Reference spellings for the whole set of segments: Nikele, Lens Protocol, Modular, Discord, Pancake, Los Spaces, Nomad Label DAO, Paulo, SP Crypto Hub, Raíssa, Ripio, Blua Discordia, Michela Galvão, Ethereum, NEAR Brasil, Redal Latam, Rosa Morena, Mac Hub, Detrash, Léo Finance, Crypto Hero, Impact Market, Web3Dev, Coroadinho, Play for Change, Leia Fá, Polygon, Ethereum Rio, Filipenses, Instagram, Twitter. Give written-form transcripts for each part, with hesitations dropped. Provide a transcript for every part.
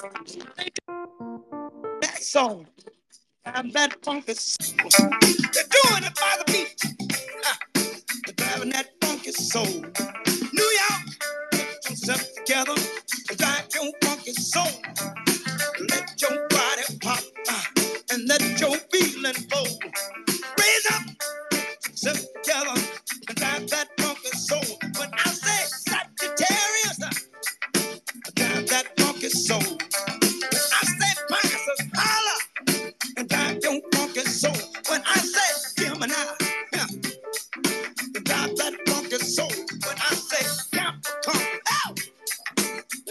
That song. I'm that funky soul. They're doing it by the beat. They're driving that funky soul. New York, get yourself together. Drive your funky soul. Let your body pop. And let your feeling flow. Raise up, get yourself together. Drive that funky soul. When I say Sagittarius, drive that funky soul. When I say Pisces, holla, and drive your funky soul. When I say Gemini, drive that funky soul. When I say Capricorn, out,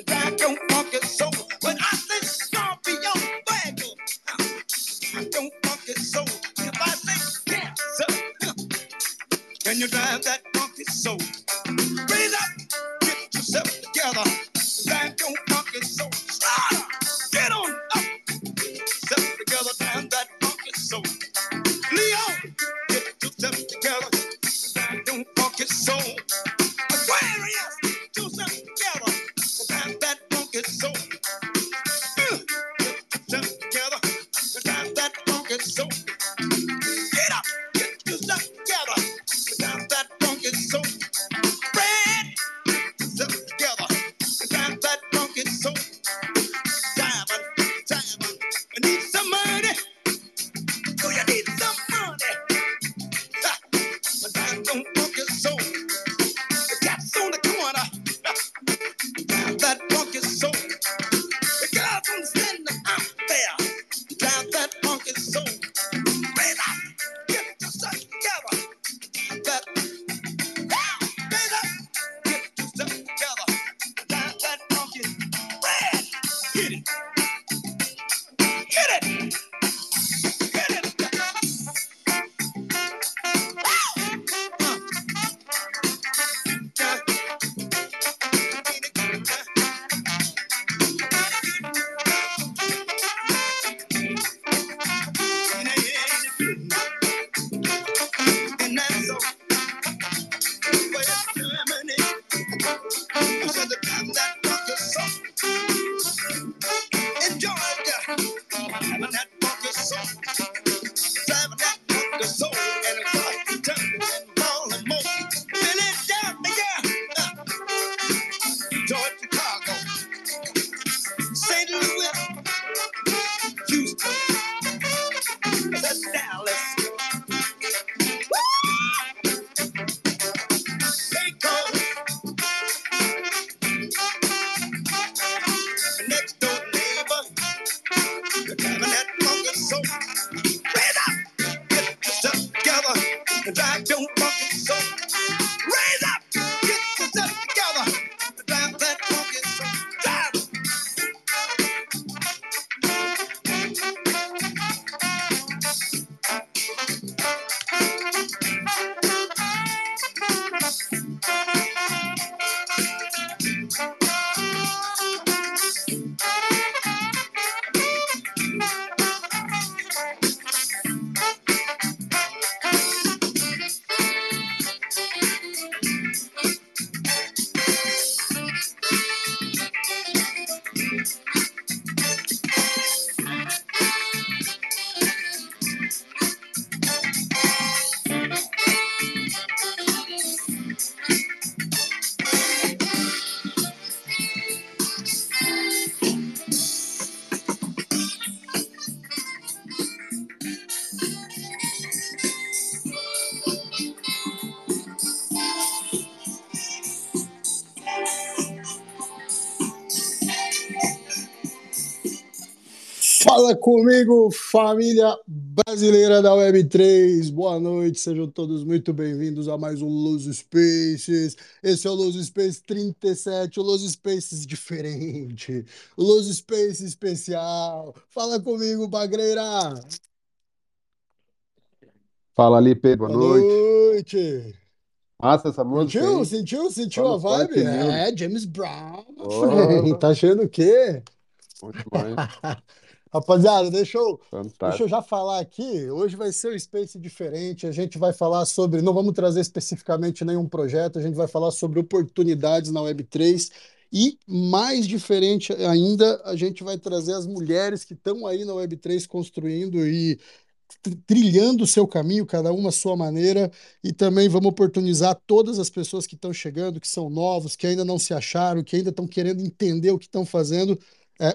drive your funky soul. When I say Scorpio, Virgo, drive your funky soul. If I say Cancer, can you drive that funky soul? Raise up, get yourself together. Drive your funky soul. Start up, get on up. Get yourself together, drive that funky soul. Leo, get yourself together. Drive your funky soul. Aquarius, get yourself together. Drive that funky soul. Get yourself together. Drive that funky soul. Get up, get yourself together. Drive that funky soul. Comigo, família brasileira da Web3, boa noite, sejam todos muito bem-vindos a mais um Los Spaces. Esse é o Los Spaces 37, o Los Spaces diferente, o Los Spaces especial. Fala comigo, Bagreira. Fala, Lipe, boa noite. Massa essa música. Sentiu a vibe? Mesmo. É, James Brown, tá achando o quê? Muito bom. Rapaziada, deixa eu já falar aqui, hoje vai ser um Space diferente, a gente vai falar sobre, não vamos trazer especificamente nenhum projeto, a gente vai falar sobre oportunidades na Web3 E mais diferente ainda, a gente vai trazer as mulheres que estão aí na Web3 construindo e trilhando o seu caminho, cada uma à sua maneira, e também vamos oportunizar todas as pessoas que estão chegando, que são novos, que ainda não se acharam, que ainda estão querendo entender o que estão fazendo,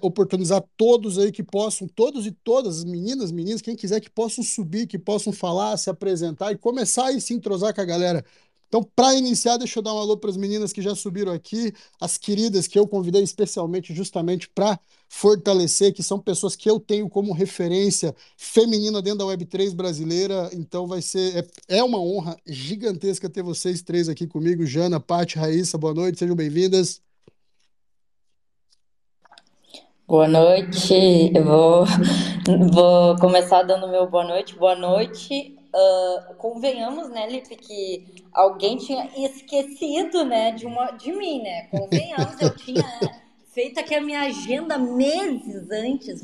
oportunizar todos aí que possam, todos e todas, meninas, meninos, quem quiser, que possam subir, que possam falar, se apresentar e começar a se entrosar com a galera. Então, para iniciar, deixa eu dar um alô para as meninas que já subiram aqui, as queridas que eu convidei especialmente justamente para fortalecer, que são pessoas que eu tenho como referência feminina dentro da Web3 brasileira. Então, vai ser uma honra gigantesca ter vocês três aqui comigo, Jana, Paty, Raíssa. Boa noite, sejam bem-vindas. Boa noite. Eu vou começar dando meu boa noite. Boa noite. Convenhamos, né, Lipe, que alguém tinha esquecido, né, de mim, né, convenhamos, eu tinha feito aqui a minha agenda meses antes,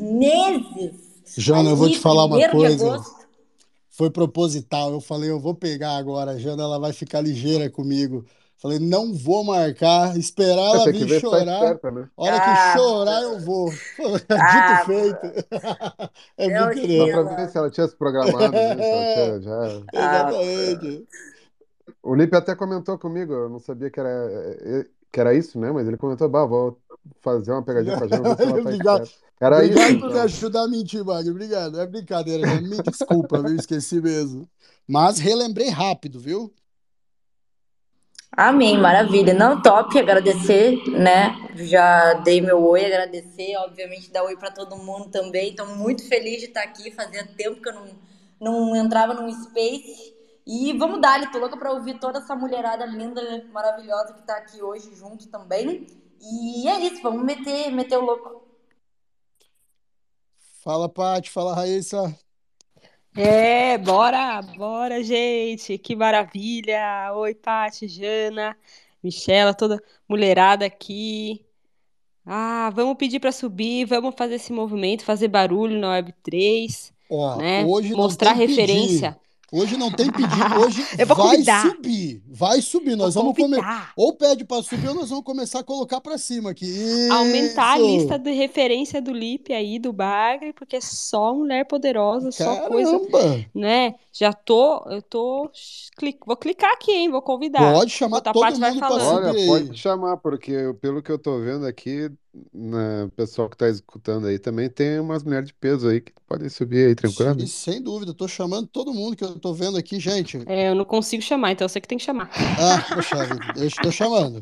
Jana, aí, eu vou te falar uma coisa, foi proposital, eu falei, eu vou pegar agora, a Jana, ela vai ficar ligeira comigo, falei, não vou marcar, esperar ela vir chorar, certo, né? Hora que chorar eu vou, dito feito, é brincadeira. Só pra ver se ela tinha se programado, né? Exatamente. O Lipe até comentou comigo, eu não sabia que era isso, né? Mas ele comentou, bah, vou fazer uma pegadinha pra Jana, ver se ela tá esperta. Era isso. Obrigado por me ajudar a mentir, Magno, obrigado, é brincadeira, né? Me desculpa, viu, esqueci mesmo, mas relembrei rápido, viu? Amém, maravilha. Não, top, agradecer, né? Já dei meu oi, agradecer, obviamente dar oi para todo mundo também. Estou muito feliz de estar aqui, fazia tempo que eu não entrava num space. E vamos dar, estou louca para ouvir toda essa mulherada linda, maravilhosa que está aqui hoje junto também. E é isso, vamos meter o louco. Fala, Paty, fala, Raíssa. Bora, gente, que maravilha, oi, Paty, Jana, Michela, toda mulherada aqui, vamos pedir para subir, vamos fazer esse movimento, fazer barulho na Web3, né? Hoje mostrar referência. Pedir. Hoje não tem pedido, hoje vai subir, nós vamos começar, ou pede para subir ou nós vamos começar a colocar para cima aqui. Isso. Aumentar a lista de referência do Lipe aí, do Bagre, porque é só mulher poderosa, só coisa, né, vou clicar aqui, hein, vou convidar. Pode chamar todo mundo para subir. Olha, pode chamar, porque pelo que eu tô vendo aqui, o pessoal que está escutando aí também tem umas mulheres de peso aí que podem subir aí tranquilamente. Sem dúvida, estou chamando todo mundo que eu estou vendo aqui, gente. Eu não consigo chamar, então você que tem que chamar. Poxa, eu estou chamando.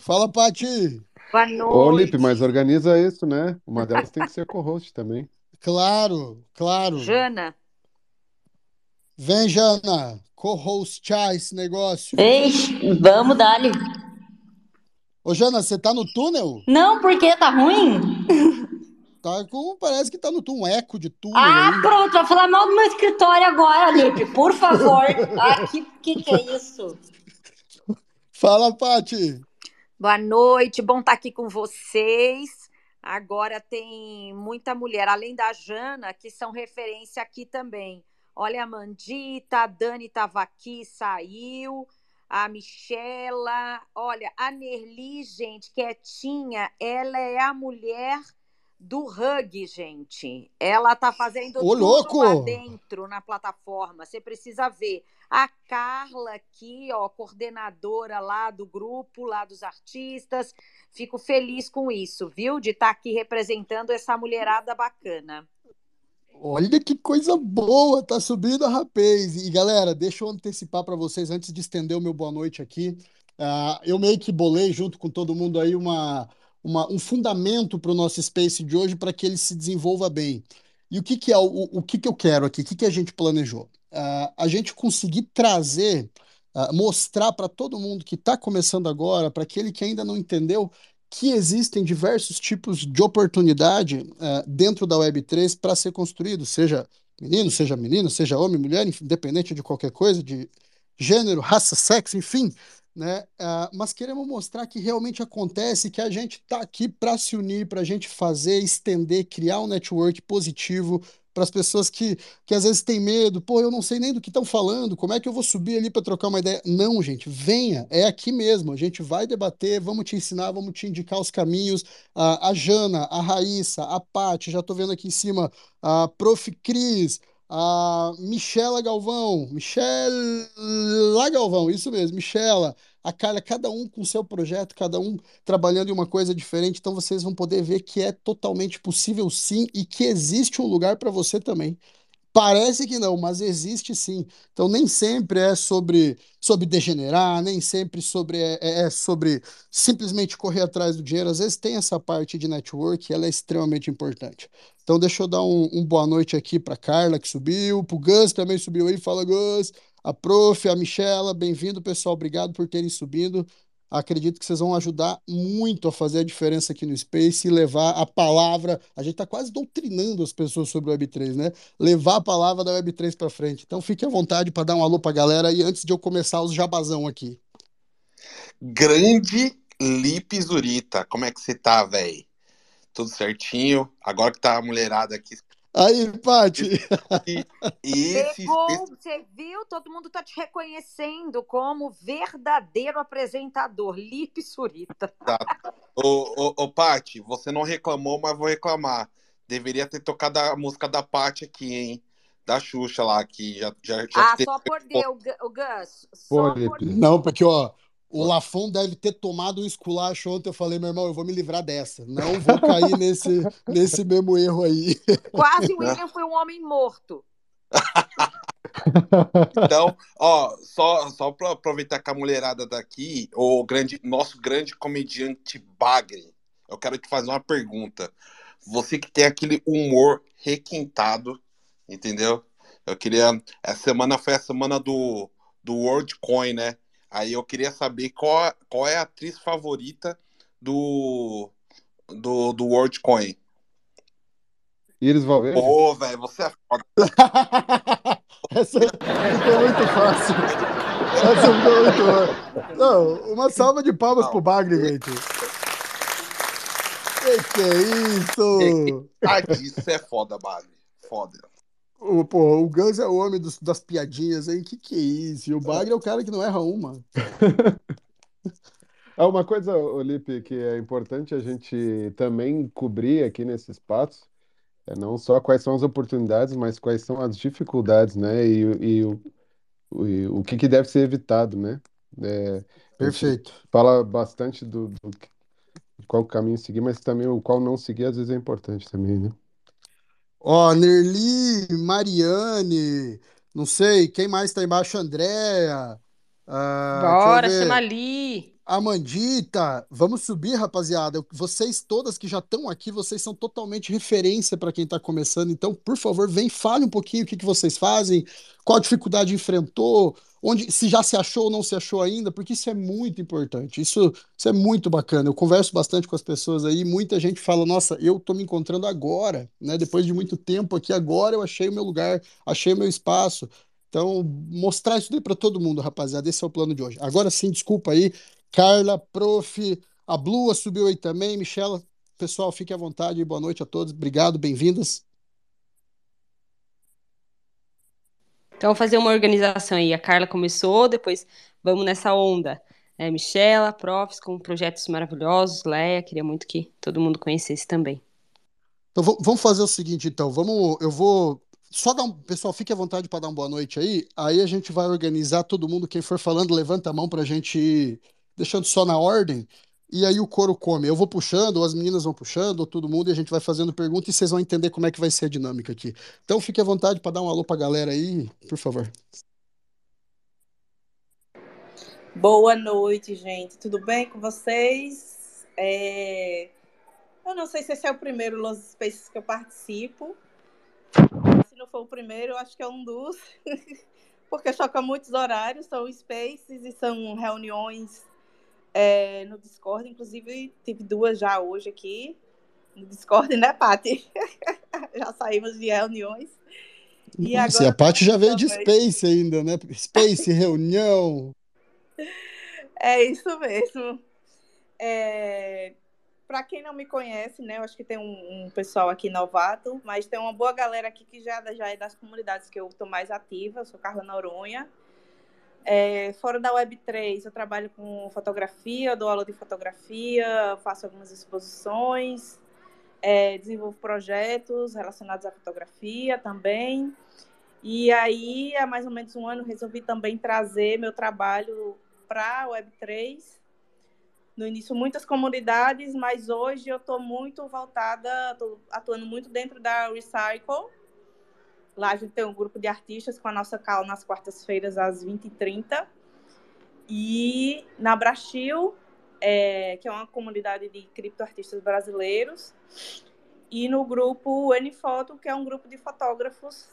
Fala, Paty. Boa noite. Ô, Lipe, mas organiza isso, né? Uma delas tem que ser co-host também. Claro. Jana. Vem, Jana, co-hostar esse negócio. Ei, vamos, dali. Ô, Jana, você tá no túnel? Não, porque tá ruim. Parece que tá no túnel, um eco de túnel. Pronto, vai falar mal do meu escritório agora, Lipe, por favor. Que é isso? Fala, Paty. Boa noite, bom estar aqui com vocês. Agora tem muita mulher, além da Jana, que são referência aqui também. Olha a Mandita, a Dani tava aqui, saiu... A Michela, olha, a Nerli, gente, quietinha, ela é a mulher do rug, gente. Ela tá fazendo tudo lá dentro, na plataforma, você precisa ver. A Carla aqui, ó, coordenadora lá do grupo, lá dos artistas, fico feliz com isso, viu? De estar aqui representando essa mulherada bacana. Olha que coisa boa, tá subindo a rapaz. E galera, deixa eu antecipar para vocês, antes de estender o meu boa noite aqui, eu meio que bolei junto com todo mundo aí um fundamento para o nosso space de hoje, para que ele se desenvolva bem. E o que que é o que eu quero aqui, o que que a gente planejou? A gente conseguir trazer, mostrar para todo mundo que está começando agora, para aquele que ainda não entendeu, que existem diversos tipos de oportunidade dentro da Web3 para ser construído, seja menino, seja menina, seja homem, mulher, independente de qualquer coisa, de gênero, raça, sexo, enfim, né? Mas queremos mostrar que realmente acontece, que a gente está aqui para se unir, para a gente fazer, estender, criar um network positivo, para as pessoas que às vezes têm medo. Pô, eu não sei nem do que estão falando, como é que eu vou subir ali para trocar uma ideia? Não, gente, venha, é aqui mesmo, a gente vai debater, vamos te ensinar, vamos te indicar os caminhos. A Jana, a Raíssa, a Paty, já estou vendo aqui em cima, a Prof. Cris, a Michela Galvão, isso mesmo, Michela, a Carla, cada um com seu projeto, cada um trabalhando em uma coisa diferente, então vocês vão poder ver que é totalmente possível sim e que existe um lugar para você também. Parece que não, mas existe sim. Então nem sempre é sobre degenerar, nem sempre sobre simplesmente correr atrás do dinheiro. Às vezes tem essa parte de network e ela é extremamente importante. Então deixa eu dar um boa noite aqui para Carla, que subiu, para o Gus, também subiu aí, fala Gus, a Prof, a Michela, bem-vindo pessoal, obrigado por terem subido. Acredito que vocês vão ajudar muito a fazer a diferença aqui no Space e levar a palavra. A gente está quase doutrinando as pessoas sobre o Web3, né? Levar a palavra da Web3 para frente. Então, fique à vontade para dar um alô para a galera e antes de eu começar os jabazão aqui. Grande Lipe Zurita, como é que você tá, velho? Tudo certinho? Agora que tá a mulherada aqui. Aí, Paty! Você viu? Todo mundo tá te reconhecendo como verdadeiro apresentador, Lipe Zurita. Tá. Paty, você não reclamou, mas vou reclamar. Deveria ter tocado a música da Paty aqui, hein? Da Xuxa lá, que já teve... só por Deus, o Gus. Só por... Não, porque, ó... O Lafon deve ter tomado um esculacho ontem. Eu falei, meu irmão, eu vou me livrar dessa. Não vou cair nesse mesmo erro aí. Quase o William foi um homem morto. Então, ó, só para aproveitar com a mulherada daqui, nosso grande comediante Bagre, eu quero te fazer uma pergunta. Você que tem aquele humor requintado, entendeu? Eu queria... Essa semana foi a semana do WorldCoin, né? Aí eu queria saber qual é a atriz favorita do WorldCoin. Iris Valverde? Pô, velho, você é foda. Essa ficou muito fácil. Essa ficou muito... Não, uma salva de palmas pro Bagre, gente. Que é isso? Isso é foda, Bagre. Foda. Pô, o Gus é o homem das piadinhas, hein? Que é isso? E o Bagre é o cara que não erra uma. Uma coisa, Lipe, que é importante a gente também cobrir aqui nesse espaço, é não só quais são as oportunidades, mas quais são as dificuldades, né? E o que deve ser evitado, né? Perfeito. Fala bastante do qual caminho seguir, mas também o qual não seguir, às vezes é importante também, né? Ó, Nerli, Mariane, não sei, quem mais tá embaixo? Andréa. Bora, chama ali. Amandita, vamos subir, rapaziada. Vocês todas que já estão aqui, vocês são totalmente referência para quem está começando. Então, por favor, vem, fale um pouquinho o que vocês fazem, qual dificuldade enfrentou, onde, se já se achou ou não se achou ainda, porque isso é muito importante, isso é muito bacana. Eu converso bastante com as pessoas aí, muita gente fala, nossa, eu tô me encontrando agora, né? Depois de muito tempo aqui, agora eu achei o meu lugar, achei o meu espaço. Então, mostrar isso daí para todo mundo, rapaziada, esse é o plano de hoje. Agora sim, desculpa aí, Carla, Prof, a Blua subiu aí também, Michela, pessoal, fique à vontade, boa noite a todos, obrigado, bem-vindas. Então, fazer uma organização aí. A Carla começou, depois vamos nessa onda. Michela, profs com projetos maravilhosos, Leia, queria muito que todo mundo conhecesse também. Então, vamos fazer o seguinte, então. Eu vou só dar um... Pessoal, fique à vontade para dar uma boa noite aí. Aí a gente vai organizar todo mundo. Quem for falando, levanta a mão para a gente ir deixando só na ordem. E aí o coro come. Eu vou puxando, ou as meninas vão puxando, ou todo mundo, e a gente vai fazendo pergunta e vocês vão entender como é que vai ser a dinâmica aqui. Então fique à vontade para dar um alô para a galera aí, por favor. Boa noite, gente. Tudo bem com vocês? Eu não sei se esse é o primeiro Los Spaces que eu participo. Se não for o primeiro, eu acho que é um dos. Porque choca muitos horários, são Spaces e são reuniões... no Discord, inclusive tive duas já hoje aqui no Discord, né, Paty? Já saímos de reuniões e agora... A Paty já veio de Space ainda, né? Space, reunião. É isso mesmo. Para quem não me conhece, né, eu acho que tem um pessoal aqui novato, mas tem uma boa galera aqui que já é das comunidades que eu estou mais ativa. Eu sou Carla Noronha. Fora da Web3, eu trabalho com fotografia, dou aula de fotografia, faço algumas exposições, desenvolvo projetos relacionados à fotografia também. E aí, há mais ou menos um ano, resolvi também trazer meu trabalho para a Web3. No início, muitas comunidades, mas hoje eu estou muito voltada, estou atuando muito dentro da Recycle. Lá a gente tem um grupo de artistas com a nossa call nas quartas-feiras, às 20h30. E na Brachil, que é uma comunidade de criptoartistas brasileiros. E no grupo NFoto, que é um grupo de fotógrafos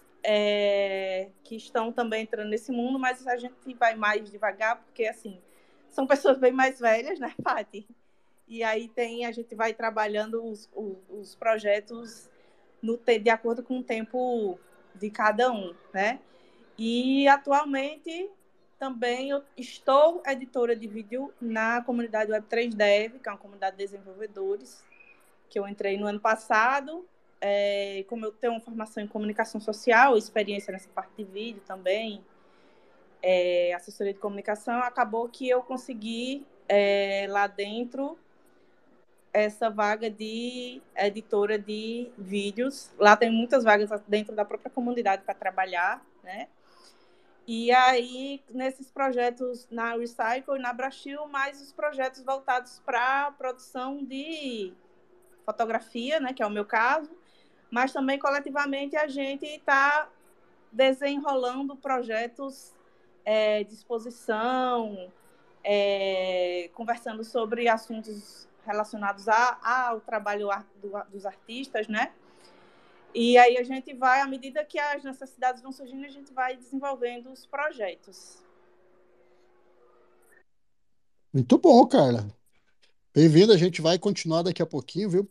que estão também entrando nesse mundo, mas a gente vai mais devagar, porque, assim, são pessoas bem mais velhas, né, Paty? E aí a gente vai trabalhando os projetos de acordo com o tempo de cada um, né? E atualmente também eu estou editora de vídeo na comunidade Web3Dev, que é uma comunidade de desenvolvedores, que eu entrei no ano passado. Como eu tenho uma formação em comunicação social, experiência nessa parte de vídeo também, assessoria de comunicação, acabou que eu consegui lá dentro essa vaga de editora de vídeos. Lá tem muitas vagas dentro da própria comunidade para trabalhar, né? E aí, nesses projetos na Recycle e na Brachil, mais os projetos voltados para a produção de fotografia, né, que é o meu caso, mas também, coletivamente, a gente está desenrolando projetos de exposição, conversando sobre assuntos relacionados ao trabalho dos artistas, né? E aí a gente vai, à medida que as necessidades vão surgindo, a gente vai desenvolvendo os projetos. Muito bom, Carla. Bem-vindo, a gente vai continuar daqui a pouquinho, viu?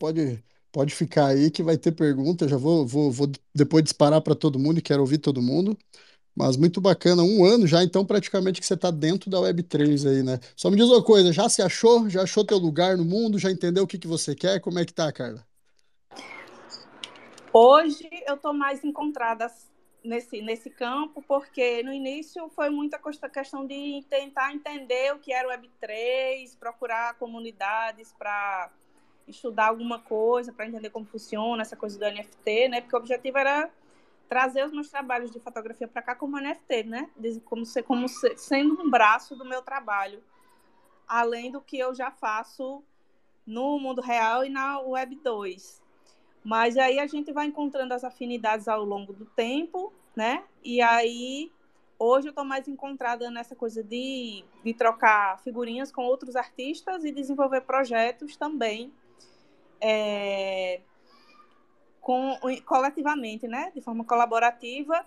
Pode ficar aí que vai ter pergunta, já vou depois disparar para todo mundo e quero ouvir todo mundo. Mas muito bacana, um ano já, então, praticamente, que você está dentro da Web3 aí, né? Só me diz uma coisa, já se achou? Já achou teu lugar no mundo? Já entendeu o que você quer? Como é que tá, Carla? Hoje eu estou mais encontrada nesse campo, porque no início foi muita questão de tentar entender o que era o Web3, procurar comunidades para estudar alguma coisa, para entender como funciona essa coisa do NFT, né? Porque o objetivo era trazer os meus trabalhos de fotografia para cá como NFT, né? Sendo um braço do meu trabalho, além do que eu já faço no mundo real e na Web 2. Mas aí a gente vai encontrando as afinidades ao longo do tempo, né? E aí, hoje eu estou mais encontrada nessa coisa de trocar figurinhas com outros artistas e desenvolver projetos também, coletivamente, né? De forma colaborativa,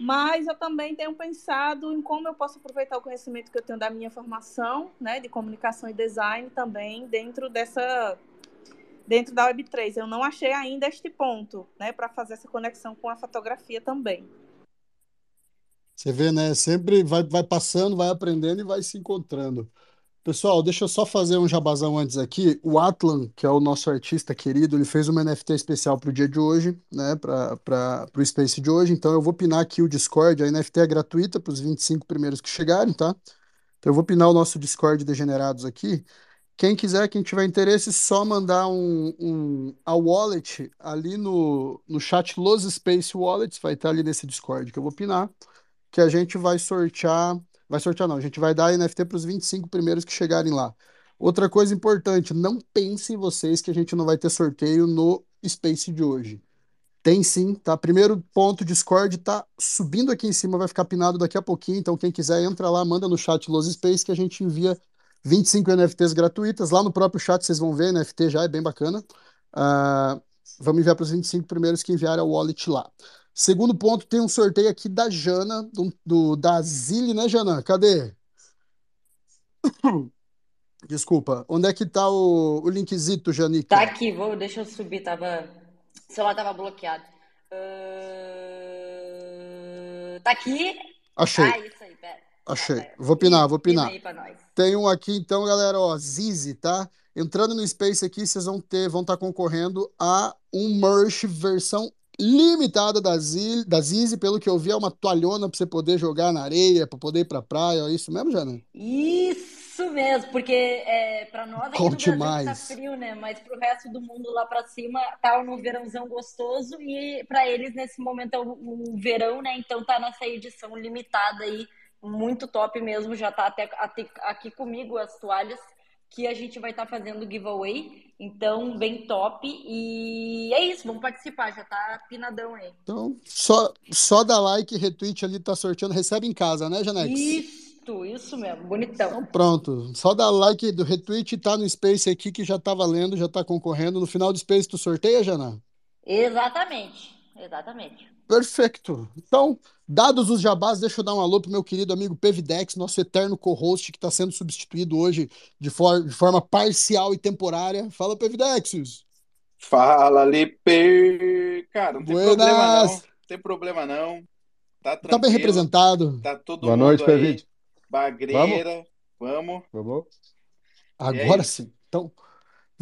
mas eu também tenho pensado em como eu posso aproveitar o conhecimento que eu tenho da minha formação, né, de comunicação e design também dentro da Web3. Eu não achei ainda este ponto, né, para fazer essa conexão com a fotografia também. Você vê, né? Sempre vai passando, vai aprendendo e vai se encontrando. Pessoal, deixa eu só fazer um jabazão antes aqui. O Atlan, que é o nosso artista querido, ele fez uma NFT especial para o dia de hoje, né? Para o Space de hoje. Então eu vou pinar aqui o Discord. A NFT é gratuita para os 25 primeiros que chegarem, tá? Então eu vou pinar o nosso Discord Degenerados aqui. Quem tiver interesse, só mandar a wallet ali no chat Los Space Wallets, vai estar ali nesse Discord que eu vou pinar, que a gente vai sortear. Vai sortear não, a gente vai dar NFT para os 25 primeiros que chegarem lá. Outra coisa importante, não pensem vocês que a gente não vai ter sorteio no Space de hoje. Tem sim, tá? Primeiro ponto, Discord tá subindo aqui em cima, vai ficar pinado daqui a pouquinho, então quem quiser entra lá, manda no chat Los Space que a gente envia 25 NFTs gratuitas. Lá no próprio chat vocês vão ver, NFT já é bem bacana. Vamos enviar para os 25 primeiros que enviaram a wallet lá. Segundo ponto, tem um sorteio aqui da Jana, da Zili, né, Jana? Cadê? Desculpa. Onde é que tá o linkzito, Janica? Tá aqui, deixa eu subir, o celular tava bloqueado. Tá aqui. Achei. Ah, isso aí, pera. Achei. Vou pinar. Tem um aqui, então, galera, ó, Zizi, tá? Entrando no Space aqui, vocês vão estar concorrendo a um merch versão limitada da Zizi, pelo que eu vi, é uma toalhona para você poder jogar na areia, para poder ir pra praia, é isso mesmo, Jana? Isso mesmo, porque para nós aqui no Brasil tá frio, né? Mas pro resto do mundo lá para cima tá um verãozão gostoso e para eles nesse momento é o verão, né? Então tá nessa edição limitada aí, muito top mesmo, já tá até aqui comigo as toalhas que a gente vai estar fazendo giveaway, então bem top, e é isso, vamos participar, já tá pinadão aí. Então, só dá like, retweet ali, tá sorteando, recebe em casa, né, Janex? Isso mesmo, bonitão. Então pronto, só dá like do retweet, tá no Space aqui que já tá valendo, já tá concorrendo, no final do Space tu sorteia, Jana? Exatamente. Perfeito. Então, dados os jabás, deixa eu dar um alô pro meu querido amigo Pevidex, nosso eterno co-host que está sendo substituído hoje de forma parcial e temporária. Fala, Pevidex! Fala, Lipe! Cara, não tem problema não. Tá tranquilo. Tá bem representado. Tá todo mundo. Boa noite, Pevidex. Bagreira. Vamos. Agora sim. Então...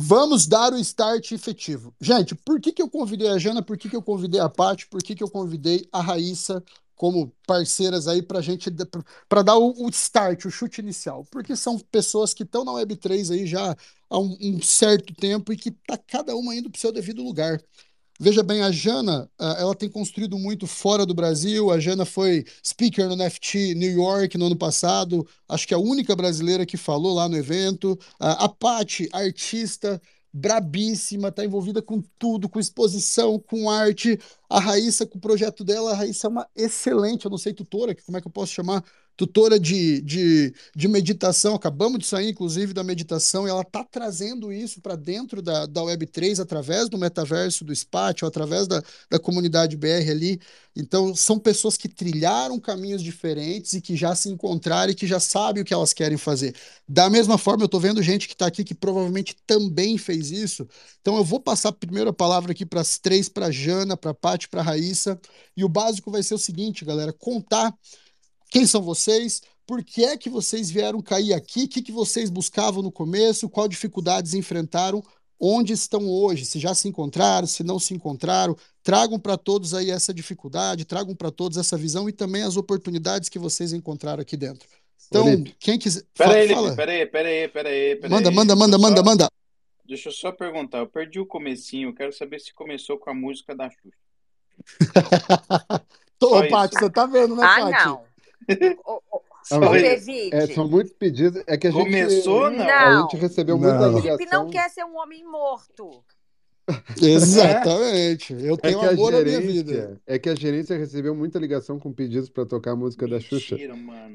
vamos dar o start efetivo. Gente, por que eu convidei a Jana? Por que eu convidei a Paty? Por que eu convidei a Raíssa como parceiras aí para dar o start, o chute inicial? Porque são pessoas que estão na Web3 aí já há um certo tempo e que está cada uma indo para o seu devido lugar. Veja bem, a Jana, ela tem construído muito fora do Brasil, a Jana foi speaker no NFT New York no ano passado, acho que a única brasileira que falou lá no evento, a Paty, artista brabíssima, está envolvida com tudo, com exposição, com arte, a Raíssa, com o projeto dela, a Raíssa é uma excelente, eu não sei, tutora, como é que eu posso chamar? Tutora de meditação, acabamos de sair, inclusive, da meditação, e ela está trazendo isso para dentro da Web3, através do metaverso do SPAT, ou através da comunidade BR ali. Então, são pessoas que trilharam caminhos diferentes e que já se encontraram e que já sabem o que elas querem fazer. Da mesma forma, eu estou vendo gente que está aqui que provavelmente também fez isso. Então, eu vou passar primeiro a palavra aqui para as três, para a Jana, para a Paty, para a Raíssa. E o básico vai ser o seguinte, galera, contar... quem são vocês? Por que é que vocês vieram cair aqui? O que vocês buscavam no começo? Qual dificuldades enfrentaram? Onde estão hoje? Se já se encontraram, se não se encontraram? Tragam para todos aí essa dificuldade, tragam para todos essa visão e também as oportunidades que vocês encontraram aqui dentro. Então, quem quiser... Peraí. Manda. Deixa eu só perguntar, eu perdi o comecinho, eu quero saber se começou com a música da Xuxa. Ô, Paty, você tá vendo, né, Paty? Ah, não. São muitos pedidos. É que a gente começou, não? A gente recebeu muita ligação. O Felipe não quer ser um homem morto. Exatamente. Eu tenho amor à minha vida. É que a gerência recebeu muita ligação com pedidos para tocar a música da Xuxa. Mentira, mano.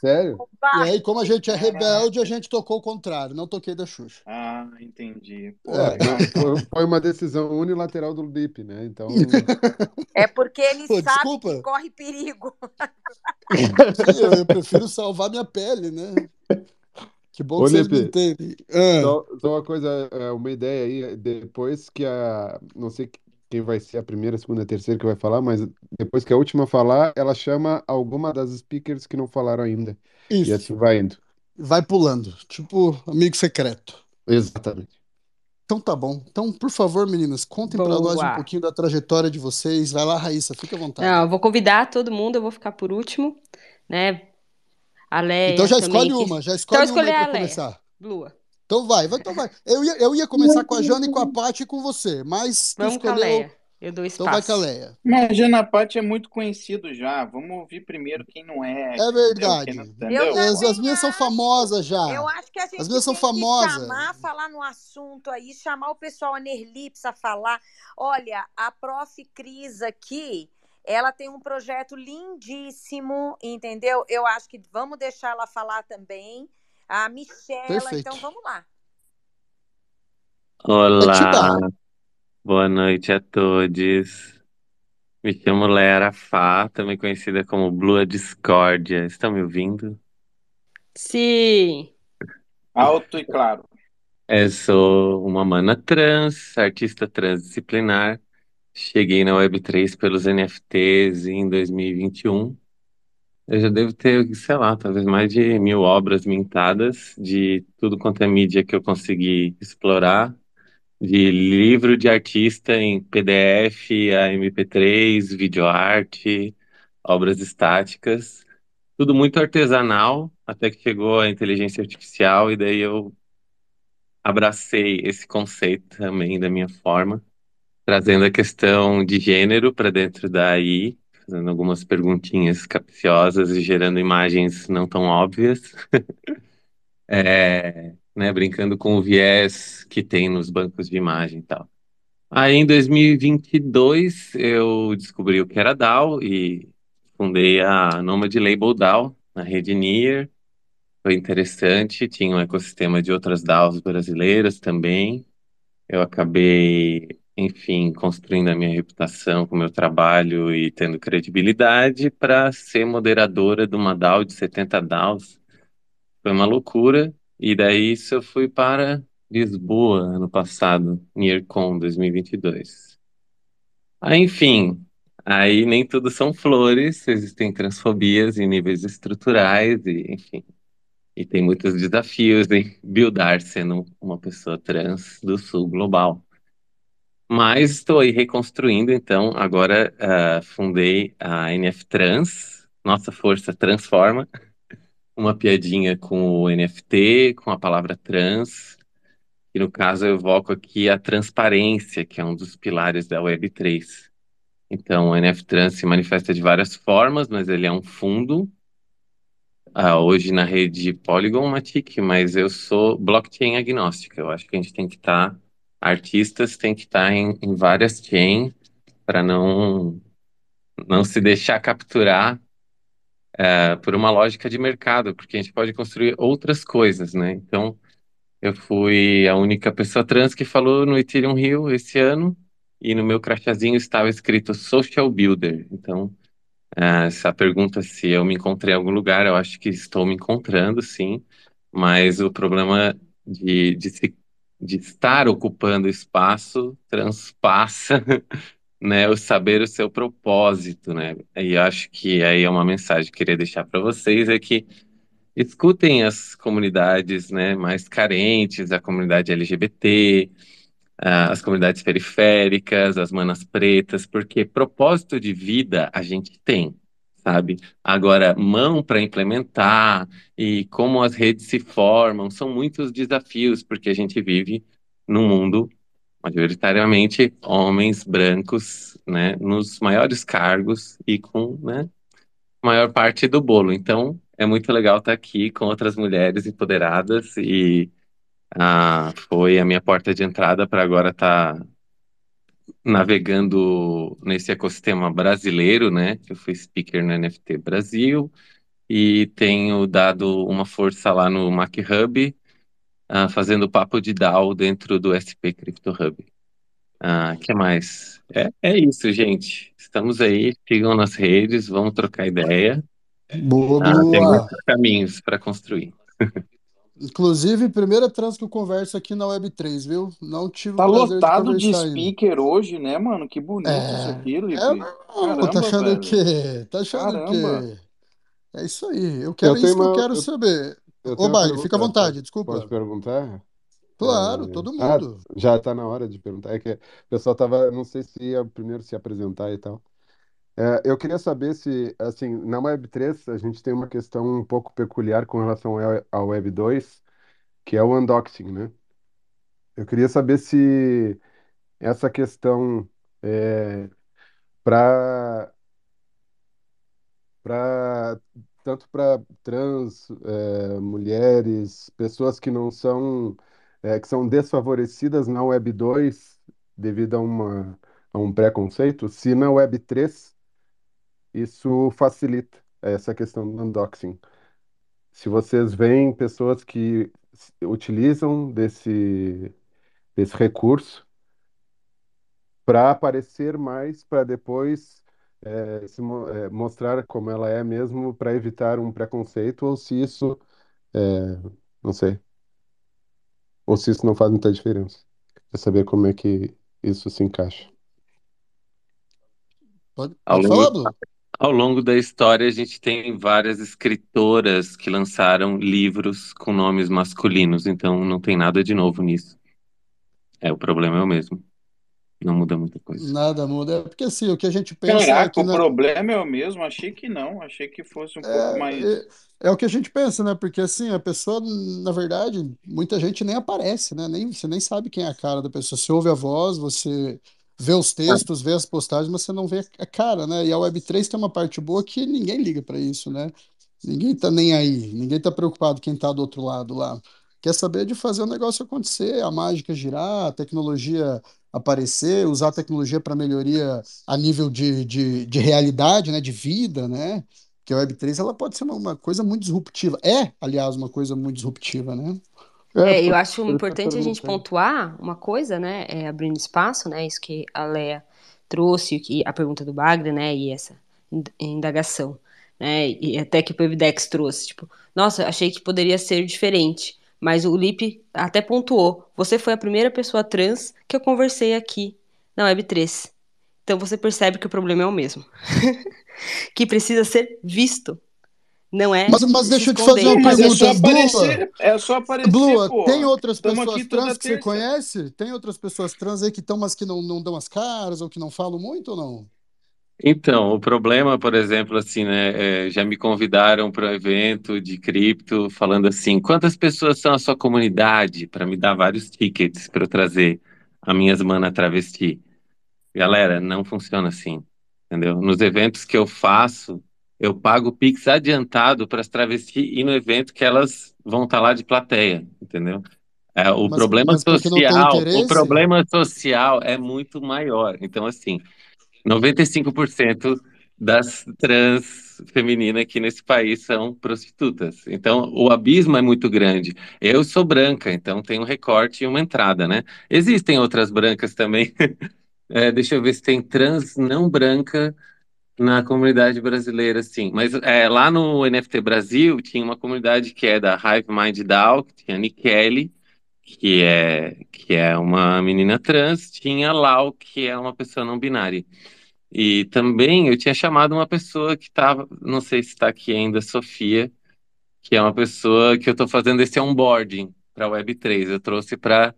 Sério. E aí, como a gente é rebelde, a gente tocou o contrário. Não toquei da Xuxa. Ah, entendi. Foi uma decisão unilateral do Lipe, né? Então... é porque ele sabe que corre perigo. Eu prefiro salvar minha pele, né? Que bom que vocês me entendem. Só uma coisa, uma ideia aí, depois que não sei quem vai ser a primeira, segunda, terceira que vai falar, mas depois que a última falar, ela chama alguma das speakers que não falaram ainda. Isso. E assim vai indo. Vai pulando, tipo amigo secreto. Exatamente. Então tá bom. Então, por favor, meninas, contem para nós um pouquinho da trajetória de vocês. Vai lá, Raíssa, fica à vontade. Não, eu vou convidar todo mundo, eu vou ficar por último, né? A Leia então já escolhe uma para começar. Blua. Então vai. Eu ia começar com a Jana e com a Paty e com você, mas tu escolheu... com a Leia. Eu dou espaço. Então vai com a Leia. Mas a Jana, a Paty é muito conhecido já. Vamos ouvir primeiro quem não é. É verdade. As minhas são famosas já. Eu acho que a gente tem que falar no assunto aí, chamar o pessoal, a Nerlips a falar. Olha, a Prof. Cris aqui... ela tem um projeto lindíssimo, entendeu? Eu acho que vamos deixar ela falar também. A Michela, então vamos lá. Olá, boa noite a todos. Me chamo Léa Fá, também conhecida como Blua Discordia. Estão me ouvindo? Sim. Alto e claro. Eu sou uma mana trans, artista transdisciplinar. Cheguei na Web3 pelos NFTs em 2021 Eu já devo ter, sei lá, talvez mais de 1.000 obras mintadas, de tudo quanto é mídia que eu consegui explorar, de livro de artista em PDF, a MP3, videoarte, obras estáticas, tudo muito artesanal, até que chegou a inteligência artificial e daí eu abracei esse conceito também da minha forma, trazendo a questão de gênero para dentro da AI, fazendo algumas perguntinhas capciosas e gerando imagens não tão óbvias. Né, brincando com o viés que tem nos bancos de imagem e tal. Aí, em 2022, eu descobri o que era DAO e fundei a Nomad Label DAO na rede NEAR. Foi interessante, tinha um ecossistema de outras DAOs brasileiras também. Eu acabei, enfim, construindo a minha reputação com o meu trabalho e tendo credibilidade para ser moderadora de uma DAO de 70 DAOs. Foi uma loucura. E daí isso eu fui para Lisboa ano passado, NEARCon 2022. Aí, enfim, aí nem tudo são flores, existem transfobias em níveis estruturais, e, enfim. E tem muitos desafios em buildar sendo uma pessoa trans do sul global. Mas estou aí reconstruindo, então, agora fundei a NFTrans, nossa força transforma. Uma piadinha com o NFT, com a palavra trans, e no caso eu evoco aqui a transparência, que é um dos pilares da Web3. Então, o NFTrans se manifesta de várias formas, mas ele é um fundo, hoje na rede Polygon, Matic, mas eu sou blockchain agnóstica, eu acho que a gente tem que estar, artistas tem que estar em várias chains, para não se deixar capturar por uma lógica de mercado, porque a gente pode construir outras coisas, né? Então, eu fui a única pessoa trans que falou no Ethereum Rio esse ano, e no meu crachazinho estava escrito Social Builder. Então, essa pergunta se eu me encontrei em algum lugar, eu acho que estou me encontrando, sim, mas o problema de estar ocupando espaço transpassa... Né, o saber o seu propósito, né? E eu acho que aí é uma mensagem que eu queria deixar para vocês, é que escutem as comunidades, né, mais carentes, a comunidade LGBT, as comunidades periféricas, as manas pretas, porque propósito de vida a gente tem, sabe? Agora, mão para implementar e como as redes se formam, são muitos desafios, porque a gente vive num mundo majoritariamente homens brancos, né, nos maiores cargos e com, né, maior parte do bolo. Então, é muito legal estar aqui com outras mulheres empoderadas e foi a minha porta de entrada para agora estar navegando nesse ecossistema brasileiro, né? Eu fui speaker no NFT Brasil e tenho dado uma força lá no Mac Hub, fazendo papo de DAO dentro do SP Crypto Hub. O que mais? É isso, gente. Estamos aí, sigam nas redes, vamos trocar ideia. Boa, Blua. Tem muitos caminhos para construir. Inclusive, primeira trans que eu converso aqui na Web3, viu? Não tive tá lotado de speaker ainda. Hoje, né, mano? Que bonito isso aqui, Lipe. Caramba, tá achando o quê? Tá achando o quê? É isso aí. Eu quero isso que eu quero saber. Ô, Bagre, fica à vontade, desculpa. Pode perguntar? Claro, todo mundo. Já está na hora de perguntar. É que o pessoal estava, não sei se ia primeiro se apresentar e tal. Eu queria saber se, assim, na Web3 a gente tem uma questão um pouco peculiar com relação à Web2, que é o undoxing, né? Eu queria saber se essa questão tanto para trans, mulheres, pessoas que não são, que são desfavorecidas na Web2 devido a um preconceito, se na Web3 isso facilita essa questão do undoxing. Se vocês veem pessoas que utilizam desse recurso para aparecer mais, para depois... mostrar como ela é mesmo para evitar um preconceito, ou se isso não sei, ou se isso não faz muita diferença. Quer saber como é que isso se encaixa. Pode falar, Blua? Ao longo da história, a gente tem várias escritoras que lançaram livros com nomes masculinos, então não tem nada de novo nisso. É, o problema é o mesmo. Não muda muita coisa. Nada muda. É porque assim, o que a gente pensa... Caraca, o problema é o mesmo? Achei que não. Achei que fosse um pouco mais... É o que a gente pensa, né? Porque assim, a pessoa, na verdade, muita gente nem aparece, né? Você nem sabe quem é a cara da pessoa. Você ouve a voz, você vê os textos, vê as postagens, mas você não vê a cara, né? E a Web3 tem uma parte boa que ninguém liga pra isso, né? Ninguém tá nem aí. Ninguém tá preocupado quem tá do outro lado lá. Quer saber de fazer o negócio acontecer, a mágica girar, a tecnologia... aparecer, usar a tecnologia para melhoria a nível de realidade, né, de vida, né, que a Web3 ela pode ser uma coisa muito disruptiva, aliás, uma coisa muito disruptiva, né. Eu acho importante a gente pontuar uma coisa, né, abrindo espaço, né, isso que a Léa trouxe, e a pergunta do Bagre, né, e essa indagação, né, e até que o Pevdex trouxe, tipo, nossa, achei que poderia ser diferente. Mas o Lipe até pontuou, você foi a primeira pessoa trans que eu conversei aqui na Web3. Então você percebe que o problema é o mesmo. Que precisa ser visto. Não é? Mas deixa eu te fazer uma pergunta. É só aparecer, Blua, pô. Tem outras pessoas trans que você conhece? Tem outras pessoas trans aí que estão, mas que não dão as caras ou que não falam muito ou não? Então, o problema, por exemplo, assim, né, já me convidaram para um evento de cripto falando assim, quantas pessoas são a sua comunidade, para me dar vários tickets para eu trazer a minhas manas travesti. Galera, não funciona assim, entendeu? Nos eventos que eu faço, eu pago Pix adiantado para as travestis e no evento que elas vão estar lá de plateia, entendeu? O problema social é muito maior, então assim... 95% das trans femininas aqui nesse país são prostitutas. Então, o abismo é muito grande. Eu sou branca, então tem um recorte e uma entrada, né? Existem outras brancas também. Deixa eu ver se tem trans não branca na comunidade brasileira, sim. Mas lá no NFT Brasil tinha uma comunidade que é da Hive Mind DAO, que tinha a Nikele, que é uma menina trans, tinha a Lau, que é uma pessoa não binária. E também eu tinha chamado uma pessoa que estava, não sei se está aqui ainda, Sofia, que é uma pessoa que eu estou fazendo esse onboarding para a Web3. Eu trouxe para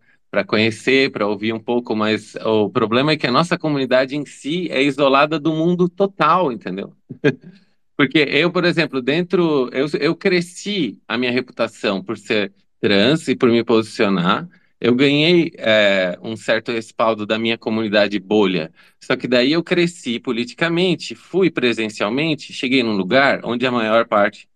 conhecer, para ouvir um pouco, mas o problema é que a nossa comunidade em si é isolada do mundo total, entendeu? Porque eu, por exemplo, eu cresci a minha reputação por ser trans e por me posicionar, eu ganhei um certo respaldo da minha comunidade bolha. Só que daí eu cresci politicamente, fui presencialmente, cheguei num lugar onde a maior parte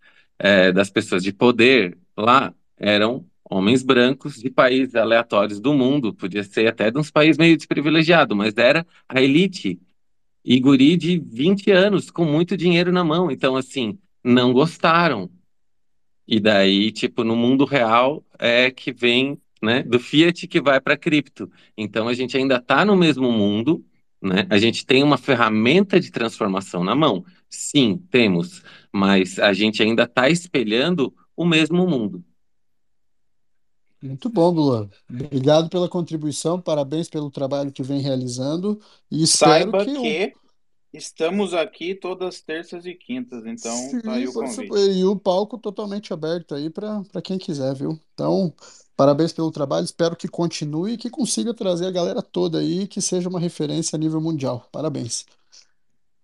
das pessoas de poder lá eram homens brancos de países aleatórios do mundo, podia ser até de uns países meio desprivilegiados, mas era a elite, e guri de 20 anos, com muito dinheiro na mão. Então, assim, não gostaram. E daí, tipo, no mundo real é que vem, né, do fiat que vai para cripto. Então a gente ainda está no mesmo mundo, né? A gente tem uma ferramenta de transformação na mão. Sim, temos, mas a gente ainda está espelhando o mesmo mundo. Muito bom, Blua. Obrigado pela contribuição, parabéns pelo trabalho que vem realizando. E saiba que... Estamos aqui todas terças e quintas, então tá aí o convite. E o palco totalmente aberto aí para quem quiser, viu? Então, parabéns pelo trabalho, espero que continue e que consiga trazer a galera toda aí, que seja uma referência a nível mundial. Parabéns.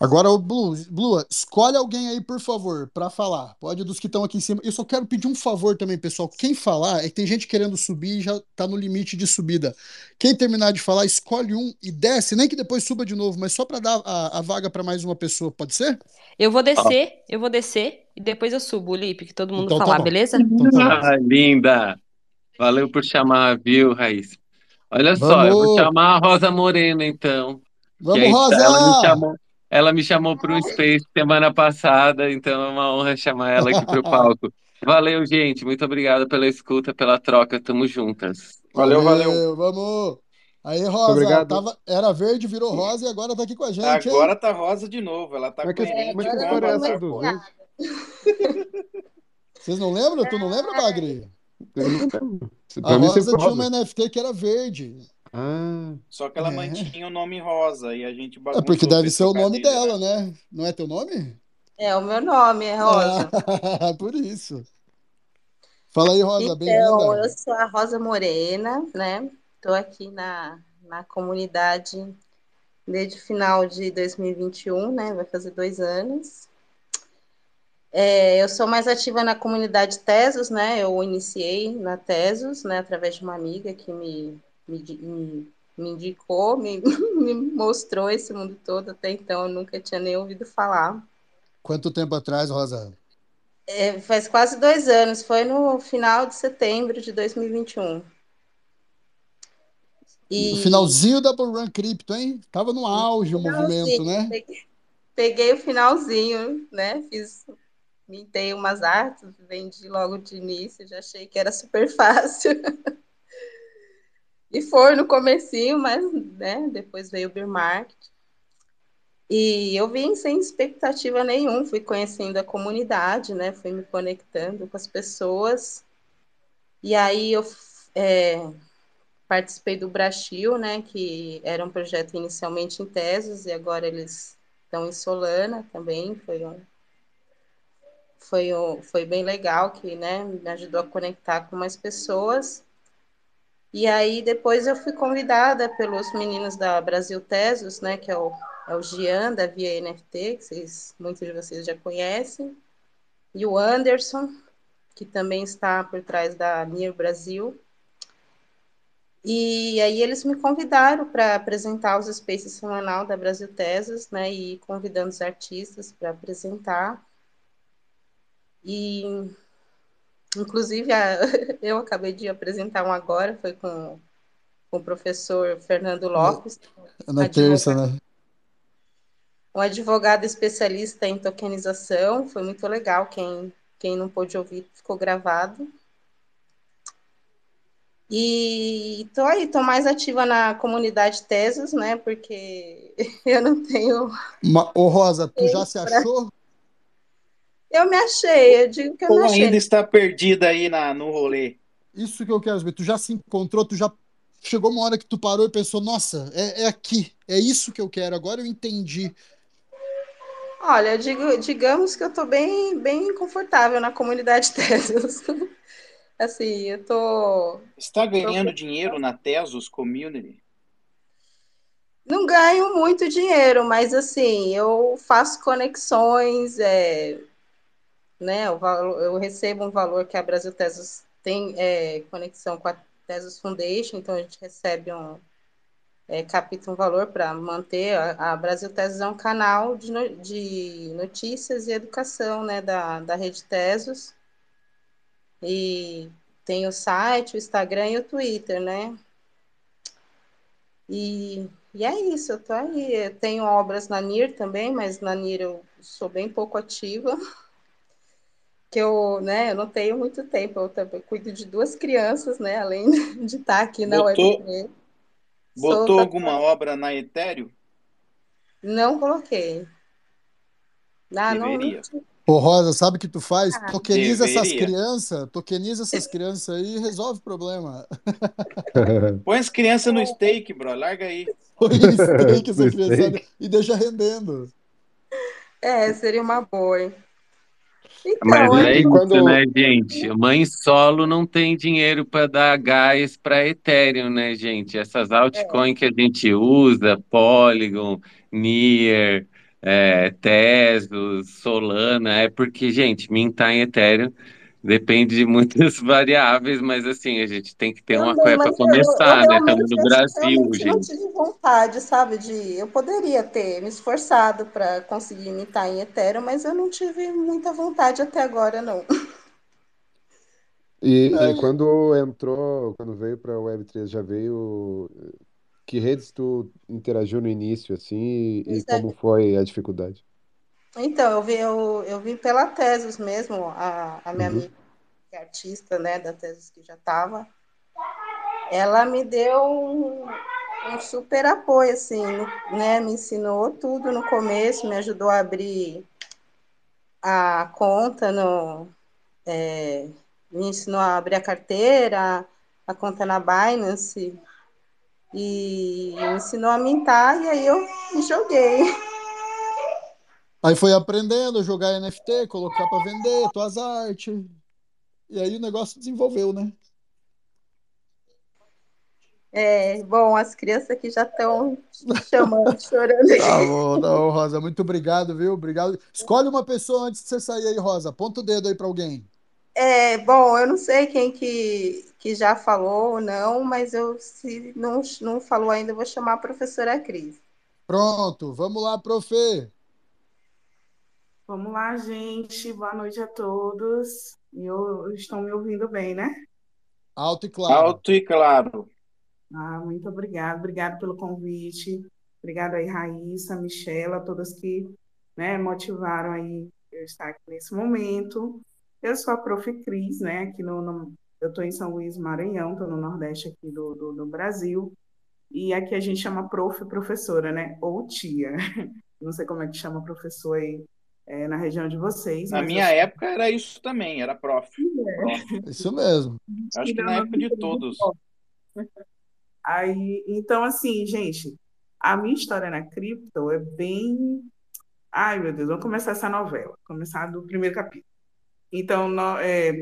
Agora, Blua, escolhe alguém aí, por favor, para falar. Pode dos que estão aqui em cima. Eu só quero pedir um favor também, pessoal. Quem falar, é que tem gente querendo subir e já tá no limite de subida. Quem terminar de falar, escolhe um e desce, nem que depois suba de novo, mas só para dar a vaga para mais uma pessoa, pode ser? Eu vou descer e depois eu subo, Lipe, que todo mundo então, falar, tá, beleza? Então, tá. Ah, linda! Valeu por chamar, viu, Raíssa? Olha só, eu vou chamar a Rosa Morena, então. Vamos, Rosa! Ela me chamou para o Space semana passada, então é uma honra chamar ela aqui para o palco. Valeu, gente. Muito obrigado pela escuta, pela troca. Tamo juntas. Valeu. Vamos. Aí, Rosa. Era verde, virou rosa e agora tá aqui com a gente. Agora tá rosa de novo. Ela tá com a gente. Como é que agora é essa do... Vocês não lembram? Tu não lembra, Bagreira? A Rosa tinha uma NFT que era verde. Ah, Só que ela mantinha o nome Rosa e a gente bagunçou. É porque deve ser o nome dela, né? Não é teu nome? É, o meu nome é Rosa. Ah, por isso. Fala aí, Rosa. Então, eu sou a Rosa Morena, né? Estou aqui na comunidade desde o final de 2021, né? Vai fazer 2 anos. Eu sou mais ativa na comunidade Tezos, né? Eu iniciei na Tezos, né? Através de uma amiga que me indicou, me mostrou esse mundo todo. Até então, eu nunca tinha nem ouvido falar. Quanto tempo atrás, Rosa? Faz quase 2 anos, foi no final de setembro de 2021. E... no finalzinho da Bull Run Crypto, hein? Tava no auge o movimento, né? Peguei o finalzinho, né? Mintei umas artes, vendi logo de início, já achei que era super fácil. E foi no comecinho, mas né? Depois veio o Bear Market. E eu vim sem expectativa nenhuma, fui conhecendo a comunidade, né? Fui me conectando com as pessoas. E aí eu participei do Brachil, né? Que era um projeto inicialmente em Tezos e agora eles estão em Solana também. Foi bem legal, que né, me ajudou a conectar com mais pessoas. E aí depois eu fui convidada pelos meninos da Brasil Tezos, né? Que é o Gian, da Via NFT, que muitos de vocês já conhecem, e o Anderson, que também está por trás da NEAR Brasil. E aí eles me convidaram para apresentar os Spaces semanal da Brasil Tezos, né, e convidando os artistas para apresentar. E, inclusive, eu acabei de apresentar um agora, foi com o professor Fernando Lopes. Na terça, né? Um advogado especialista em tokenização, foi muito legal, quem não pôde ouvir ficou gravado. E estou mais ativa na comunidade Tezos, né, porque eu não tenho... Ô Rosa, tu já se achou? Eu me achei, eu digo que eu não achei. Ou ainda está perdida aí no rolê? Isso que eu quero saber, tu já se encontrou, tu já... Chegou uma hora que tu parou e pensou, nossa, é aqui, é isso que eu quero, agora eu entendi. Olha, digamos que eu estou bem, bem confortável na comunidade Tezos. Assim, eu estou... Está ganhando dinheiro na Tezos Community? Não ganho muito dinheiro, mas assim, eu faço conexões, né, eu recebo um valor que a Brasil Tezos tem conexão com a Tezos Foundation, então a gente recebe capta um valor para manter. A Brasil Tezos é um canal de notícias e educação, né, da rede Tezos, e tem o site, o Instagram e o Twitter, né, e é isso, eu tô aí, eu tenho obras na NIR também, mas na NIR eu sou bem pouco ativa, que eu, né, eu não tenho muito tempo, eu cuido de 2 crianças, né, além de estar aqui na UFG. Botou alguma obra na Ethereum? Não coloquei. Deveria. Não... Ô Rosa, sabe o que tu faz? Tokeniza essas crianças, aí e resolve o problema. Põe as crianças no stake, bro, larga aí. Põe no stake essa criançada e deixa rendendo. Seria uma boa, hein? Então, mas aí, né, gente? Mãe solo não tem dinheiro para dar gás para Ethereum, né, gente? Essas altcoins que a gente usa, Polygon, NEAR, Tezos, Solana, porque, gente, mintar em Ethereum depende de muitas variáveis, mas assim, a gente tem que ter uma coisa para começar, né? Estamos no Brasil, gente. Eu não tive vontade, sabe, eu poderia ter me esforçado para conseguir imitar em Ethereum, mas eu não tive muita vontade até agora, não. E quando veio para a Web3, já veio... Que redes tu interagiu no início, assim, e como foi a dificuldade? Então, eu vim pela Tezos mesmo, a minha amiga, que é artista, né, da Tezos, que já estava, ela me deu um super apoio, assim, né, me ensinou tudo no começo, me ajudou a abrir a conta, me ensinou a abrir a carteira, a conta na Binance, e me ensinou a mintar, e aí eu joguei. Aí foi aprendendo a jogar NFT, colocar para vender tuas artes, e aí o negócio desenvolveu, né? É, bom, as crianças aqui já estão chamando, chorando. Tá bom, não, Rosa, muito obrigado, viu? Obrigado. Escolhe uma pessoa antes de você sair aí, Rosa. Aponta o dedo aí para alguém. É, bom, eu não sei quem que já falou ou não, mas eu, se não falou ainda, eu vou chamar a professora Cris. Pronto, vamos lá, prof. Vamos lá, gente. Boa noite a todos. Estão me ouvindo bem, né? Alto e claro. Alto e claro. Ah, muito obrigada, obrigada pelo convite, obrigada aí Raíssa, Michela, todas que, né, motivaram aí eu estar aqui nesse momento. Eu sou a Prof. Cris, né, aqui eu estou em São Luís, Maranhão, estou no Nordeste aqui do Brasil, e aqui a gente chama professora, né, ou tia, não sei como é que chama professor aí na região de vocês. Na minha época era isso também, era prof. É. Isso mesmo. Acho que na época de todos. Aí, então, assim, gente, a minha história na cripto é bem... Ai, meu Deus, vamos começar essa novela, começar do primeiro capítulo. Então,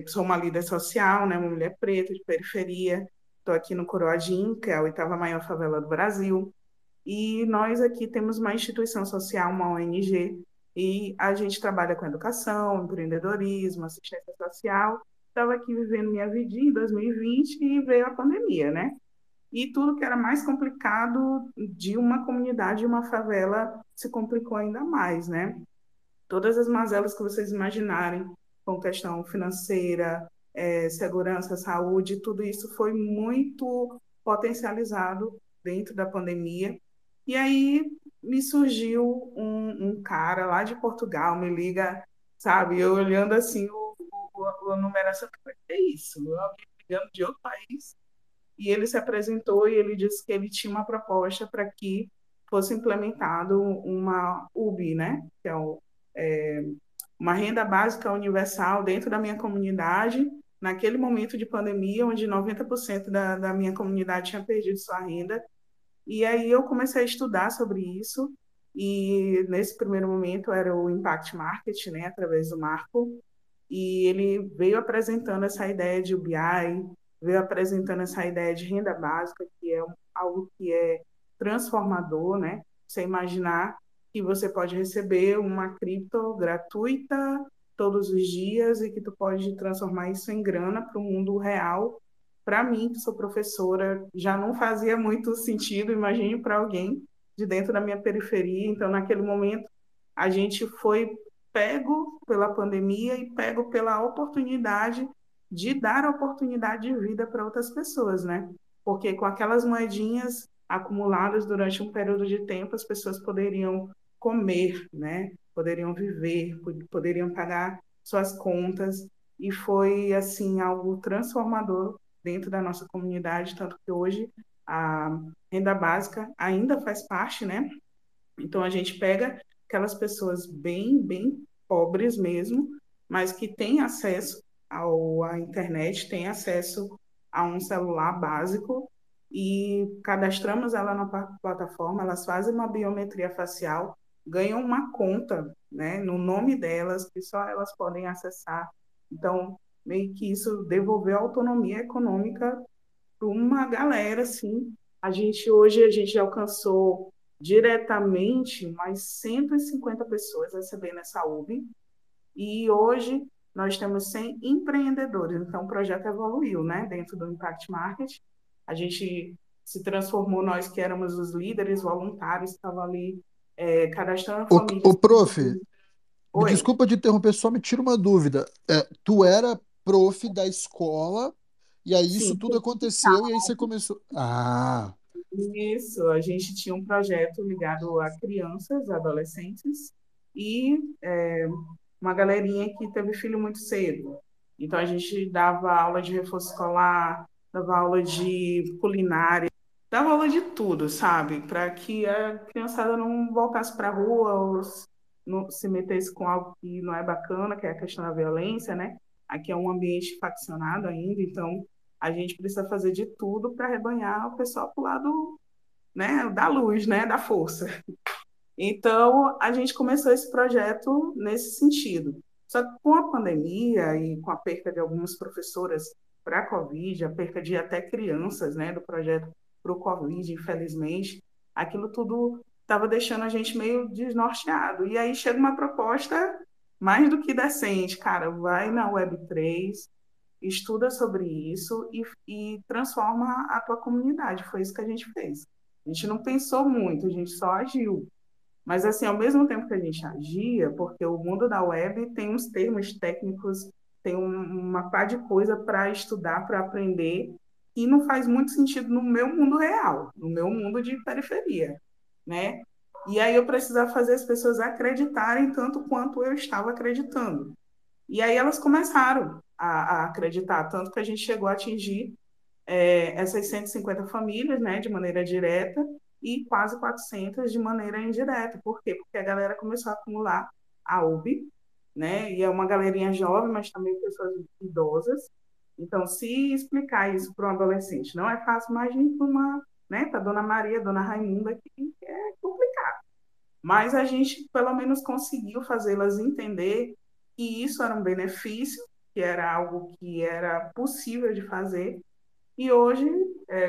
sou uma líder social, né, uma mulher preta de periferia, estou aqui no Coroadinho, que é a 8ª maior favela do Brasil, e nós aqui temos uma instituição social, uma ONG, e a gente trabalha com educação, empreendedorismo, assistência social. Estava aqui vivendo minha vidinha em 2020 e veio a pandemia, né? E tudo que era mais complicado de uma comunidade, de uma favela, se complicou ainda mais, né? Todas as mazelas que vocês imaginarem, com questão financeira, segurança, saúde, tudo isso foi muito potencializado dentro da pandemia. E aí me surgiu um cara lá de Portugal, me liga, sabe? Eu olhando assim a numeração, é isso, alguém ligando de outro país. E ele se apresentou e ele disse que ele tinha uma proposta para que fosse implementado uma UBI, né? Que é uma renda básica universal dentro da minha comunidade, naquele momento de pandemia, onde 90% da minha comunidade tinha perdido sua renda. E aí eu comecei a estudar sobre isso, e nesse primeiro momento era o Impact Market, né? Através do Marco, e ele veio apresentando essa ideia de UBI, veio apresentando essa ideia de renda básica, que é algo que é transformador, né? Você imaginar que você pode receber uma cripto gratuita todos os dias e que tu pode transformar isso em grana para o mundo real. Para mim, que sou professora, já não fazia muito sentido, imagine para alguém de dentro da minha periferia. Então, naquele momento, a gente foi pego pela pandemia e pego pela oportunidade de dar oportunidade de vida para outras pessoas, né? Porque com aquelas moedinhas acumuladas durante um período de tempo, as pessoas poderiam comer, né? Poderiam viver, poderiam pagar suas contas, e foi, assim, algo transformador dentro da nossa comunidade, tanto que hoje a renda básica ainda faz parte, né? Então a gente pega aquelas pessoas bem, bem pobres mesmo, mas que têm acesso à internet, tem acesso a um celular básico, e cadastramos ela na plataforma, elas fazem uma biometria facial, ganham uma conta, né, no nome delas, que só elas podem acessar. Então, meio que isso devolveu a autonomia econômica para uma galera, assim. Hoje a gente já alcançou diretamente mais 150 pessoas recebendo essa UBI, e hoje nós temos 100 empreendedores, então o projeto evoluiu, né? Dentro do Impact Market. A gente se transformou, nós que éramos os líderes voluntários, estavam ali cadastrando famílias. Ô, prof, desculpa de interromper, só me tira uma dúvida. Tu era prof da escola, e aí isso tudo aconteceu, e aí você começou... Ah! Isso, a gente tinha um projeto ligado a crianças, adolescentes, e... uma galerinha que teve filho muito cedo. Então, a gente dava aula de reforço escolar, dava aula de culinária, dava aula de tudo, sabe? Para que a criançada não voltasse para a rua ou não se metesse com algo que não é bacana, que é a questão da violência, né? Aqui é um ambiente faccionado ainda, então a gente precisa fazer de tudo para rebanhar o pessoal para o lado, né, da luz, né, da força. Então, a gente começou esse projeto nesse sentido. Só que com a pandemia e com a perda de algumas professoras para a Covid, a perda de até crianças, né, do projeto para o Covid, infelizmente, aquilo tudo estava deixando a gente meio desnorteado. E aí chega uma proposta mais do que decente, cara, vai na Web3, estuda sobre isso e transforma a tua comunidade. Foi isso que a gente fez. A gente não pensou muito, a gente só agiu. Mas, assim, ao mesmo tempo que a gente agia, porque o mundo da web tem uns termos técnicos, tem uma pá de coisa para estudar, para aprender, e não faz muito sentido no meu mundo real, no meu mundo de periferia, né? E aí eu precisava fazer as pessoas acreditarem tanto quanto eu estava acreditando. E aí elas começaram a acreditar, tanto que a gente chegou a atingir essas 150 famílias, né, de maneira direta, e quase 400 de maneira indireta. Por quê? Porque a galera começou a acumular a UB, né? E é uma galerinha jovem, mas também pessoas idosas. Então, se explicar isso para um adolescente não é fácil, imagina para uma, né, para Dona Maria, Dona Raimunda, que é complicado. Mas a gente, pelo menos, conseguiu fazê-las entender que isso era um benefício, que era algo que era possível de fazer. E hoje,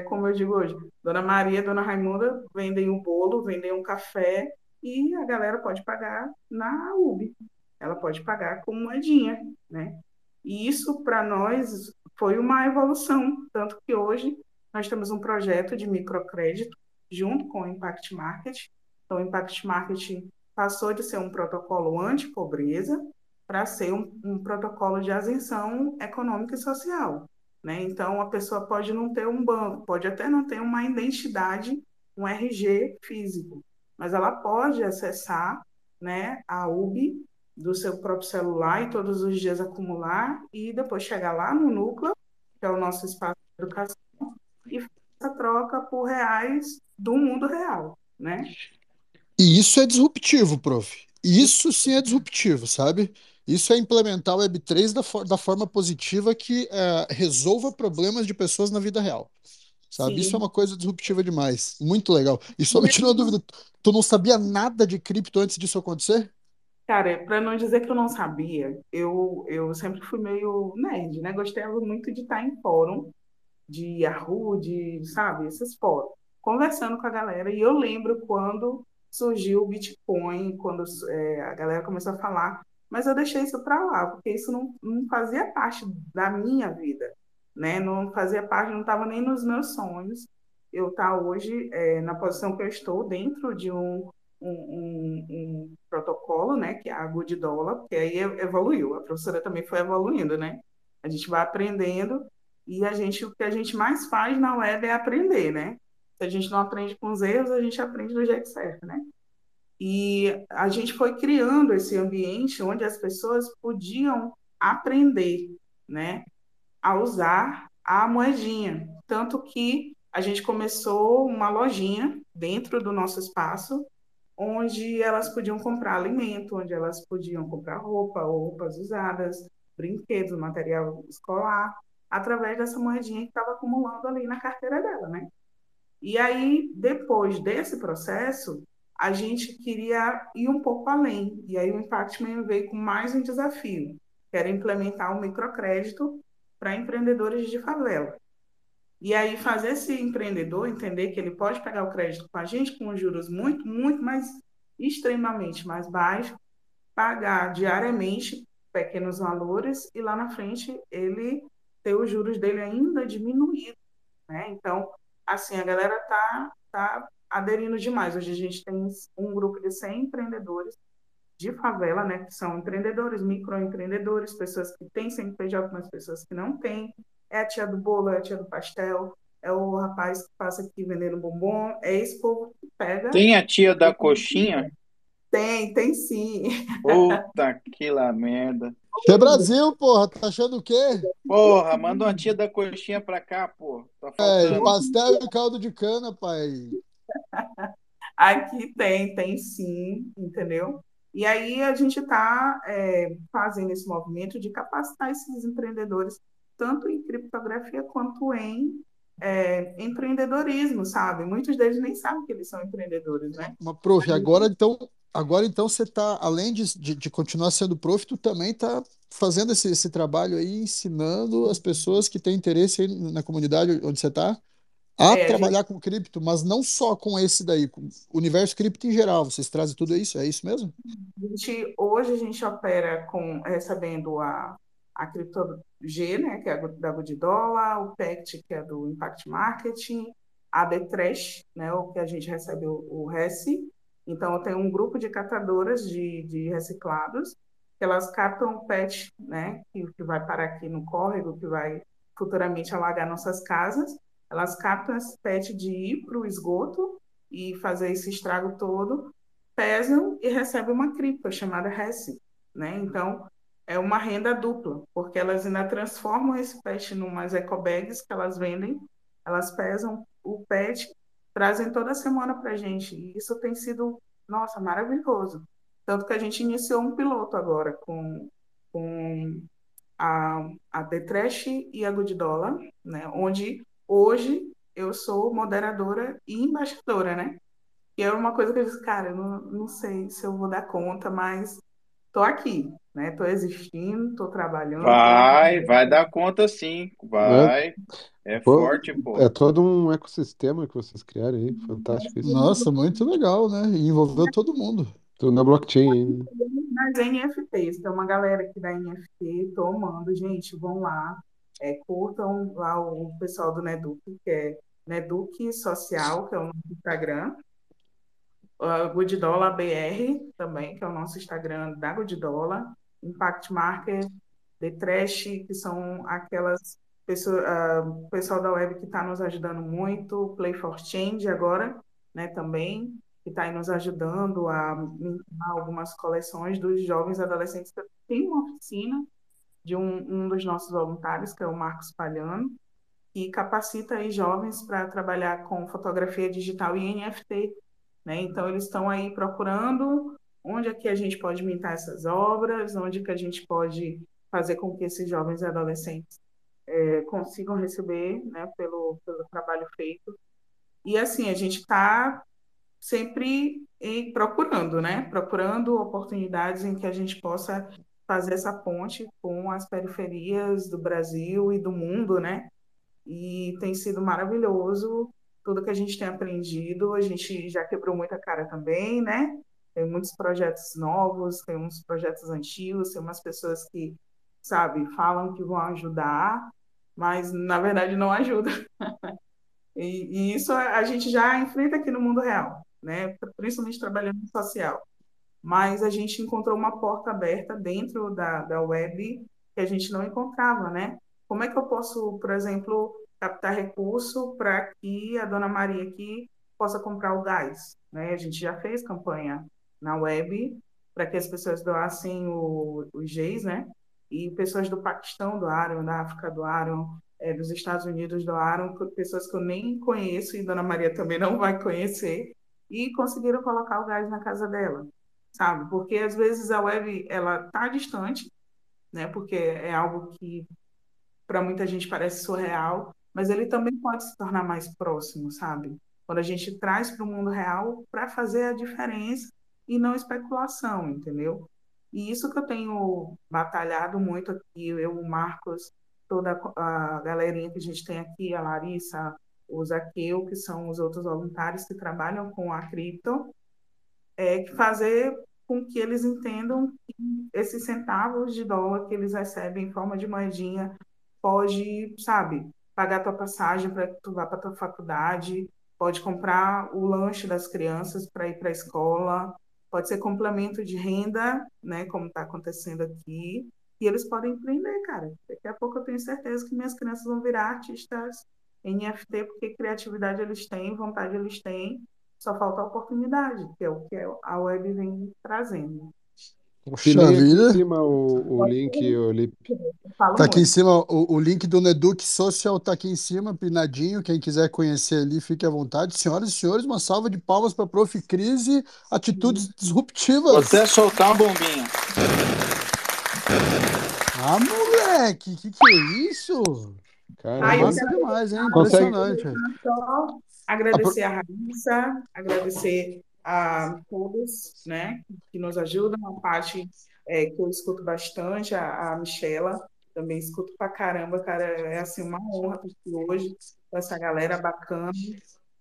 como eu digo hoje, Dona Maria, Dona Raimunda vendem um bolo, vendem um café e a galera pode pagar na UB. Ela pode pagar com moedinha, né? E isso, para nós, foi uma evolução. Tanto que hoje nós temos um projeto de microcrédito junto com o Impact Market. Então, o Impact Market passou de ser um protocolo anti-pobreza para ser um protocolo de ascensão econômica e social. Né? Então, a pessoa pode não ter um banco, pode até não ter uma identidade, um RG físico, mas ela pode acessar, né, a UB do seu próprio celular e todos os dias acumular e depois chegar lá no núcleo, que é o nosso espaço de educação, e fazer essa troca por reais do mundo real. Né? E isso é disruptivo, prof. Isso sim é disruptivo, sabe? Isso é implementar o Web3 da forma positiva que resolva problemas de pessoas na vida real, sabe? Sim. Isso é uma coisa disruptiva demais, muito legal. E só me tirou uma dúvida, tu não sabia nada de cripto antes disso acontecer? Cara, para não dizer que eu não sabia, eu sempre fui meio nerd, né? Gostava muito de estar em fórum, de Yahoo, de, sabe, esses fóruns, conversando com a galera. E eu lembro quando surgiu o Bitcoin, quando a galera começou a falar. Mas eu deixei isso para lá, porque isso não fazia parte da minha vida, né? Não fazia parte, não estava nem nos meus sonhos. Eu estou hoje na posição que eu estou dentro de um protocolo, né? Que é a GoodDollar, porque aí evoluiu. A professora também foi evoluindo, né? A gente vai aprendendo e o que a gente mais faz na web é aprender, né? Se a gente não aprende com os erros, a gente aprende do jeito certo, né? E a gente foi criando esse ambiente onde as pessoas podiam aprender, né, a usar a moedinha. Tanto que a gente começou uma lojinha dentro do nosso espaço, onde elas podiam comprar alimento, onde elas podiam comprar roupa, roupas usadas, brinquedos, material escolar, através dessa moedinha que estava acumulando ali na carteira dela, né? E aí, depois desse processo, a gente queria ir um pouco além. E aí o Impact Man veio com mais um desafio, que era implementar um microcrédito para empreendedores de favela. E aí fazer esse empreendedor entender que ele pode pegar o crédito com a gente, com juros muito, muito, mas extremamente mais baixos, pagar diariamente pequenos valores e lá na frente ele ter os juros dele ainda diminuído. Né? Então, assim, a galera tá aderindo demais. Hoje a gente tem um grupo de 100 empreendedores de favela, né, que são empreendedores, microempreendedores, pessoas que têm CNPJ, mas pessoas que não têm. É a tia do bolo, é a tia do pastel, é o rapaz que passa aqui vendendo bombom, é esse povo que pega. Tem a tia da coxinha? Tem sim. Puta que lá merda. É Brasil, porra, tá achando o quê? Porra, manda uma tia da coxinha pra cá, porra. Tá faltando. É, pastel e caldo de cana, pai. Aqui tem sim, entendeu? E aí a gente está fazendo esse movimento de capacitar esses empreendedores tanto em criptografia quanto em empreendedorismo, sabe? Muitos deles nem sabem que eles são empreendedores, né? Mas, prof, agora então você está, além de continuar sendo prof, tu também está fazendo esse trabalho aí, ensinando as pessoas que têm interesse aí na comunidade onde você está a trabalhar com cripto, mas não só com esse daí, com o universo cripto em geral. Vocês trazem tudo isso? É isso mesmo? Hoje a gente opera com, recebendo a cripto G, né, que é da GoodDollar, o PECT, que é do Impact Market, a Detrash, né, o que a gente recebe o RECI. Então, eu tenho um grupo de catadoras de reciclados, que elas captam o PET, né, que vai parar aqui no córrego, que vai futuramente alagar nossas casas. Elas captam esse PET de ir para o esgoto e fazer esse estrago todo, pesam e recebem uma cripto chamada RECI, né? Então, é uma renda dupla, porque elas ainda transformam esse PET em umas ecobags que elas vendem, elas pesam o PET, trazem toda semana para a gente. E isso tem sido, nossa, maravilhoso. Tanto que a gente iniciou um piloto agora com a Detrash e a GoodDollar, né? Onde... hoje, eu sou moderadora e embaixadora, né? E é uma coisa que eu disse, cara, eu não sei se eu vou dar conta, mas tô aqui, né? Tô existindo, tô trabalhando. Vai dar conta sim, vai. É forte, pô. É todo um ecossistema que vocês criaram aí, fantástico isso. Nossa, muito legal, né? E envolveu todo mundo. Tô na blockchain ainda. Nas NFTs, tem uma galera aqui da NFT, tô amando, gente, vão lá. Curtam lá o pessoal do Neduc, que é Neduc Social, que é o nosso Instagram. GoodDollar BR também, que é o nosso Instagram da GoodDollar. Impact Market, Detrash, que são aquelas pessoas, o pessoal da web que está nos ajudando muito. Play for Change agora, né, também, que está aí nos ajudando a montar algumas coleções dos jovens adolescentes. Tem uma oficina de um dos nossos voluntários, que é o Marcos Palhano, que capacita aí jovens para trabalhar com fotografia digital e NFT, né? Então, eles estão aí procurando onde é que a gente pode mintar essas obras, onde que a gente pode fazer com que esses jovens e adolescentes consigam receber, né, pelo trabalho feito. E, assim, a gente está sempre procurando, né? Procurando oportunidades em que a gente possa fazer essa ponte com as periferias do Brasil e do mundo, né? E tem sido maravilhoso tudo que a gente tem aprendido. A gente já quebrou muita cara também, né? Tem muitos projetos novos, tem uns projetos antigos, tem umas pessoas que, sabe, falam que vão ajudar, mas, na verdade, não ajudam. E isso a gente já enfrenta aqui no mundo real, né? Principalmente trabalhando no social. Mas a gente encontrou uma porta aberta dentro da web que a gente não encontrava, né? Como é que eu posso, por exemplo, captar recurso para que a dona Maria aqui possa comprar o gás, né? A gente já fez campanha na web para que as pessoas doassem os GEIs, né? E pessoas do Paquistão doaram, da África doaram, dos Estados Unidos doaram, pessoas que eu nem conheço e dona Maria também não vai conhecer, e conseguiram colocar o gás na casa dela, sabe? Porque às vezes a web ela tá distante, né? Porque é algo que para muita gente parece surreal, mas ele também pode se tornar mais próximo, sabe? Quando a gente traz para o mundo real para fazer a diferença e não especulação, entendeu? E isso que eu tenho batalhado muito aqui, eu, o Marcos, toda a galerinha que a gente tem aqui, a Larissa, o Zaqueu, que são os outros voluntários que trabalham com a cripto, fazer com que eles entendam que esses centavos de dólar que eles recebem em forma de moedinha pode, sabe, pagar tua passagem para que tu vá para tua faculdade, pode comprar o lanche das crianças para ir para a escola, pode ser complemento de renda, né, como está acontecendo aqui, e eles podem empreender, cara. Daqui a pouco eu tenho certeza que minhas crianças vão virar artistas NFT, porque criatividade eles têm, vontade eles têm, só falta a oportunidade, que é o que a web vem trazendo. Puxa vida. Aqui em cima o link, Lipe. Tá aqui em cima, o link do Neduc Social tá aqui em cima, pinadinho, quem quiser conhecer ali, fique à vontade. Senhoras e senhores, uma salva de palmas para Prof. Cris, atitudes disruptivas. Vou até soltar uma bombinha. Ah, moleque, que é isso? Caramba, é demais, hein? Impressionante. Só agradecer a Raíssa, agradecer a todos, né, que nos ajudam, a Paty, que eu escuto bastante, a Michela, também escuto pra caramba, cara, é assim, uma honra estar hoje com essa galera bacana.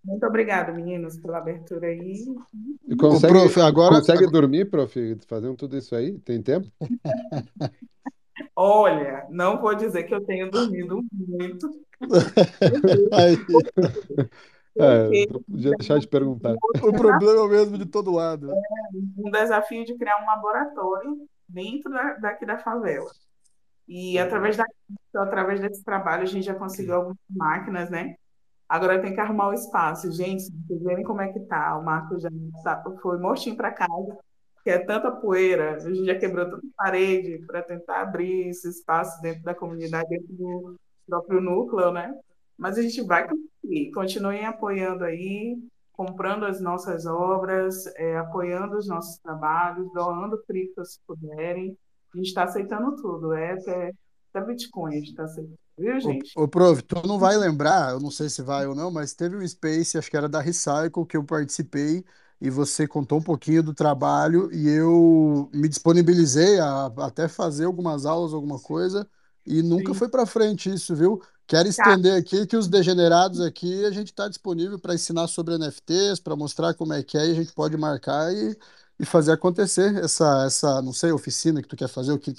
Muito obrigado, meninos, pela abertura aí. E consegue, prof, agora... consegue dormir, prof, fazendo tudo isso aí? Tem tempo? Olha, não vou dizer que eu tenho dormido muito. Podia deixar de perguntar. O problema é o mesmo de todo lado. É um desafio de criar um laboratório dentro daqui da favela. E através desse trabalho a gente já conseguiu algumas máquinas, né? Agora tem que arrumar o espaço. Gente, vocês verem como é que tá. O Marco já foi mortinho para casa, que é tanta poeira. A gente já quebrou toda a parede para tentar abrir esse espaço dentro da comunidade, dentro do próprio núcleo, né? Mas a gente vai conseguir. Continuem apoiando aí, comprando as nossas obras, apoiando os nossos trabalhos, doando cripto se puderem. A gente está aceitando tudo, até Bitcoin a gente está aceitando, viu, gente? Ô, prof, tu não vai lembrar, eu não sei se vai ou não, mas teve um Space, acho que era da Recycle, que eu participei, e você contou um pouquinho do trabalho, e eu me disponibilizei a até fazer algumas aulas, alguma coisa, e nunca foi para frente isso, viu? Quero estender aqui que os degenerados aqui, a gente está disponível para ensinar sobre NFTs, para mostrar como é que é, e a gente pode marcar e fazer acontecer essa, não sei, oficina que tu quer fazer, o que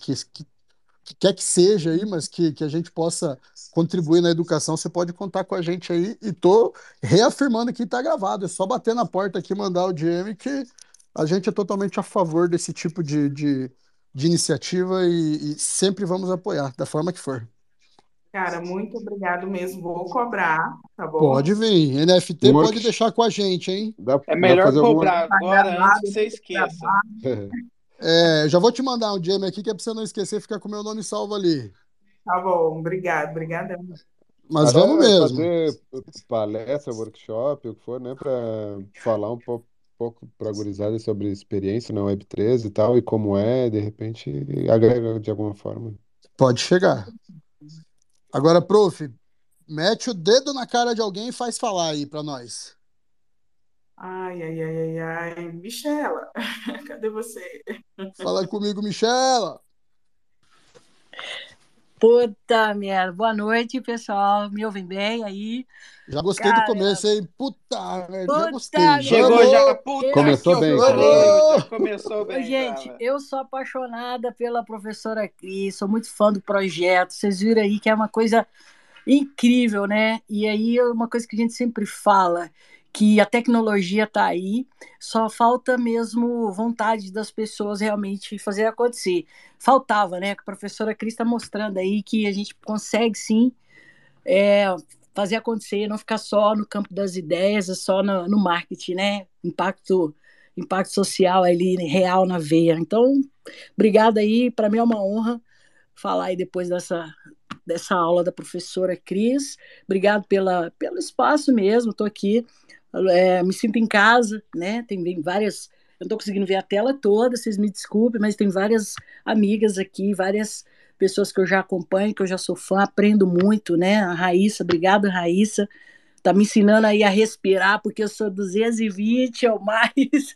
quer que seja aí, mas que a gente possa contribuir na educação, você pode contar com a gente aí, e tô reafirmando que tá gravado, é só bater na porta aqui, mandar o DM, que a gente é totalmente a favor desse tipo de iniciativa e sempre vamos apoiar, da forma que for. Cara, muito obrigado mesmo, vou cobrar, tá bom? Pode vir, NFT pode deixar com a gente, hein? É melhor cobrar agora, antes que você esqueça. Já vou te mandar um DM aqui, que é pra você não esquecer, ficar com meu nome salvo ali. Tá bom, obrigadão. Mas vamos mesmo. Fazer palestra, workshop, o que for, né, pra falar um pouco pra gurizada sobre experiência na Web3 e tal, e como é, de repente, agrega de alguma forma. Pode chegar. Agora, prof, mete o dedo na cara de alguém e faz falar aí pra nós. Ai, Michela, cadê você? Fala comigo, Michela! Puta merda, boa noite, pessoal, me ouvem bem aí? Já gostei do começo, hein? Puta merda, já gostei. Chegou já, puta. Começou bem. Começou bem. Gente, cara, eu sou apaixonada pela professora Cris, sou muito fã do projeto, vocês viram aí que é uma coisa incrível, né? E aí é uma coisa que a gente sempre fala, que a tecnologia está aí, só falta mesmo vontade das pessoas realmente fazer acontecer. Faltava, né? A professora Cris está mostrando aí que a gente consegue sim fazer acontecer, não ficar só no campo das ideias, só no marketing, né? Impacto social ali, real na veia. Então, obrigado aí, para mim é uma honra falar aí depois dessa aula da professora Cris. Obrigado pelo espaço mesmo, estou aqui. Me sinto em casa, né? Tem várias, eu não estou conseguindo ver a tela toda, vocês me desculpem, mas tem várias amigas aqui, várias pessoas que eu já acompanho, que eu já sou fã, aprendo muito, né? A Raíssa, obrigado, Raíssa, tá me ensinando aí a respirar, porque eu sou 220 ou mais,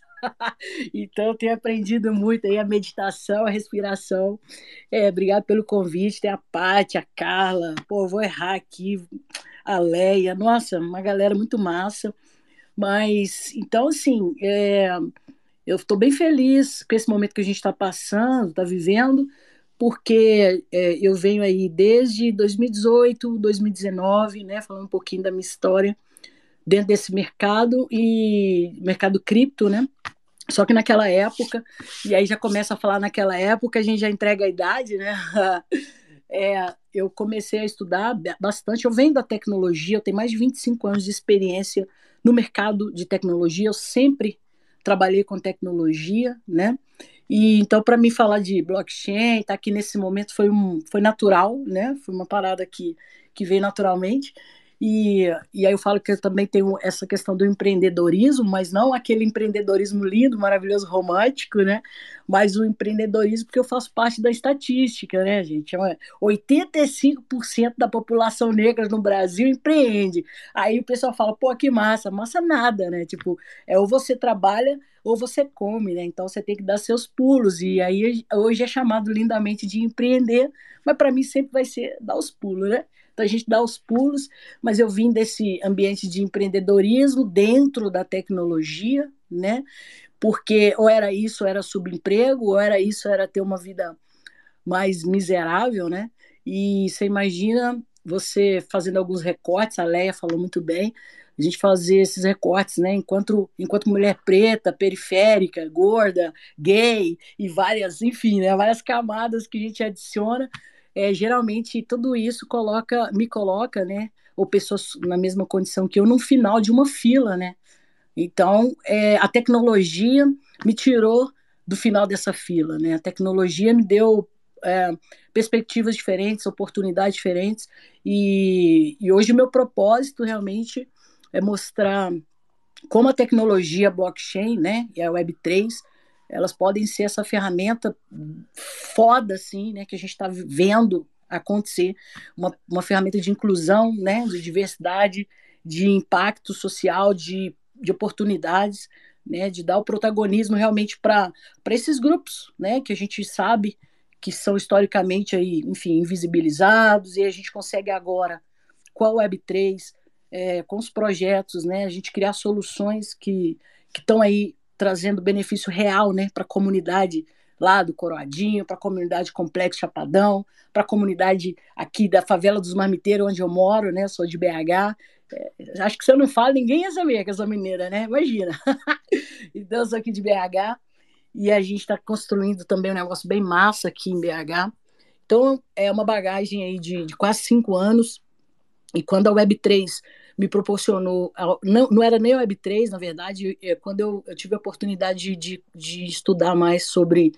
então eu tenho aprendido muito aí a meditação, a respiração. Obrigado pelo convite, tem a Paty, a Carla, pô, vou errar aqui, a Leia, nossa, uma galera muito massa. Mas, então, assim, eu estou bem feliz com esse momento que a gente está passando, está vivendo, porque eu venho aí desde 2018, 2019, né, falando um pouquinho da minha história dentro desse mercado, e mercado cripto, né? Só que naquela época, e aí já começa a falar naquela época, a gente já entrega a idade, né? Eu comecei a estudar bastante, eu venho da tecnologia, eu tenho mais de 25 anos de experiência no mercado de tecnologia, eu sempre trabalhei com tecnologia, né? E então, para mim, falar de blockchain, estar aqui nesse momento foi natural, né? Foi uma parada que veio naturalmente. E aí eu falo que eu também tenho essa questão do empreendedorismo, mas não aquele empreendedorismo lindo, maravilhoso, romântico, né? Mas o empreendedorismo que eu faço parte da estatística, né, gente? 85% da população negra no Brasil empreende. Aí o pessoal fala, pô, que massa. Massa nada, né? Tipo, é ou você trabalha ou você come, né? Então você tem que dar seus pulos. E aí hoje é chamado lindamente de empreender, mas para mim sempre vai ser dar os pulos, né? Então a gente dá os pulos, mas eu vim desse ambiente de empreendedorismo dentro da tecnologia, né? Porque ou era isso, ou era subemprego, ou era isso, ou era ter uma vida mais miserável, né? E você imagina você fazendo alguns recortes, a Leia falou muito bem, a gente fazer esses recortes, né? Enquanto mulher preta, periférica, gorda, gay e várias, enfim, né? Várias camadas que a gente adiciona. Geralmente tudo isso me coloca, né, ou pessoas na mesma condição que eu, no final de uma fila, né? Então, a tecnologia me tirou do final dessa fila, né? A tecnologia me deu perspectivas diferentes, oportunidades diferentes, e hoje o meu propósito realmente é mostrar como a tecnologia blockchain, né, e a Web3, elas podem ser essa ferramenta foda, assim, né, que a gente está vendo acontecer, uma ferramenta de inclusão, né, de diversidade, de impacto social, de oportunidades, né, de dar o protagonismo realmente para esses grupos, né, que a gente sabe que são historicamente, aí, enfim, invisibilizados, e a gente consegue agora, com a Web3, com os projetos, né, a gente criar soluções que estão aí trazendo benefício real, né, para a comunidade lá do Coroadinho, para a comunidade Complexo Chapadão, para a comunidade aqui da favela dos Marmiteiros, onde eu moro, né, sou de BH. Acho que se eu não falo, ninguém ia saber que eu sou mineira, né, imagina. Então eu sou aqui de BH e a gente está construindo também um negócio bem massa aqui em BH. Então é uma bagagem aí de quase 5 anos, e quando a Web3 me proporcionou, não era nem o Web3, na verdade, quando eu tive a oportunidade de estudar mais sobre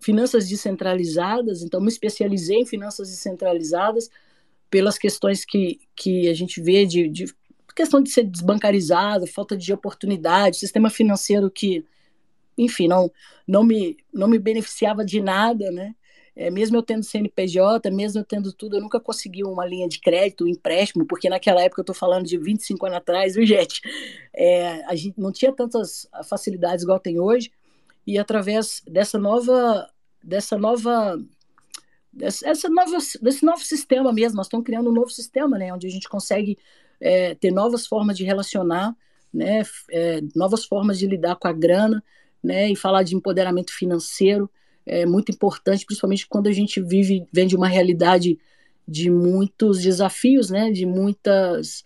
finanças descentralizadas, então me especializei em finanças descentralizadas pelas questões que a gente vê de questão de ser desbancarizado, falta de oportunidade, sistema financeiro que, enfim, não me beneficiava de nada, né? Mesmo eu tendo CNPJ, mesmo eu tendo tudo, eu nunca consegui uma linha de crédito, um empréstimo, porque naquela época, eu estou falando de 25 anos atrás, viu, gente? A gente não tinha tantas facilidades igual tem hoje, e através desse novo sistema mesmo, nós estamos criando um novo sistema, né, onde a gente consegue ter novas formas de relacionar, né, novas formas de lidar com a grana, né, e falar de empoderamento financeiro, é muito importante, principalmente quando a gente vem de uma realidade de muitos desafios, né, de muitas,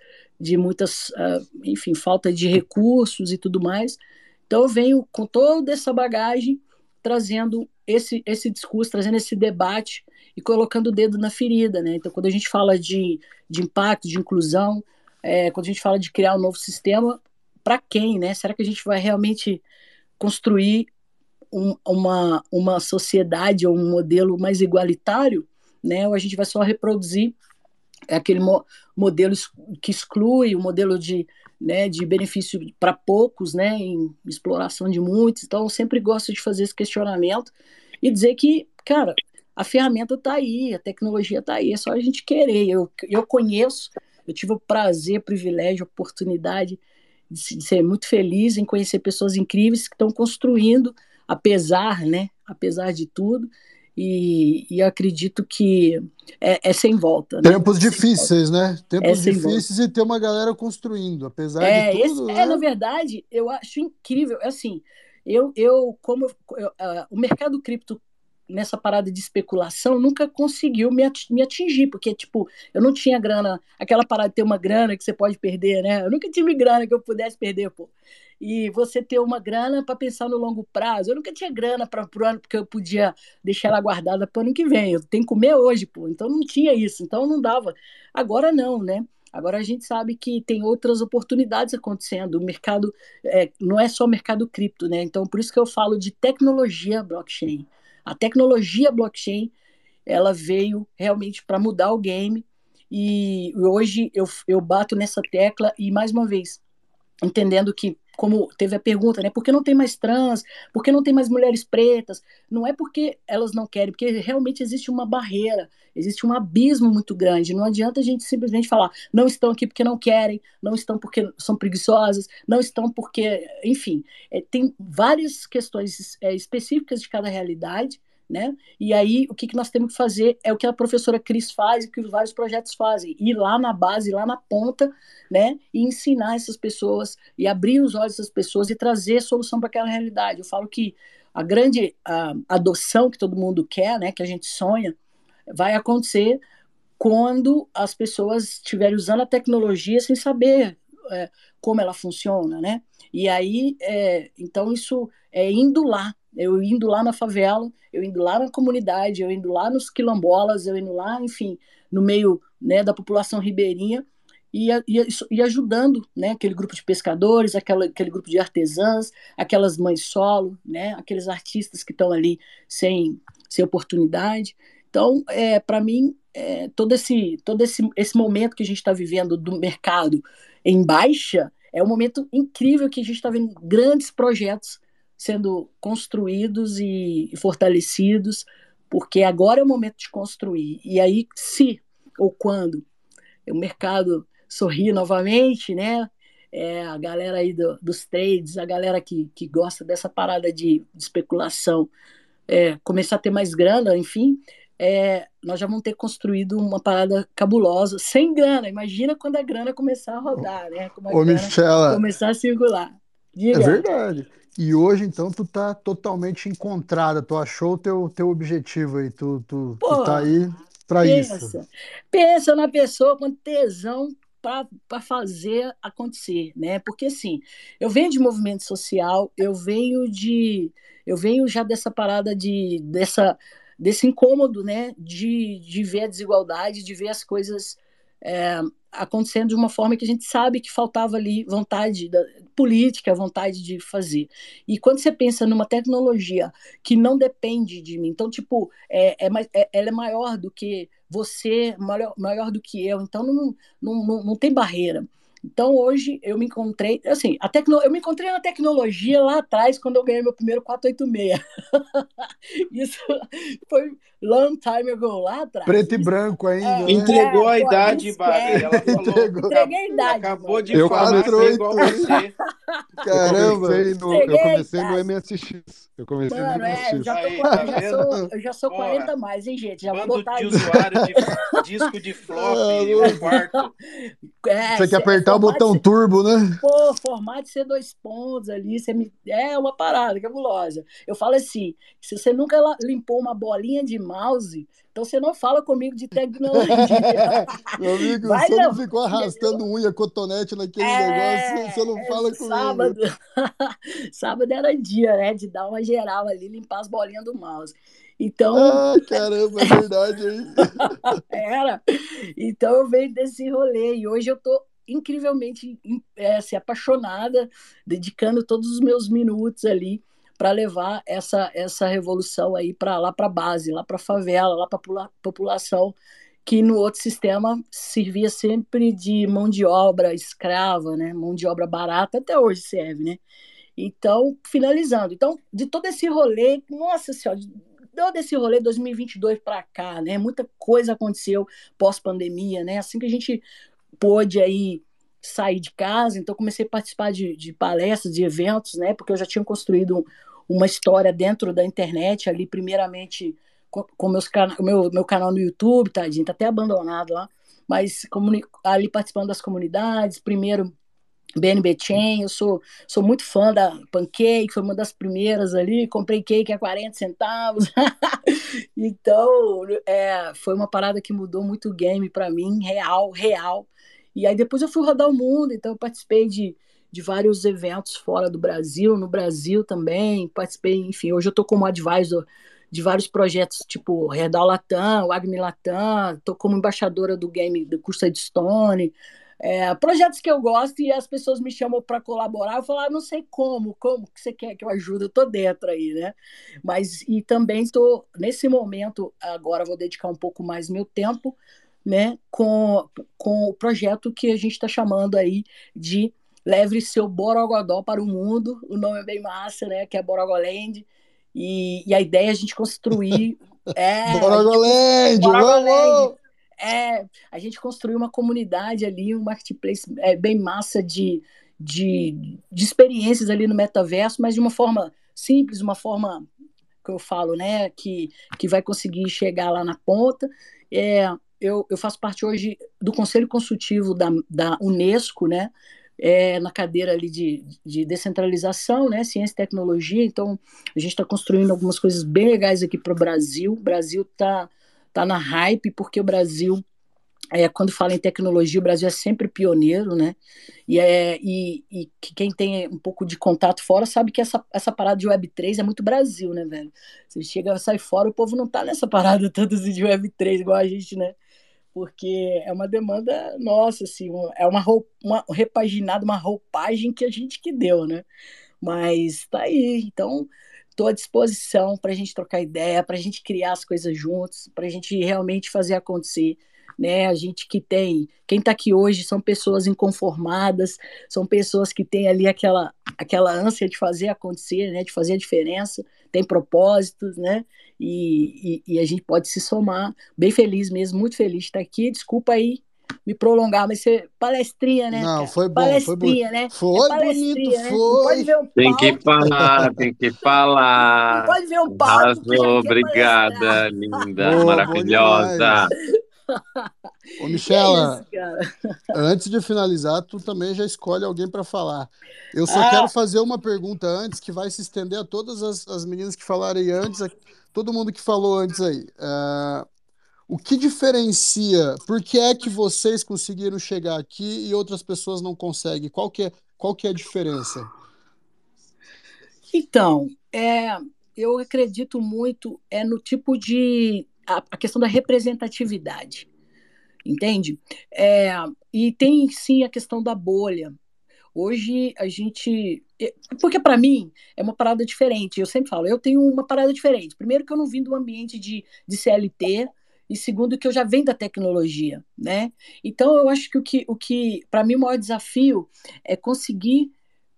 enfim, falta de recursos e tudo mais. Então eu venho com toda essa bagagem, trazendo esse discurso, trazendo esse debate e colocando o dedo na ferida, né? Então quando a gente fala de impacto, de inclusão, quando a gente fala de criar um novo sistema, para quem, né? Será que a gente vai realmente construir uma sociedade ou um modelo mais igualitário, né? Ou a gente vai só reproduzir aquele modelo que exclui, o modelo de benefício para poucos, né, em exploração de muitos. Então eu sempre gosto de fazer esse questionamento e dizer que, cara, a ferramenta está aí, a tecnologia está aí, é só a gente querer. Eu conheço, eu tive o prazer, privilégio, oportunidade de ser muito feliz em conhecer pessoas incríveis que estão construindo, apesar de tudo, e eu acredito que é sem volta, né? Tempos difíceis, né? Tempos difíceis, e ter uma galera construindo, apesar de tudo. Na verdade, eu acho incrível, assim, o mercado cripto, nessa parada de especulação, nunca conseguiu me atingir, porque, tipo, eu não tinha grana, aquela parada de ter uma grana que você pode perder, né? Eu nunca tive grana que eu pudesse perder, pô. E você ter uma grana para pensar no longo prazo. Eu nunca tinha grana para o ano, porque eu podia deixar ela guardada para o ano que vem. Eu tenho que comer hoje, pô. Então não tinha isso, então não dava. Agora não, né? Agora a gente sabe que tem outras oportunidades acontecendo. O mercado não é só o mercado cripto, né? Então por isso que eu falo de tecnologia blockchain. A tecnologia blockchain, ela veio realmente para mudar o game E hoje eu bato nessa tecla e, mais uma vez, entendendo que, como teve a pergunta, né, por que não tem mais trans, por que não tem mais mulheres pretas, não é porque elas não querem, porque realmente existe uma barreira, existe um abismo muito grande, não adianta a gente simplesmente falar, não estão aqui porque não querem, não estão porque são preguiçosas, não estão porque, enfim, tem várias questões específicas de cada realidade, né? E aí o que nós temos que fazer é o que a professora Cris faz e o que vários projetos fazem, ir lá na base, lá na ponta, né? E ensinar essas pessoas e abrir os olhos dessas pessoas e trazer solução para aquela realidade. Eu falo que a grande adoção que todo mundo quer, né? Que a gente sonha, vai acontecer quando as pessoas estiverem usando a tecnologia sem saber como ela funciona, né? E aí, então isso é indo lá. Eu indo lá na favela, eu indo lá na comunidade, eu indo lá nos quilombolas, eu indo lá, enfim, no meio, né, da população ribeirinha e ajudando, né, aquele grupo de pescadores, aquele grupo de artesãs, aquelas mães solo, né, aqueles artistas que estão ali sem oportunidade. Então, para mim, todo esse momento que a gente está vivendo do mercado em baixa é um momento incrível que a gente está vendo grandes projetos sendo construídos e fortalecidos, porque agora é o momento de construir. E aí, se ou quando o mercado sorrir novamente, né? A galera aí dos trades, a galera que gosta dessa parada de especulação, começar a ter mais grana, enfim, nós já vamos ter construído uma parada cabulosa, sem grana. Imagina quando a grana começar a rodar, né? Como a grana começar a circular. Diga. É verdade. E hoje, então, tu tá totalmente encontrada, tu achou o teu objetivo aí, tu tá aí pra isso. Pensa na pessoa com tesão para fazer acontecer, né? Porque, assim, eu venho de movimento social, eu venho já dessa parada desse incômodo, né? De ver a desigualdade, de ver as coisas acontecendo de uma forma que a gente sabe que faltava ali vontade política, vontade de fazer. E quando você pensa numa tecnologia que não depende de mim, então, tipo, ela é maior do que você, maior do que eu, então não tem barreira. Então, hoje, eu me encontrei... Assim, eu me encontrei na tecnologia lá atrás, quando eu ganhei meu primeiro 486. Isso foi long time ago, lá atrás. Preto e branco ainda. Né? Entregou a idade, Bagreira. Ela falou. Entreguei a idade. Acabou de falar, ser igual você. Caramba. Eu comecei no MSX. Eu comecei no MSX. Eu já sou 40 a mais, hein, gente? Já vou botar de usuário de disco de flop e um quarto. Você quer apertar o botão turbo, né? Pô, formato C2 ali, é uma parada cabulosa. Eu falo assim, se você nunca limpou uma bolinha de mouse, então você não fala comigo de tecnologia. Meu amigo, você não ficou arrastando unha, cotonete naquele negócio, você não fala comigo. Sábado. Sábado era dia, né, de dar uma geral ali, limpar as bolinhas do mouse. Então... Ah, caramba, é verdade, hein? Era. Então eu venho desse rolê e hoje eu tô incrivelmente apaixonada, dedicando todos os meus minutos ali para levar essa revolução aí para lá, para a base, lá para a favela, lá para a população que no outro sistema servia sempre de mão de obra escrava, né? Mão de obra barata, até hoje serve, né? Então, finalizando. Então, de todo esse rolê, nossa senhora, desse rolê 2022 para cá, né? Muita coisa aconteceu pós-pandemia, né? Assim que a gente pôde aí sair de casa, então comecei a participar de palestras, de eventos, né? Porque eu já tinha construído uma história dentro da internet ali, primeiramente com meu canal no YouTube, tadinho, tá até abandonado lá, mas ali participando das comunidades, primeiro BNB Chain, eu sou muito fã da Pancake, foi uma das primeiras ali, comprei cake a 40 centavos, então foi uma parada que mudou muito o game pra mim, real, e aí depois eu fui rodar o mundo, então eu participei de vários eventos fora do Brasil, no Brasil também, participei, enfim, hoje eu tô como advisor de vários projetos, tipo Redal Latam, Agmi Latam, tô como embaixadora do game do Custodstone, projetos que eu gosto e as pessoas me chamam para colaborar, eu falo, não sei como que você quer que eu ajude, eu tô dentro aí, né, mas, e também tô, nesse momento, agora vou dedicar um pouco mais meu tempo né, com o projeto que a gente está chamando aí de Leve Seu Borogodó para o Mundo. O nome é bem massa, né, que é Borogoland. E a ideia é a gente construir... Borogoland! Vamos! A gente construiu uma comunidade ali, um marketplace bem massa de experiências ali no metaverso, mas de uma forma simples, uma forma que eu falo, né, que vai conseguir chegar lá na ponta. Eu faço parte hoje do Conselho Consultivo da Unesco, né, na cadeira ali de descentralização, né, ciência e tecnologia. Então, a gente está construindo algumas coisas bem legais aqui para o Brasil. O Brasil está na hype, porque o Brasil, quando fala em tecnologia, o Brasil é sempre pioneiro, né? E quem tem um pouco de contato fora sabe que essa parada de Web3 é muito Brasil, né, velho? Você chega, sai fora, o povo não tá nessa parada tanto assim de Web3 igual a gente, né? Porque é uma demanda nossa, assim, é uma roupagem que a gente que deu, né? Mas tá aí, então... Estou à disposição para a gente trocar ideia, para a gente criar as coisas juntos, para a gente realmente fazer acontecer, né? A gente que tem... Quem está aqui hoje são pessoas inconformadas, são pessoas que têm ali aquela ânsia de fazer acontecer, né? De fazer a diferença, tem propósitos, né? E a gente pode se somar. Bem feliz mesmo, muito feliz de estar aqui. Desculpa aí me prolongar, mas você... Palestrinha, né? Não, foi bom. Palestrinha, né? Foi bonito, né? Foi. Tem que falar. Não pode ver um palco. Obrigada, linda, boa, maravilhosa. Ô, Michela, antes de finalizar, tu também já escolhe alguém para falar. Eu só quero fazer uma pergunta antes, que vai se estender a todas as meninas que falarem antes, a todo mundo que falou antes aí. O que diferencia? Por que é que vocês conseguiram chegar aqui e outras pessoas não conseguem? Qual que é a diferença? Então, eu acredito muito no tipo de... A questão da representatividade, entende? E tem, sim, a questão da bolha. Hoje, a gente... Porque, para mim, é uma parada diferente. Eu sempre falo, eu tenho uma parada diferente. Primeiro que eu não vim do ambiente de CLT, e segundo que eu já venho da tecnologia, né? Então eu acho que o que para mim o maior desafio é conseguir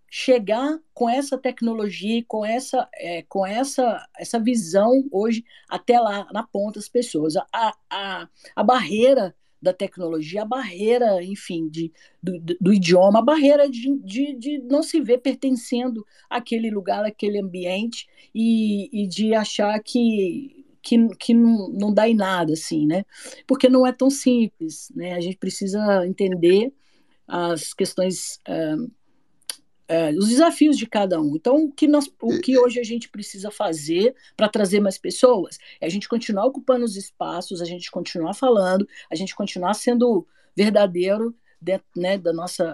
chegar com essa tecnologia, com essa visão hoje até lá na ponta das pessoas. A barreira da tecnologia, a barreira, enfim, do idioma, a barreira de não se ver pertencendo àquele lugar, àquele ambiente e de achar que não dá em nada, assim, né? Porque não é tão simples, né? A gente precisa entender as questões, os desafios de cada um. Então, o que hoje a gente precisa fazer para trazer mais pessoas é a gente continuar ocupando os espaços, a gente continuar falando, a gente continuar sendo verdadeiro dentro, né, do nosso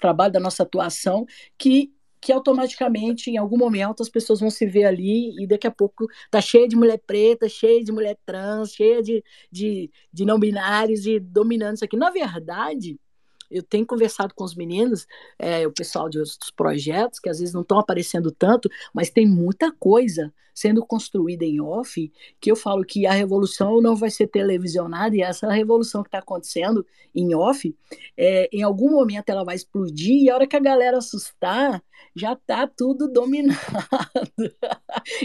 trabalho, da nossa atuação, que automaticamente, em algum momento, as pessoas vão se ver ali e daqui a pouco tá cheio de mulher preta, cheio de mulher trans, cheio de não binários e dominando isso aqui. Na verdade, eu tenho conversado com os meninos, o pessoal de outros projetos, que às vezes não estão aparecendo tanto, mas tem muita coisa sendo construída em off, que eu falo que a revolução não vai ser televisionada, e essa revolução que está acontecendo em off, em algum momento ela vai explodir, e a hora que a galera assustar, já está tudo dominado.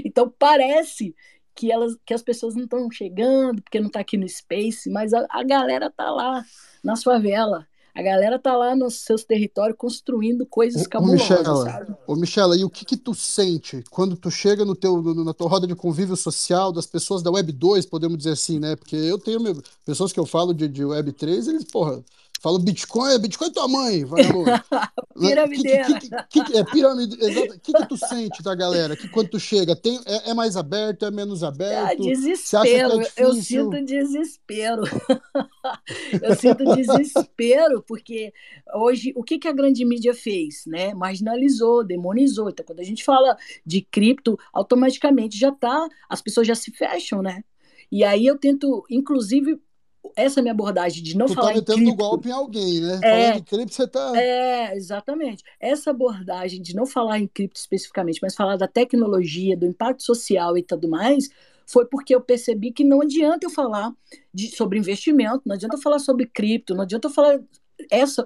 Então parece que as pessoas não estão chegando, porque não está aqui no Space, mas a galera está lá, na sua vela. A galera tá lá nos seus territórios construindo coisas cabulosas, sabe? Ô, Michela, e o que tu sente quando tu chega na tua roda de convívio social das pessoas da Web 2, podemos dizer assim, né? Porque eu tenho pessoas que eu falo de Web 3, eles, porra, falam Bitcoin é tua mãe, vai piramideira. É pirâmide, exato. O que tu sente da galera? Que quando tu chega, é mais aberto, é menos aberto? Desespero, tá eu sinto desespero. Eu sinto desespero, porque hoje, o que a grande mídia fez, né? Marginalizou, demonizou. Então, quando a gente fala de cripto, automaticamente as pessoas já se fecham, né? E aí eu tento, inclusive, essa minha abordagem de não falar em cripto... Tu tá metendo golpe em alguém, né? Falando de cripto, você tá... Exatamente. Essa abordagem de não falar em cripto especificamente, mas falar da tecnologia, do impacto social e tudo mais, foi porque eu percebi que não adianta eu falar sobre investimento, não adianta eu falar sobre cripto, não adianta eu falar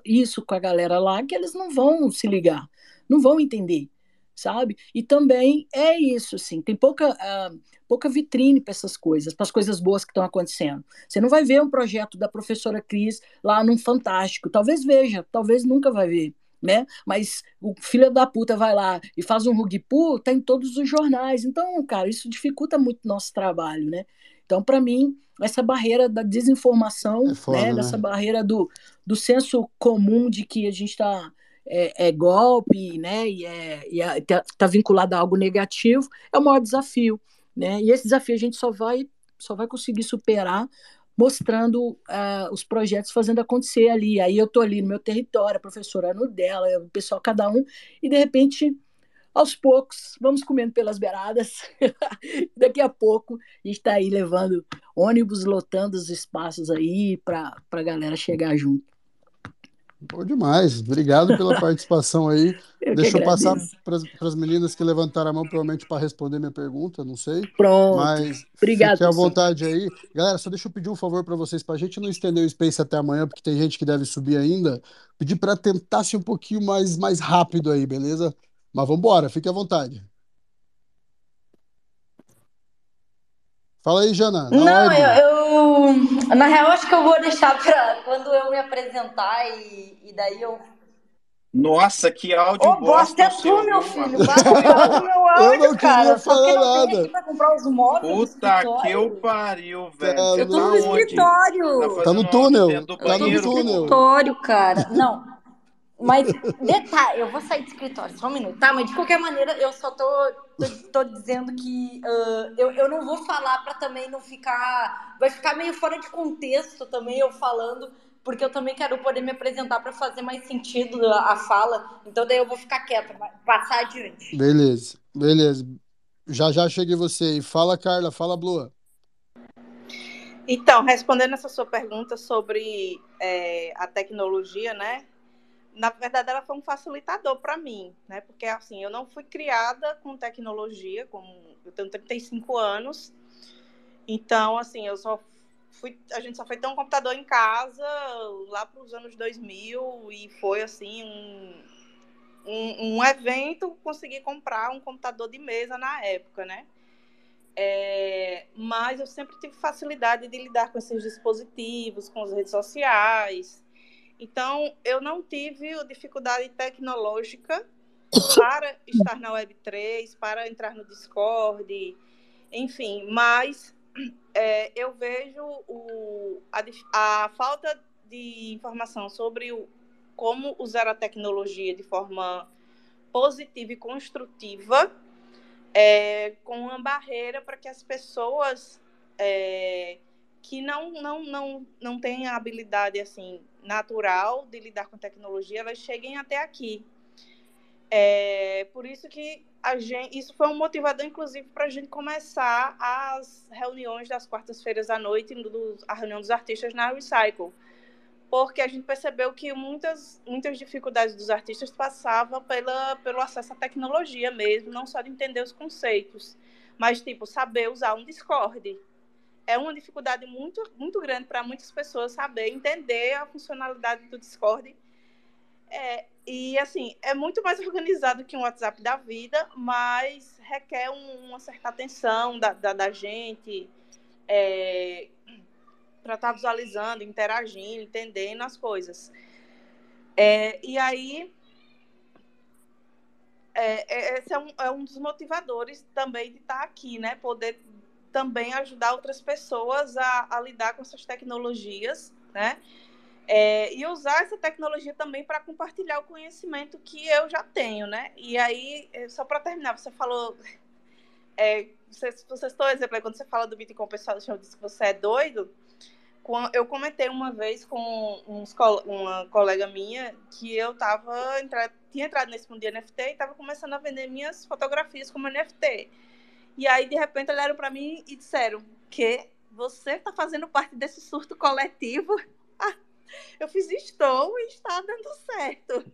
isso com a galera lá, que eles não vão se ligar, não vão entender, sabe? E também é isso, assim, tem pouca vitrine para essas coisas, para as coisas boas que estão acontecendo. Você não vai ver um projeto da professora Cris lá num Fantástico, talvez veja, talvez nunca vai ver, né? Mas o filho da puta vai lá e faz um rug-pull, tá em todos os jornais. Então, cara, isso dificulta muito o nosso trabalho, né? Então, para mim, essa barreira da desinformação, é foda, né? Dessa barreira do senso comum de que a gente está... É golpe, né? Tá vinculado a algo negativo, é o maior desafio, né? E esse desafio a gente só vai conseguir superar mostrando os projetos fazendo acontecer ali. Aí eu tô ali no meu território, a professora no dela, o pessoal cada um, e de repente, aos poucos, vamos comendo pelas beiradas. Daqui a pouco a gente tá aí levando ônibus, lotando os espaços aí pra galera chegar junto. Bom demais, obrigado pela participação aí. Deixa eu passar para as meninas que levantaram a mão, provavelmente para responder minha pergunta, não sei. Pronto, mas obrigado, fique à vontade aí. Galera, só deixa eu pedir um favor para vocês, para a gente não estender o Space até amanhã, porque tem gente que deve subir ainda. Pedir para tentar ser um pouquinho mais rápido aí, beleza? Mas vamos embora, fique à vontade. Fala aí, Jana. Não, eu na real acho que eu vou deixar para quando eu me apresentar e daí eu... Nossa, que áudio bosta! É tu, meu filho! Basta meu áudio, eu não queria falar nada. Para comprar os móveis. Puta que eu pariu, velho. Eu tô no escritório. Tá no túnel. Tá no escritório, cara. Não, mas detalhe, eu vou sair do escritório, só um minuto, tá? Mas de qualquer maneira, eu só tô dizendo que eu não vou falar para também não ficar... Vai ficar meio fora de contexto também eu falando, porque eu também quero poder me apresentar para fazer mais sentido a fala. Então daí eu vou ficar quieta, passar adiante. Beleza, beleza. Já cheguei você aí. Fala, Carla. Fala, Blua. Então, respondendo essa sua pergunta sobre a tecnologia, né? Na verdade, ela foi um facilitador para mim, né? Porque, assim, eu não fui criada com tecnologia, eu tenho 35 anos, então, assim, a gente só foi ter um computador em casa lá para os anos 2000 e foi, assim, um evento conseguir comprar um computador de mesa na época, né? Mas eu sempre tive facilidade de lidar com esses dispositivos, com as redes sociais. Então, eu não tive dificuldade tecnológica para estar na Web3, para entrar no Discord, enfim. Mas eu vejo a falta de informação sobre como usar a tecnologia de forma positiva e construtiva com uma barreira para que as pessoas... que não têm a habilidade assim, natural de lidar com tecnologia, elas cheguem até aqui. Por isso que isso foi um motivador, inclusive, para a gente começar as reuniões das quartas-feiras à noite, a reunião dos artistas na Recycle, porque a gente percebeu que muitas dificuldades dos artistas passavam pelo acesso à tecnologia mesmo, não só de entender os conceitos, mas tipo saber usar um Discord. É uma dificuldade muito, muito grande para muitas pessoas saber entender a funcionalidade do Discord. E, assim, é muito mais organizado que um WhatsApp da vida, mas requer uma certa atenção da gente para estar visualizando, interagindo, entendendo as coisas. E aí... esse é um dos motivadores também de estar aqui, né? Poder... também ajudar outras pessoas a lidar com essas tecnologias, né? E usar essa tecnologia também para compartilhar o conhecimento que eu já tenho, né? E aí, só para terminar, você falou... vocês estão, exemplo, aí, quando você fala do Bitcoin, o pessoal disse que você é doido. Eu comentei uma vez com uma colega minha que eu tinha entrado nesse mundo de NFT e estava começando a vender minhas fotografias como NFT. E aí, de repente, olharam para mim e disseram que você está fazendo parte desse surto coletivo. Eu fiz, estou, e está dando certo.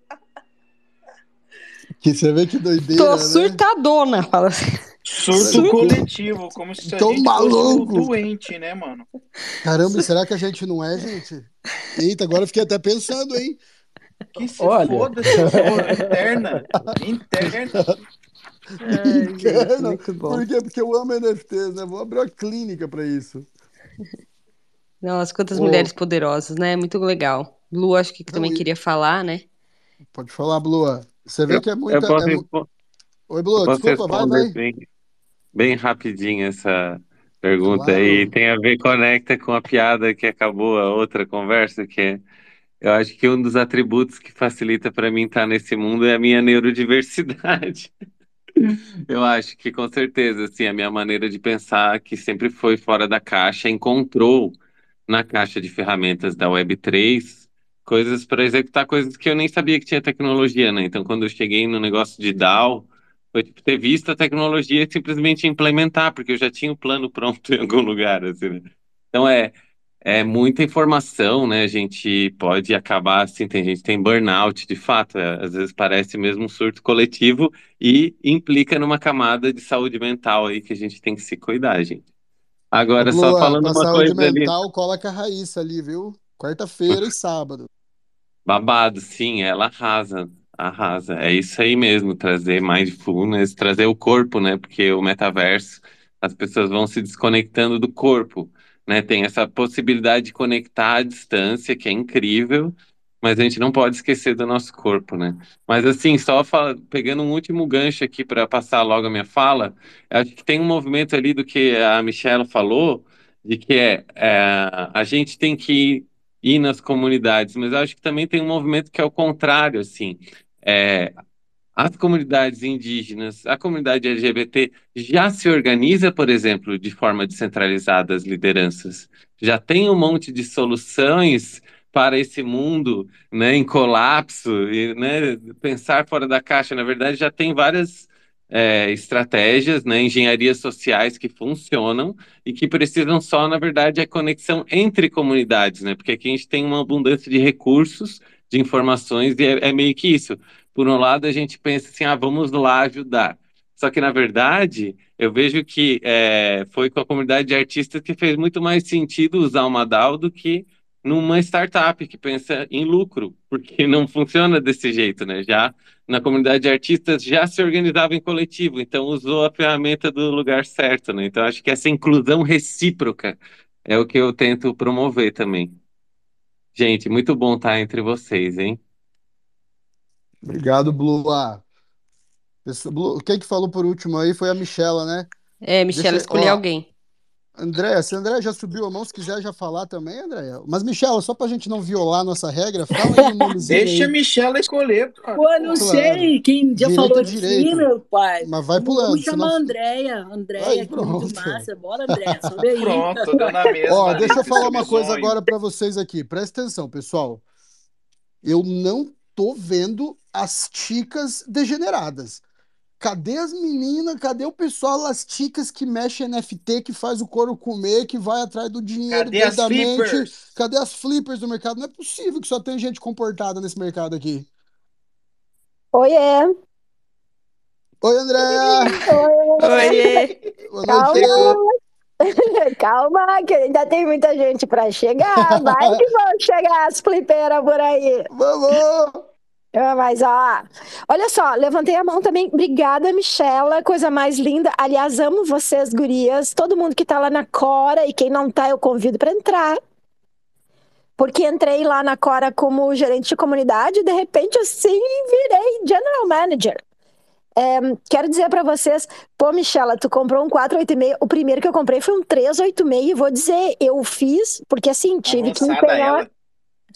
Que você vê que doideira, tô surtadona, né? Fala assim. Surto coletivo, como se a gente fosse um doente, né, mano? Caramba, será que a gente não é, gente? Eita, agora eu fiquei até pensando, hein? Que se foda, interna. Ai, gente, muito bom. Por quê? Porque eu amo NFTs, né? Vou abrir uma clínica pra isso. Nossa, quantas mulheres poderosas, né? Muito legal. Blua, acho que também queria falar, né? Pode falar, Blua. Você vê que é muito... Oi, Blua, desculpa, vai. Bem rapidinho essa pergunta. Claro. E tem a ver, conecta com a piada que acabou a outra conversa, que é... Eu acho que um dos atributos que facilita para mim estar nesse mundo é a minha neurodiversidade. Eu acho que, com certeza, assim, a minha maneira de pensar, que sempre foi fora da caixa, encontrou na caixa de ferramentas da Web3 coisas para executar coisas que eu nem sabia que tinha tecnologia, né? Então, quando eu cheguei no negócio de DAO, foi tipo, ter visto a tecnologia e simplesmente implementar, porque eu já tinha o plano pronto em algum lugar, assim, né? Então, é muita informação, né? A gente pode acabar assim, tem burnout, de fato, às vezes parece mesmo um surto coletivo e implica numa camada de saúde mental aí que a gente tem que se cuidar, gente. Agora, Blua, só falando uma coisa ali... saúde mental, cola com a Raíssa ali, viu? Quarta-feira e sábado. Babado, sim, ela arrasa. É isso aí mesmo, trazer mindfulness, trazer o corpo, né? Porque o metaverso, as pessoas vão se desconectando do corpo. Né, tem essa possibilidade de conectar à distância, que é incrível, mas a gente não pode esquecer do nosso corpo, né? Mas assim, pegando um último gancho aqui para passar logo a minha fala, acho que tem um movimento ali do que a Michela falou, de que a gente tem que ir nas comunidades, mas eu acho que também tem um movimento que é o contrário, assim, as comunidades indígenas, a comunidade LGBT já se organiza, por exemplo, de forma descentralizada as lideranças. Já tem um monte de soluções para esse mundo, né, em colapso, e, né, pensar fora da caixa. Na verdade, já tem várias estratégias, né, engenharias sociais que funcionam e que precisam só, na verdade, a conexão entre comunidades, né, porque aqui a gente tem uma abundância de recursos, de informações, e é meio que isso. Por um lado, a gente pensa assim, vamos lá ajudar. Só que, na verdade, eu vejo que foi com a comunidade de artistas que fez muito mais sentido usar uma DAO do que numa startup que pensa em lucro, porque não funciona desse jeito, né? Já na comunidade de artistas já se organizava em coletivo, então usou a ferramenta do lugar certo, né? Então, acho que essa inclusão recíproca é o que eu tento promover também. Gente, muito bom estar entre vocês, hein? Obrigado, Blua. Quem que falou por último aí foi a Michela, né? Michela, escolhi alguém. Andréia, se a Andréia já subiu a mão, se quiser já falar também, Andréia. Mas, Michela, só pra gente não violar a nossa regra, fala aí o nomezinho. Deixa a Michela escolher, cara. Pô, não sei, quem já falou assim, meu pai. Mas vai pulando. Vamos chamar a Andréia. Andréia, que é muito massa. Bora, Andréia, sobe aí. Pronto, dá na mesa. Ó, deixa eu falar uma coisa agora pra vocês aqui. Presta atenção, pessoal. Eu não tô vendo as ticas degeneradas. Cadê as meninas? Cadê o pessoal, as ticas que mexe NFT, que faz o couro comer, que vai atrás do dinheiro doidamente? Cadê as flippers do mercado? Não é possível que só tem gente comportada nesse mercado aqui. Oiê! Oi, Andréia! Oiê! Calma! Calma, que ainda tem muita gente pra chegar. Vai que vão chegar as flipeiras por aí. Vamos! Mas, olha só, levantei a mão também. Obrigada, Michela, coisa mais linda. Aliás, amo vocês, gurias. Todo mundo que tá lá na Cora, e quem não tá, eu convido pra entrar. Porque entrei lá na Cora como gerente de comunidade e, de repente, assim, virei general manager. Quero dizer pra vocês, pô, Michela, tu comprou um 486, o primeiro que eu comprei foi um 386, e vou dizer, eu fiz, porque assim, tive que empenhar.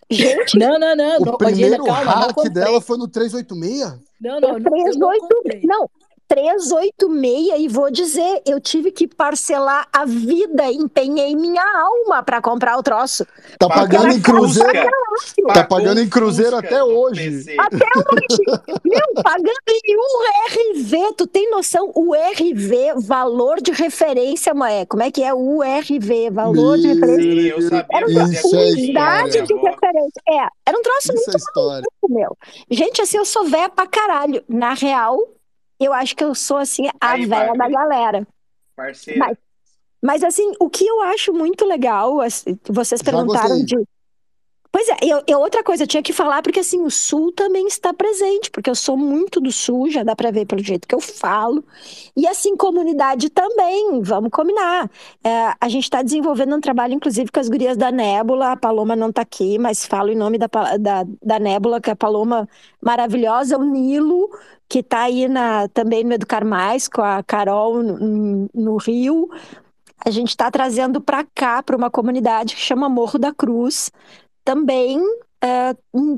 Gente, não. O primeiro hack dela foi no 386? Não, 386, e vou dizer, eu tive que parcelar a vida, empenhei minha alma pra comprar o troço. Tá pagando em cruzeiro. Tá pagando em cruzeiro até hoje. Meu, pagando em URV, tu tem noção? URV, valor de referência, mãe. Como é que é URV, valor de referência? Eu sabia. Unidade de referência. Era um troço muito meu. Gente, assim, eu sou véia pra caralho. Na real, Eu acho que eu sou, assim, a velha da galera. Parceiro. Mas, assim, o que eu acho muito legal, assim, vocês perguntaram de... Pois é, outra coisa, eu tinha que falar, porque, assim, o Sul também está presente, porque eu sou muito do Sul, já dá para ver pelo jeito que eu falo. E, assim, comunidade também, vamos combinar. É, a gente está desenvolvendo um trabalho, inclusive, com as gurias da Nébula. A Paloma não está aqui, mas falo em nome da Nébula, que é a Paloma maravilhosa, o Nilo, que está aí também no Educar Mais, com a Carol no Rio. A gente está trazendo para cá, para uma comunidade que chama Morro da Cruz, também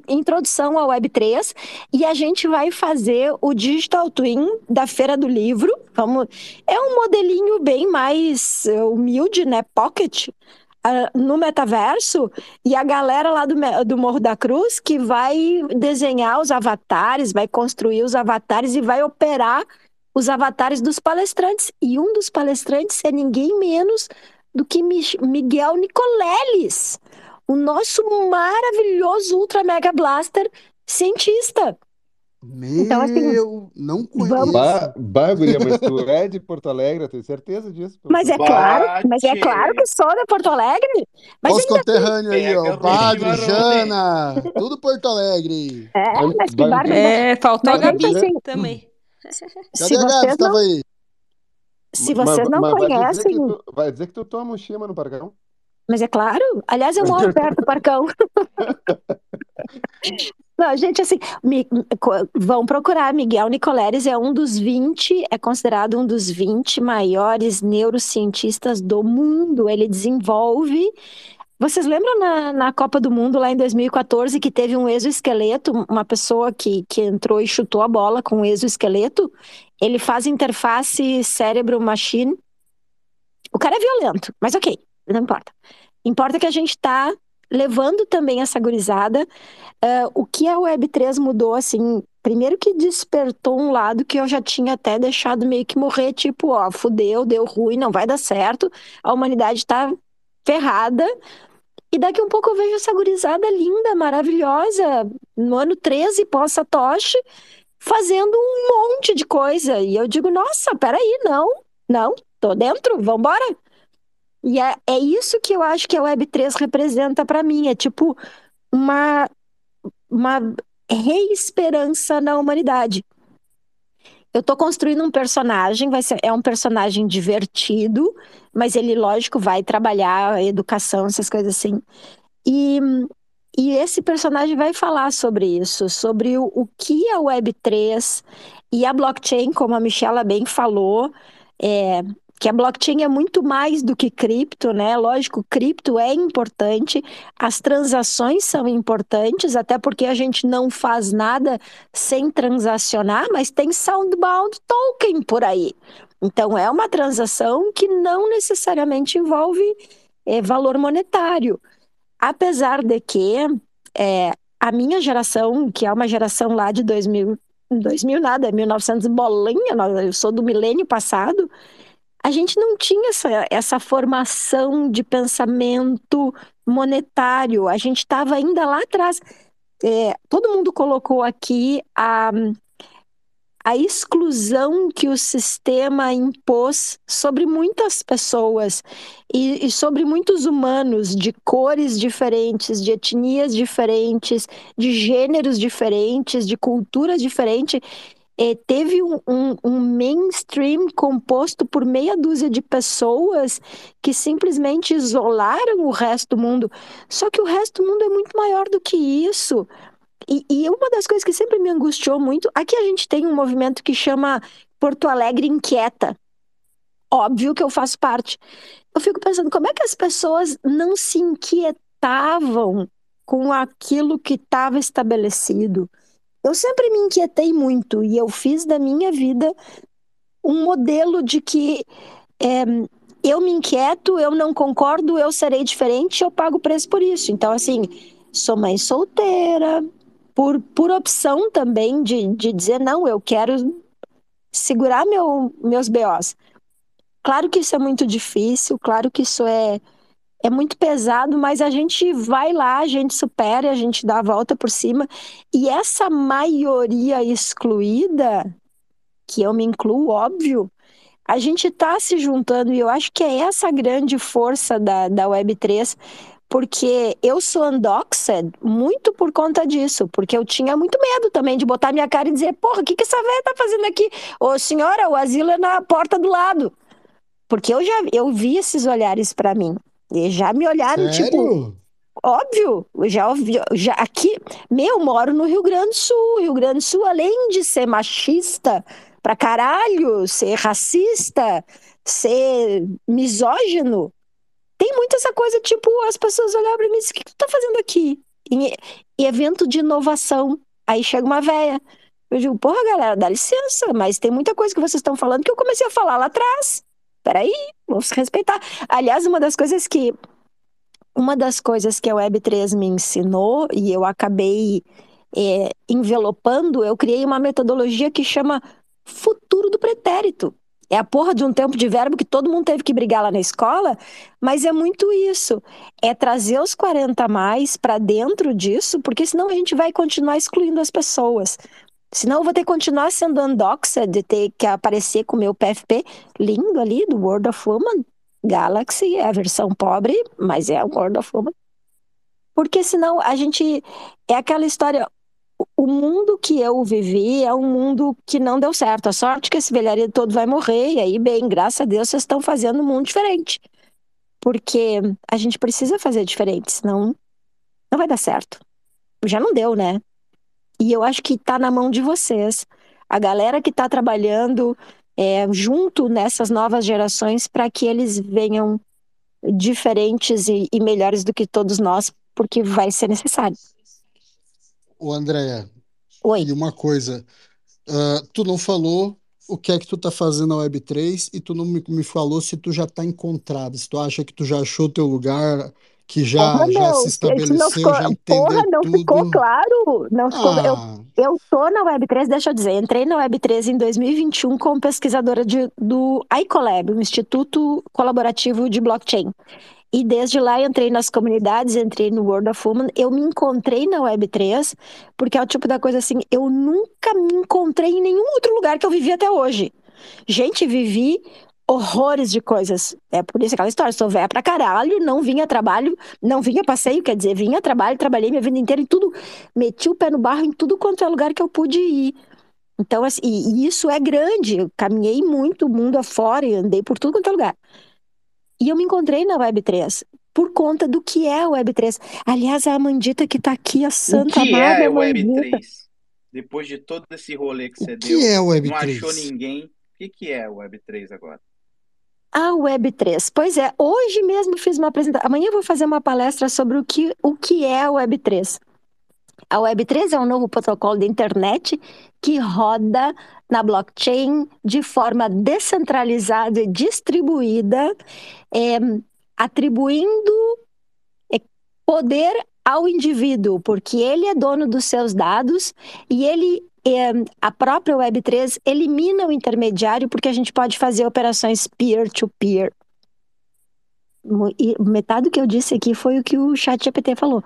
introdução ao Web3, e a gente vai fazer o Digital Twin da Feira do Livro. É um modelinho bem mais humilde, né, pocket, no metaverso, e a galera lá do Morro da Cruz que vai desenhar os avatares, vai construir os avatares e vai operar os avatares dos palestrantes, e um dos palestrantes é ninguém menos do que Miguel Nicoleles, o nosso maravilhoso ultra mega blaster cientista. Meu, então, assim, não conheço. Bagreira, mas tu é de Porto Alegre, eu tenho certeza disso. Mas é claro, que sou de Porto Alegre. Mas os conterrâneos aí, ó, Padre, Jana, tudo Porto Alegre. É, mas que barba. É, faltou a Gabi também. Cadê a Gabi? Estava aí. Se vocês não conhecem... Vai dizer que tu toma mochila no Parcão? Mas é claro, aliás, eu moro perto do Parcão. Não, gente, assim, vão procurar, Miguel Nicoleles é considerado um dos 20 maiores neurocientistas do mundo. Ele desenvolve... Vocês lembram na Copa do Mundo, lá em 2014, que teve um exoesqueleto, uma pessoa que entrou e chutou a bola com um exoesqueleto? Ele faz interface cérebro-machine. O cara é violento, mas ok. Não importa. Importa que a gente está levando também essa gurizada. O que a Web3 mudou, assim, primeiro que despertou um lado que eu já tinha até deixado meio que morrer, tipo, ó, fudeu, deu ruim, não vai dar certo, a humanidade está ferrada. E daqui um pouco eu vejo essa gurizada linda, maravilhosa, no ano 13, pós-Satoshi, fazendo um monte de coisa. E eu digo, nossa, peraí, não, tô dentro, vambora. E é isso que eu acho que a Web3 representa para mim, é tipo uma reesperança na humanidade. Eu tô construindo um personagem, é um personagem divertido, mas ele, lógico, vai trabalhar a educação, essas coisas assim. E esse personagem vai falar sobre isso, sobre o que a Web3 e a blockchain, como a Michela bem falou, que a blockchain é muito mais do que cripto, né? Lógico, cripto é importante, as transações são importantes, até porque a gente não faz nada sem transacionar, mas tem soundbound token por aí. Então, é uma transação que não necessariamente envolve valor monetário. Apesar de que a minha geração, que é uma geração lá de 1900 bolinha, eu sou do milênio passado, a gente não tinha essa formação de pensamento monetário, a gente estava ainda lá atrás. Todo mundo colocou aqui a exclusão que o sistema impôs sobre muitas pessoas e sobre muitos humanos, de cores diferentes, de etnias diferentes, de gêneros diferentes, de culturas diferentes. Teve um mainstream composto por meia dúzia de pessoas que simplesmente isolaram o resto do mundo. Só que o resto do mundo é muito maior do que isso. E uma das coisas que sempre me angustiou muito... Aqui a gente tem um movimento que chama Porto Alegre Inquieta. Óbvio que eu faço parte. Eu fico pensando, como é que as pessoas não se inquietavam com aquilo que estava estabelecido? Eu sempre me inquietei muito e eu fiz da minha vida um modelo de que eu me inquieto, eu não concordo, eu serei diferente, eu pago preço por isso. Então, assim, sou mãe solteira, por opção também de dizer, não, eu quero segurar meus BOs. Claro que isso é muito difícil, claro que isso é muito pesado, mas a gente vai lá, a gente supera, a gente dá a volta por cima. E essa maioria excluída, que eu me incluo, óbvio, a gente está se juntando, e eu acho que é essa a grande força da Web3, porque eu sou undoxed muito por conta disso, porque eu tinha muito medo também de botar minha cara e dizer, porra, o que essa velha tá fazendo aqui? Ô senhora, o asilo é na porta do lado. Porque eu vi esses olhares para mim, e já me olharam, sério? Tipo... Óbvio, já aqui, eu moro no Rio Grande do Sul. Rio Grande do Sul, além de ser machista pra caralho, ser racista, ser misógino, tem muita essa coisa, tipo, as pessoas olhavam pra mim e dizem, o que tu tá fazendo aqui? Em evento de inovação, aí chega uma véia. Eu digo, porra, galera, dá licença, mas tem muita coisa que vocês estão falando que eu comecei a falar lá atrás. Peraí, vamos se respeitar. Aliás, uma das coisas que a Web3 me ensinou, e eu acabei envelopando, eu criei uma metodologia que chama futuro do pretérito. É a porra de um tempo de verbo que todo mundo teve que brigar lá na escola, mas é muito isso. É trazer os 40 a mais para dentro disso, porque senão a gente vai continuar excluindo as pessoas. Senão eu vou ter que continuar sendo undoxed, de ter que aparecer com o meu PFP lindo ali, do World of Woman. Galaxy é a versão pobre, mas é o World of Woman. Porque senão a gente... É aquela história... O mundo que eu vivi é um mundo que não deu certo. A sorte é que esse velharia todo vai morrer. E aí, bem, graças a Deus, vocês estão fazendo um mundo diferente. Porque a gente precisa fazer diferente, senão não vai dar certo. Já não deu, né? E eu acho que tá na mão de vocês. A galera que tá trabalhando... junto nessas novas gerações, para que eles venham diferentes e melhores do que todos nós, porque vai ser necessário. Ô, Andréa. Oi. E uma coisa, tu não falou o que é que tu tá fazendo na Web3 e tu não me falou se tu já tá encontrado, se tu acha que tu já achou teu lugar, que já se estabeleceu, não ficou, já entendeu porra, não tudo. Ficou claro. Não ficou, eu tô na Web3, deixa eu dizer, entrei na Web3 em 2021 como pesquisadora do iCollab, um Instituto Colaborativo de Blockchain. E desde lá entrei nas comunidades, entrei no World of Women, eu me encontrei na Web3, porque é o tipo da coisa assim, eu nunca me encontrei em nenhum outro lugar que eu vivi até hoje. Gente, vivi... horrores de coisas, é por isso aquela história, sou velha pra caralho, não vinha trabalho, não vinha passeio, quer dizer, vinha trabalho, trabalhei minha vida inteira em tudo, meti o pé no barro em tudo quanto é lugar que eu pude ir, então assim, e isso é grande, eu caminhei muito o mundo afora e andei por tudo quanto é lugar, e eu me encontrei na Web3, por conta do que é a Web3, aliás a Amandita que tá aqui, a santa amada Amandita. Web3? Depois de todo esse rolê que você deu, é Web3? Não achou ninguém, o que é a Web3 agora? A Web3, pois é, hoje mesmo fiz uma apresentação, amanhã eu vou fazer uma palestra sobre o que é a Web3. A Web3 é um novo protocolo de internet que roda na blockchain de forma descentralizada e distribuída, atribuindo poder ao indivíduo, porque ele é dono dos seus dados e a própria Web3 elimina o intermediário porque a gente pode fazer operações peer-to-peer. E metade do que eu disse aqui foi o que o ChatGPT falou.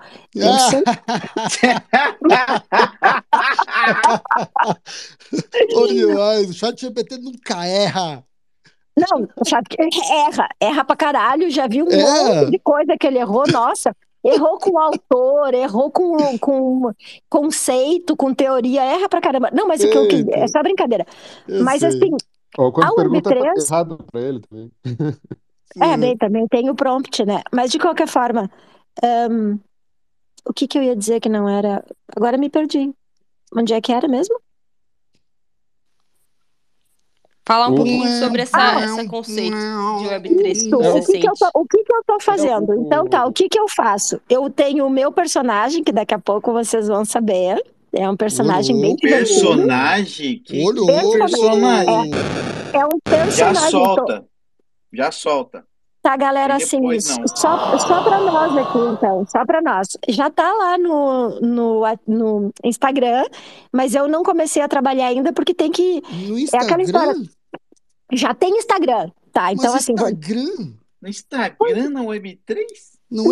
O ChatGPT nunca erra. Não, o ChatGPT erra pra caralho, já vi um monte de coisa que ele errou, nossa... Errou com o autor, errou com conceito, com teoria, erra pra caramba. Não, mas o que é só brincadeira. Eu mas sei. Assim, ou quando a pergunta Web3... errado pra ele também. Bem, também tem o prompt, né? Mas de qualquer forma, o que eu ia dizer que não era... Agora me perdi. Onde é que era mesmo? Falar um pouquinho sobre esse conceito de Web3. Isso, o que eu tô fazendo? Então tá, o que eu faço? Eu tenho o meu personagem, que daqui a pouco vocês vão saber. É um personagem bem divertido. Personagem? Que personagem? É um personagem. Já solta. Então. Já solta. Tá, galera, assim, só pra nós aqui, então, só pra nós. Já tá lá no Instagram, mas eu não comecei a trabalhar ainda, porque tem que... No Instagram? É aquela história. Já tem Instagram, tá, mas então assim... Instagram? No Instagram, na Web3? Não,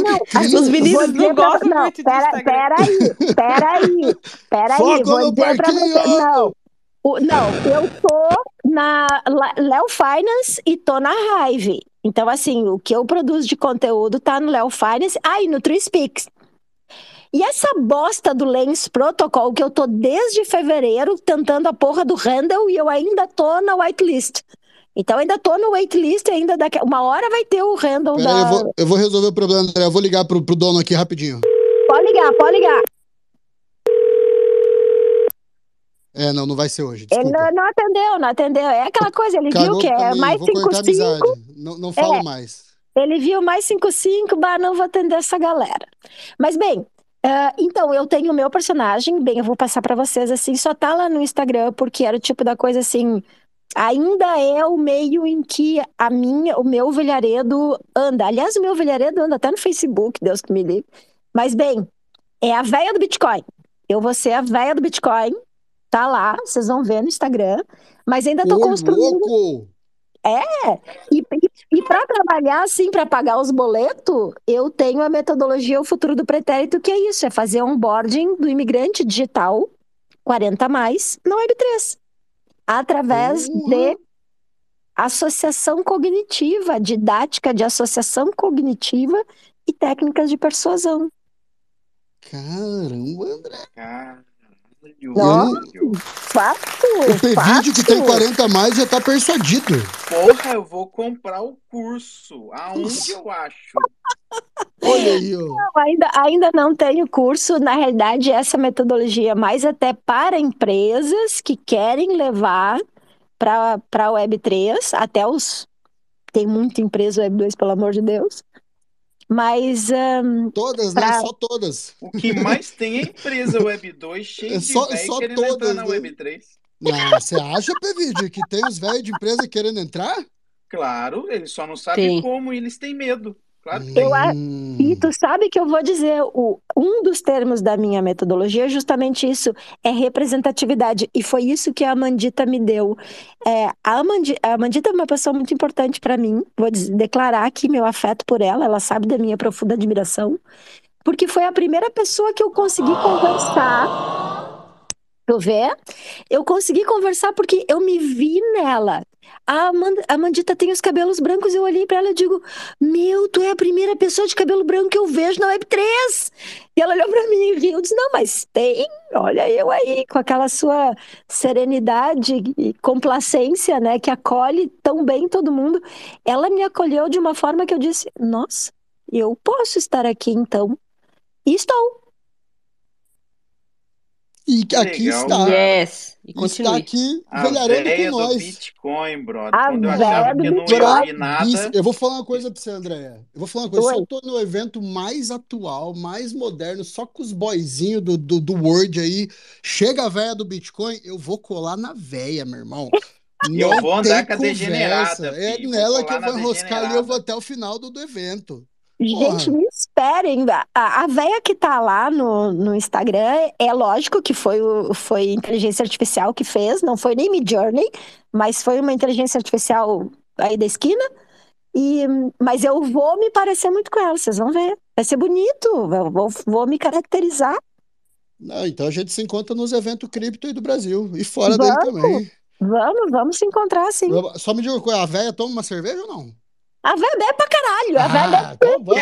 os meninos não gostam muito do Instagram. Peraí, vou dizer pra você... Não, Não, eu tô na Léo Finance e tô na Hive. Então, assim, o que eu produzo de conteúdo tá no Léo Finance, e no ThreeSpeaks. E essa bosta do Lens Protocol, que eu tô desde fevereiro tentando a porra do handle e eu ainda tô na whitelist. Então, ainda tô no waitlist, ainda daqui uma hora vai ter o handle da... Eu vou resolver o problema, André. Eu vou ligar pro dono aqui rapidinho. Pode ligar, pode ligar. É, não vai ser hoje, desculpa. Ele não atendeu, não atendeu. É aquela coisa, ele Cagou viu que é mais 55... Não falo mais. Ele viu mais 55, não vou atender essa galera. Mas, bem, então, eu tenho o meu personagem. Bem, eu vou passar pra vocês, assim, só tá lá no Instagram, porque era o tipo da coisa, assim... Ainda é o meio em que o meu velharedo anda. Aliás, o meu velharedo anda até no Facebook, Deus que me livre. Mas, bem, é a véia do Bitcoin. Eu vou ser a véia do Bitcoin. Tá lá, vocês vão ver no Instagram. Mas ainda tô construindo... Louco. É, e para trabalhar, assim, para pagar os boletos, eu tenho a metodologia O Futuro do Pretérito, que é isso, é fazer onboarding do imigrante digital 40+, na Web3. Através de associação cognitiva, didática de associação cognitiva e técnicas de persuasão. Caramba, André. O vídeo que tem 40+ já tá persuadido. Porra, eu vou comprar o curso. Aonde eu acho? Olha aí, ó. Não, ainda não tenho curso. Na realidade, essa metodologia é mais até para empresas que querem levar para a Web3, até os... Tem muita empresa Web2, pelo amor de Deus. Mas... todas, né? Só todas. O que mais tem é empresa Web2 cheia de velho querendo entrar na Web3. Você acha, Pevide, que tem os velhos de empresa querendo entrar? Claro, eles só não sabem como e eles têm medo. Claro. E tu sabe que eu vou dizer, um dos termos da minha metodologia é justamente isso, é representatividade, e foi isso que a Amandita me deu. A Amandita é uma pessoa muito importante para mim, vou declarar aqui meu afeto por ela, ela sabe da minha profunda admiração, porque foi a primeira pessoa que eu consegui conversar, eu consegui conversar porque eu me vi nela. A Mandita tem os cabelos brancos, eu olhei pra ela e digo, meu, tu é a primeira pessoa de cabelo branco que eu vejo na Web3. E ela olhou pra mim e riu, eu disse, não, mas tem, olha eu aí, com aquela sua serenidade e complacência, né, que acolhe tão bem todo mundo. Ela me acolheu de uma forma que eu disse, nossa, eu posso estar aqui então. E estou. E aqui está. Yes. E está aqui velharando com nós. Bitcoin, brother. Quando eu achava que não ia vir nada. Eu vou falar uma coisa pra você, Andréia. Eu vou falar uma coisa. Eu tô no evento mais atual, mais moderno, só com os boizinhos do Word aí. Chega a véia do Bitcoin, eu vou colar na véia, meu irmão. E eu vou andar com a degenerada. É nela que eu vou enroscar ali, eu vou até o final do evento. Gente, me esperem. A véia que tá lá no Instagram, é lógico que foi inteligência artificial que fez, não foi nem Midjourney, mas foi uma inteligência artificial aí da esquina. Mas eu vou me parecer muito com ela, vocês vão ver. Vai ser bonito, eu vou me caracterizar. Não, então a gente se encontra nos eventos cripto aí do Brasil e fora dele também. Vamos se encontrar, sim. Só me diga, a véia toma uma cerveja ou não? A véia bebe pra caralho, a véia bebe tudo.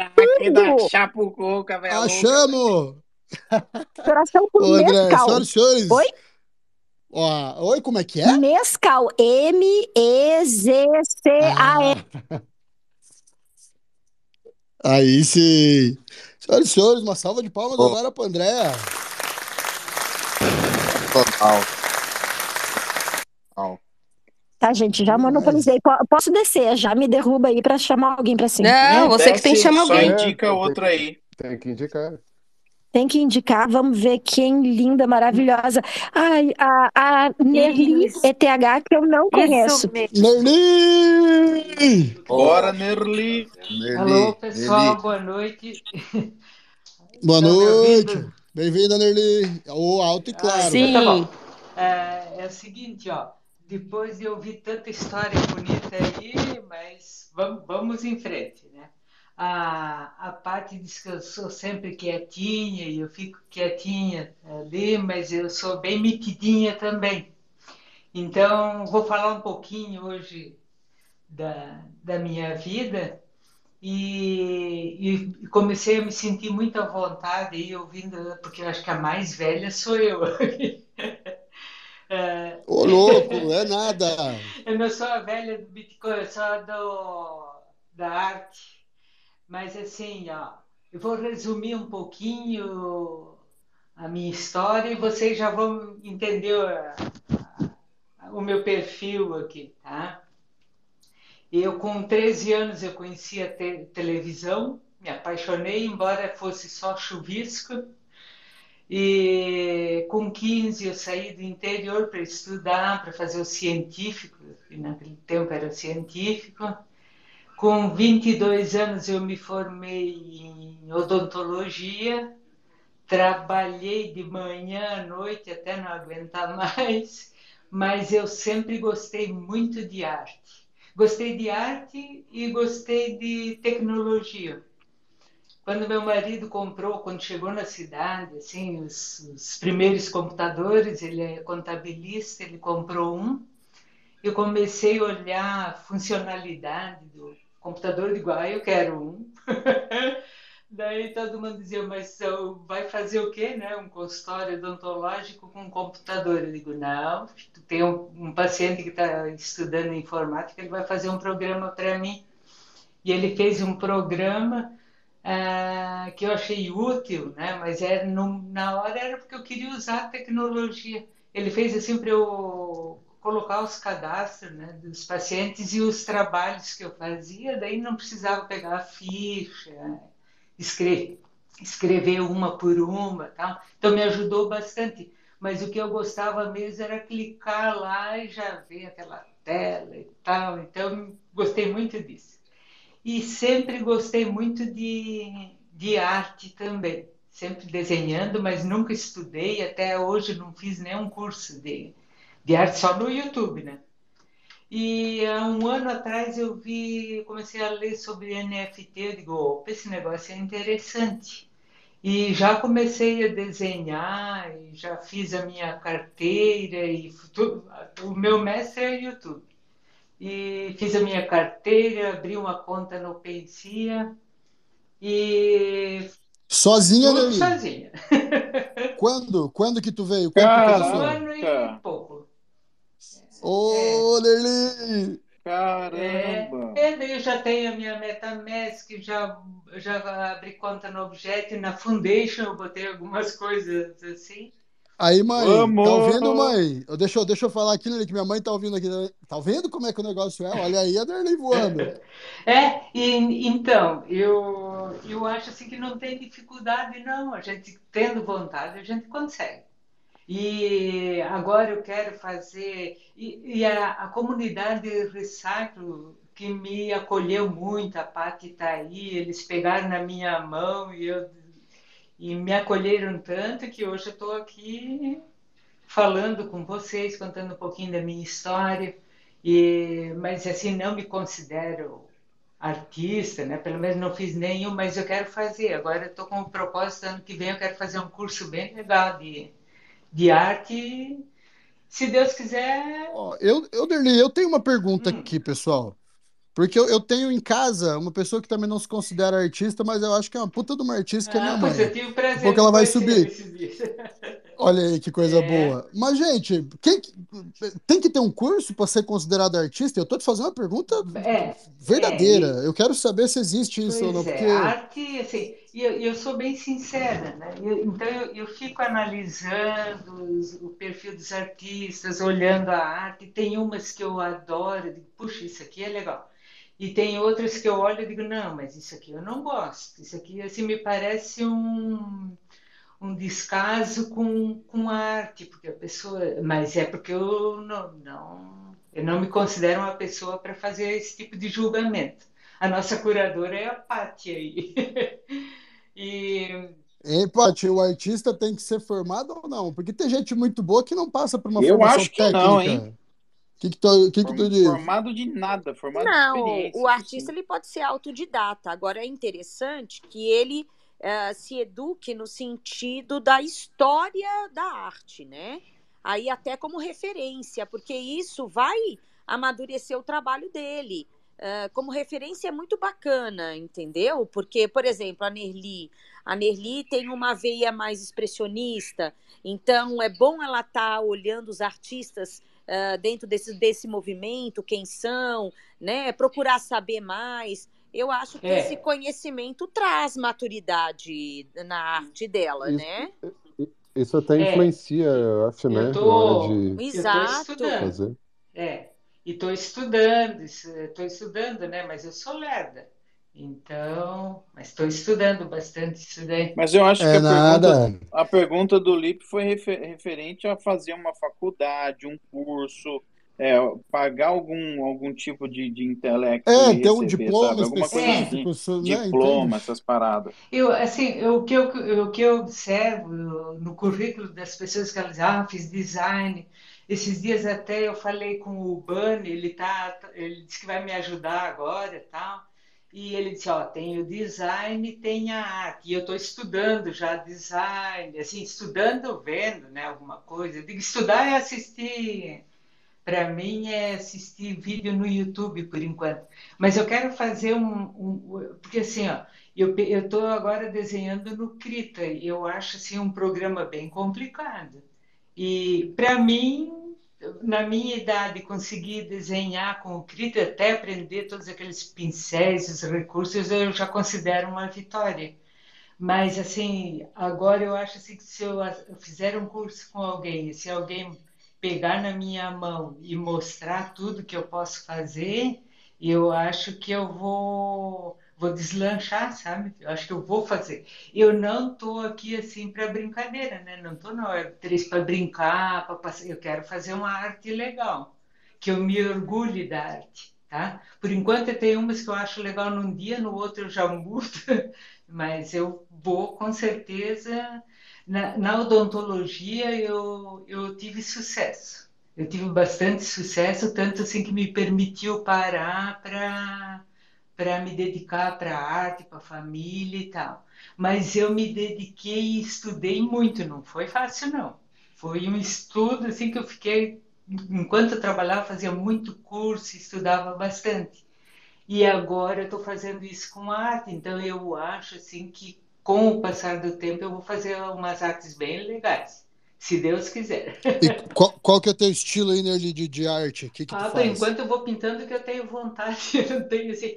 Caraca, dá chapo coca, velho. Achamos! Coração com Nescau. Senhoras e senhores. Oi? Ó, oi, como é que é? Nescau, Mezcae. Aí sim. Senhoras e senhores, uma salva de palmas agora pra Andréia. Total. Tá, gente, já monopolizei. Posso descer, já me derruba aí pra chamar alguém pra cima. Não, você que tem que chamar alguém. Só indica outro aí. Tem que indicar. Tem que indicar, vamos ver quem linda, maravilhosa. Ai, a Nerli ETH, que eu não conheço. Nerli! Bora, Nerli! Alô, pessoal, Nerli. Boa noite. Boa noite. Bem-vinda, Nerli. Alto e claro. Sim. Tá bom. É o seguinte, ó. Depois eu vi tanta história bonita aí, mas vamos em frente, né? A Paty diz que eu sou sempre quietinha, e eu fico quietinha ali, mas eu sou bem metidinha também. Então, vou falar um pouquinho hoje da minha vida e comecei a me sentir muito à vontade e ouvindo, porque eu acho que a mais velha sou eu. Ô, louco, não é nada! Eu não sou a velha do Bitcoin, eu sou da arte. Mas assim, ó, eu vou resumir um pouquinho a minha história e vocês já vão entender o meu perfil aqui, tá? Eu, com 13 anos, eu conheci a televisão, me apaixonei, embora fosse só chuvisco. E com 15 eu saí do interior para estudar, para fazer o científico, que naquele tempo era científico. Com 22 anos eu me formei em odontologia, trabalhei de manhã à noite até não aguentar mais, mas eu sempre gostei muito de arte. Gostei de arte e gostei de tecnologia. Quando meu marido comprou, quando chegou na cidade, assim, os primeiros computadores, ele é contabilista, ele comprou um. Eu comecei a olhar a funcionalidade do computador, digo, eu quero um. Daí todo mundo dizia, mas vai fazer o quê, né? Um consultório odontológico com um computador. Eu digo, não, tu tem um paciente que está estudando informática, ele vai fazer um programa para mim. E ele fez um programa... que eu achei útil, né? Mas era, na hora era porque eu queria usar a tecnologia. Ele fez assim para eu colocar os cadastros, né, dos pacientes e os trabalhos que eu fazia, daí não precisava pegar a ficha, escrever uma por uma, tá? Então me ajudou bastante. Mas o que eu gostava mesmo era clicar lá e já ver aquela tela e tal. Então gostei muito disso. E sempre gostei muito de arte também, sempre desenhando, mas nunca estudei, até hoje não fiz nenhum curso de arte, só no YouTube, né? E há um ano atrás comecei a ler sobre NFT, eu digo, opa, esse negócio é interessante. E já comecei a desenhar, e já fiz a minha carteira, e tudo, o meu mestre é YouTube. E fiz a minha carteira, abri uma conta no Pensia e... Sozinha, né? Sozinha. Quando que tu veio? Um ano e pouco. Ô, Leli! Caramba! Eu já tenho a minha MetaMask, já abri conta no Objeto, na Foundation eu botei algumas coisas assim. Aí, mãe, amor. Tá ouvindo, mãe? Deixa eu falar aqui, Lili, que minha mãe tá ouvindo aqui. Tá vendo como é que o negócio é? Olha aí, a Derlei voando. Então, eu acho assim que não tem dificuldade, não. A gente, tendo vontade, a gente consegue. E agora eu quero fazer... E a comunidade Recycle, que me acolheu muito, a Paty tá aí, eles pegaram na minha mão e eu... E me acolheram tanto que hoje eu estou aqui falando com vocês, contando um pouquinho da minha história. Mas assim, não me considero artista, né? Pelo menos não fiz nenhum, mas eu quero fazer. Agora eu estou com o propósito, ano que vem eu quero fazer um curso bem legal de arte. Se Deus quiser... Derlei, eu tenho uma pergunta aqui, pessoal. Porque eu tenho em casa uma pessoa que também não se considera artista, mas eu acho que é uma puta de uma artista, que é minha mãe. Pois eu tive o prazer. Porque ela vai subir. Olha aí que coisa boa. Mas, gente, tem que ter um curso para ser considerado artista? Eu estou te fazendo uma pergunta verdadeira. Eu quero saber se existe isso ou não. Porque... arte, assim, eu sou bem sincera, né? Então, eu fico analisando o perfil dos artistas, olhando a arte. Tem umas que eu adoro, eu digo, puxa, isso aqui é legal. E tem outras que eu olho e digo, não, mas isso aqui eu não gosto. Isso aqui assim, me parece um descaso com a arte, porque a pessoa... Mas é porque eu não me considero uma pessoa para fazer esse tipo de julgamento. A nossa curadora é a Paty aí. Hein, Paty, o artista tem que ser formado ou não? Porque tem gente muito boa que não passa por uma formação técnica. Eu acho que não, hein? Que tu diz? Formado de nada, formado de experiência. Não, o artista ele pode ser autodidata. Agora, é interessante que ele se eduque no sentido da história da arte, né? aí até como referência, porque isso vai amadurecer o trabalho dele. Como referência é muito bacana, entendeu? Porque, por exemplo, a Nerli tem uma veia mais expressionista, então é bom ela estar olhando os artistas dentro desse movimento, quem são, né? Procurar saber mais. Eu acho que esse conhecimento traz maturidade na arte dela, isso, né? Isso até influencia, eu acho, né? Exato. E estou estudando, né? Mas eu sou lerda. Então, mas estou estudando bastante isso daí. Mas eu acho que a pergunta do Lipe foi referente a fazer uma faculdade, um curso, pagar algum tipo de intelecto. Ter um diploma, sabe? Alguma coisa assim, diploma, essas paradas. O que eu observo no currículo das pessoas que elas dizem, fiz design. Esses dias até eu falei com o Bani, ele disse que vai me ajudar agora e tal. E ele disse, tem o design e tem a arte. E eu estou estudando já design, assim, estudando, vendo, né, alguma coisa. Eu digo, estudar é assistir, para mim é assistir vídeo no YouTube por enquanto. Mas eu quero fazer porque assim, eu estou agora desenhando no Krita, eu acho assim um programa bem complicado. E para mim, na minha idade, conseguir desenhar com o Krita, até aprender todos aqueles pincéis, os recursos, eu já considero uma vitória. Mas, assim, agora eu acho assim, que se eu fizer um curso com alguém, e se alguém pegar na minha mão e mostrar tudo que eu posso fazer, eu acho que eu vou deslanchar, sabe? Eu acho que eu vou fazer. Eu não estou aqui assim para brincadeira, né? Não estou na hora para brincar, eu quero fazer uma arte legal, que eu me orgulhe da arte, tá? Por enquanto tem umas que eu acho legal num dia, no outro eu já mudo, mas eu vou com certeza. Na odontologia eu tive sucesso. Eu tive bastante sucesso, tanto assim que me permitiu parar para me dedicar para a arte, para a família e tal. Mas eu me dediquei e estudei muito, não foi fácil, não. Foi um estudo assim que eu fiquei, enquanto eu trabalhava, fazia muito curso, estudava bastante. E agora eu estou fazendo isso com arte, então eu acho assim que com o passar do tempo eu vou fazer umas artes bem legais. Se Deus quiser. E qual que é o teu estilo aí, Nerli, de arte? Que tu faz? Enquanto eu vou pintando, que eu tenho vontade. Eu não tenho, assim...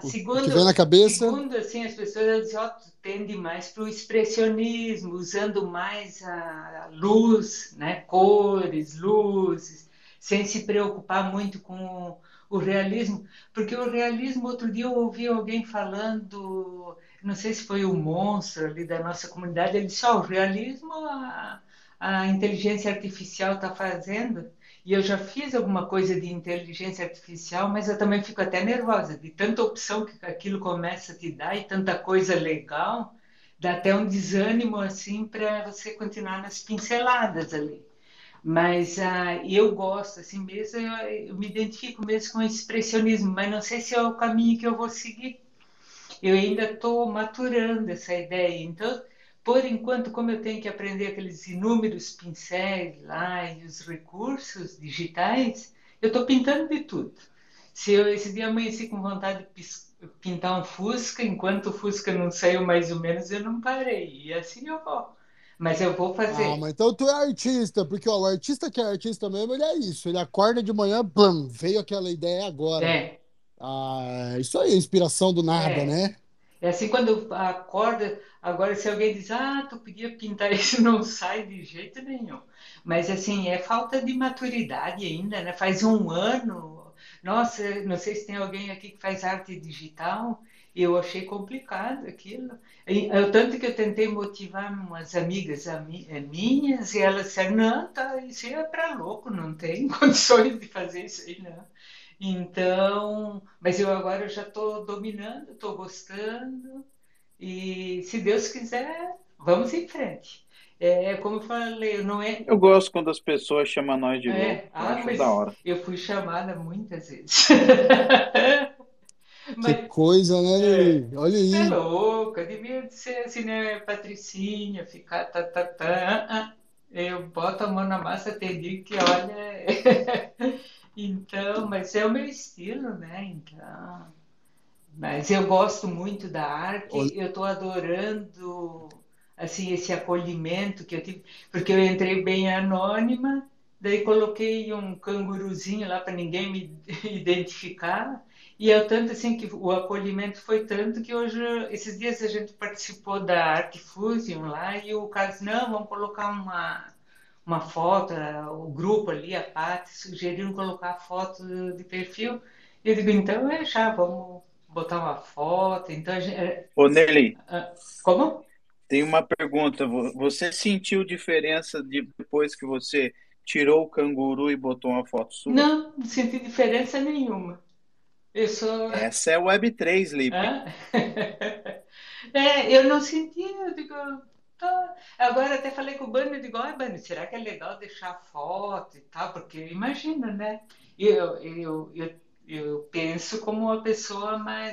segundo, que vem na cabeça... Segundo, assim, as pessoas dizem, tu tende mais para o expressionismo, usando mais a luz, né? Cores, luzes, sem se preocupar muito com o realismo. Porque o realismo, outro dia eu ouvi alguém falando... Não sei se foi o Monstro ali da nossa comunidade. Ele disse, o realismo... A inteligência artificial está fazendo, e eu já fiz alguma coisa de inteligência artificial, mas eu também fico até nervosa, de tanta opção que aquilo começa a te dar, e tanta coisa legal, dá até um desânimo assim para você continuar nas pinceladas ali. Mas eu gosto assim mesmo, eu me identifico mesmo com o expressionismo, mas não sei se é o caminho que eu vou seguir. Eu ainda estou maturando essa ideia, então... Por enquanto, como eu tenho que aprender aqueles inúmeros pincéis lá e os recursos digitais, eu estou pintando de tudo. Se eu esse dia amanheci com vontade de pintar um Fusca, enquanto o Fusca não saiu mais ou menos, eu não parei. E assim eu vou. Mas eu vou fazer. Mas então tu é artista, porque o artista que é artista mesmo, ele é isso. Ele acorda de manhã, blam, veio aquela ideia agora. Isso aí, inspiração do nada, né? É assim, quando eu acordo, agora se alguém diz, tu podia pintar isso, não sai de jeito nenhum. Mas assim, é falta de maturidade ainda, né? Faz um ano, nossa, não sei se tem alguém aqui que faz arte digital, eu achei complicado aquilo. Tanto que eu tentei motivar umas amigas minhas, e elas disseram, não, tá, isso aí é pra louco, não tem condições de fazer isso aí, não. Então, mas eu agora já estou dominando, estou gostando, e se Deus quiser, vamos em frente. Como eu falei, não é... Eu gosto quando as pessoas chamam nós de louco, acho da hora. Eu fui chamada muitas vezes. Que coisa, né? Olha aí. Você é louca, devia ser assim, né, Patricinha, ficar... Eu boto a mão na massa, tem dia que olha. Então, mas é o meu estilo, né? Então. Mas eu gosto muito da arte, eu estou adorando assim, esse acolhimento que eu tive, porque eu entrei bem anônima, daí coloquei um canguruzinho lá para ninguém me identificar, e é tanto assim que o acolhimento foi tanto que hoje, esses dias a gente participou da Art Fusion lá, e o Carlos, não, vamos colocar uma foto, o grupo ali, a Paty, sugeriram colocar foto de perfil, eu digo, então é já, vamos botar uma foto, então a gente... Ô, Nelly, como? Tem uma pergunta, você sentiu diferença depois que você tirou o canguru e botou uma foto sua? Não, não senti diferença nenhuma. Eu sou... Essa é Web3, Lipe. É, eu não senti, eu digo... Tá. Agora até falei com o Bani, eu digo, ah, Bani, será que é legal deixar foto e tal? Porque imagina, né? Eu penso como uma pessoa mais...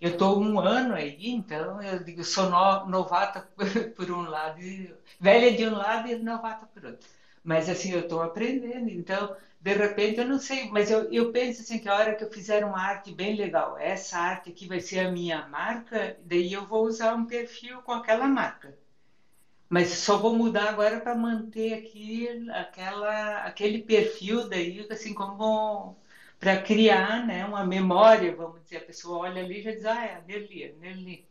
Eu estou um ano aí, então eu digo, sou novata por um lado, velha de um lado e novata por outro. Mas assim, eu estou aprendendo, então, de repente, eu não sei, mas eu penso assim, que a hora que eu fizer uma arte bem legal, essa arte aqui vai ser a minha marca, daí eu vou usar um perfil com aquela marca. Mas só vou mudar agora para manter aqui aquele perfil, daí assim como... para criar, né, uma memória, vamos dizer, a pessoa olha ali e já diz, ah, é Nerli,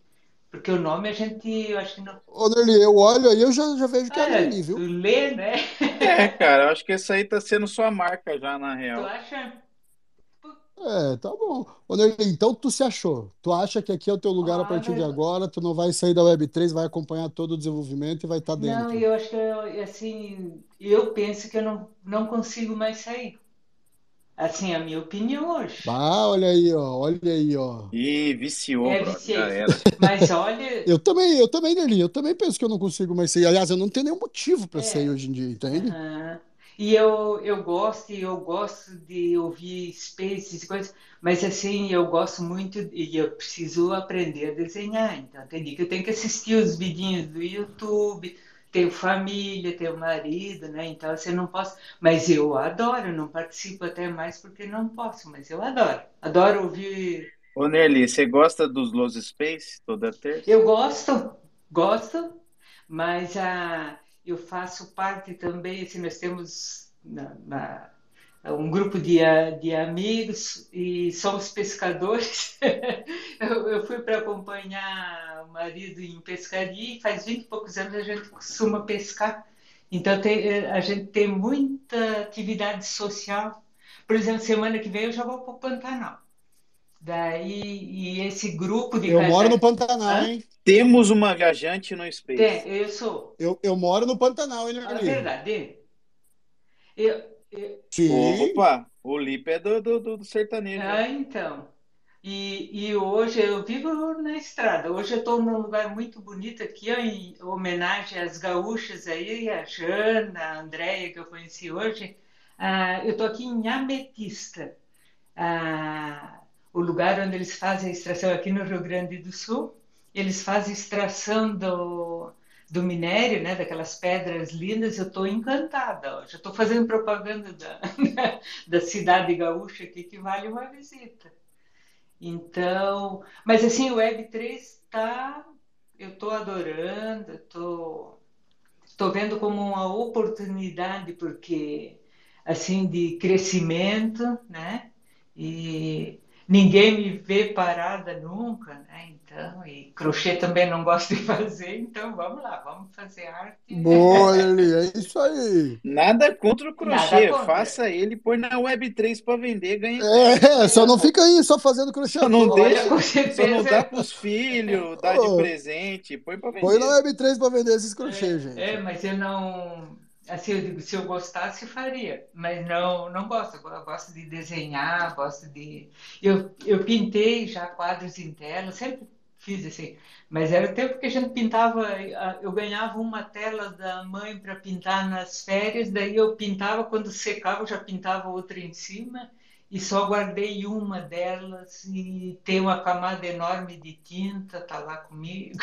porque o nome a gente, eu acho que não... Ô, Nerli, eu olho aí, eu já vejo que é Nerli, viu? Tu lê, né? É, cara, eu acho que essa aí tá sendo sua marca já, na real. Tu acha? É, tá bom. Ô, Nerli, então tu se achou, tu acha que aqui é o teu lugar a partir de agora, tu não vai sair da Web3, vai acompanhar todo o desenvolvimento e vai estar dentro. Não, eu acho que, assim, eu penso que eu não consigo mais sair. Assim, a minha opinião hoje. Ah, olha aí, ó. Ih, viciou, é, viciei. Mas olha... Eu também, Nelly, eu também penso que eu não consigo mais sair. Aliás, eu não tenho nenhum motivo para sair hoje em dia, entende? Uh-huh. E eu gosto de ouvir spaces e coisas, mas assim, eu gosto muito e eu preciso aprender a desenhar, então, entendi que eu tenho que assistir os vidinhos do YouTube... Tenho família, tenho marido, né? Então, assim, eu não posso... Mas eu adoro, não participo até mais porque não posso, mas eu adoro. Adoro ouvir... Ô, Nerli, você gosta dos Los Spaces toda terça? Eu gosto, mas eu faço parte também, assim, nós temos um grupo de amigos e somos pescadores. Eu fui para acompanhar o marido em pescaria e faz 20 e poucos anos a gente costuma pescar. Então a gente tem muita atividade social. Por exemplo, semana que vem eu já vou para o Pantanal. Daí, e esse grupo de... Eu moro no Pantanal, hein? Temos uma viajante no Space. Tem, eu sou. Eu moro no Pantanal, hein, Nerli? É verdade. Sim. Opa, o Lipe é do sertanejo. Ah, então. E hoje eu vivo na estrada. Hoje eu estou num lugar muito bonito aqui, ó, em homenagem às gaúchas aí, a Jana, a Andréia, que eu conheci hoje. Eu estou aqui em Ametista, o lugar onde eles fazem a extração aqui no Rio Grande do Sul. Eles fazem extração do minério, né, daquelas pedras lindas. Eu estou encantada hoje. Eu estou fazendo propaganda da cidade gaúcha aqui, que vale uma visita. Então, mas assim, o Web3 está... Eu estou adorando, estou vendo como uma oportunidade, porque, assim, de crescimento, né, e... Ninguém me vê parada nunca, né? Então, e crochê também não gosto de fazer, então vamos lá, vamos fazer arte. Boa, Nelly, é isso aí. Nada contra o crochê, contra. Faça ele, põe na Web3 para vender, ganha. É, só não fica aí só fazendo crochê. Só não deixa, só não dá para os filhos, dá de presente, põe para vender. Põe na Web3 para vender esses crochês, gente. É, mas eu não... Assim, eu digo, se eu gostasse, faria, mas não gosto. Eu gosto de desenhar, gosto de... Eu pintei já quadros em tela, sempre fiz assim, mas era o tempo que a gente pintava, eu ganhava uma tela da mãe para pintar nas férias, daí eu pintava, quando secava, eu já pintava outra em cima, e só guardei uma delas, e tem uma camada enorme de tinta, tá lá comigo.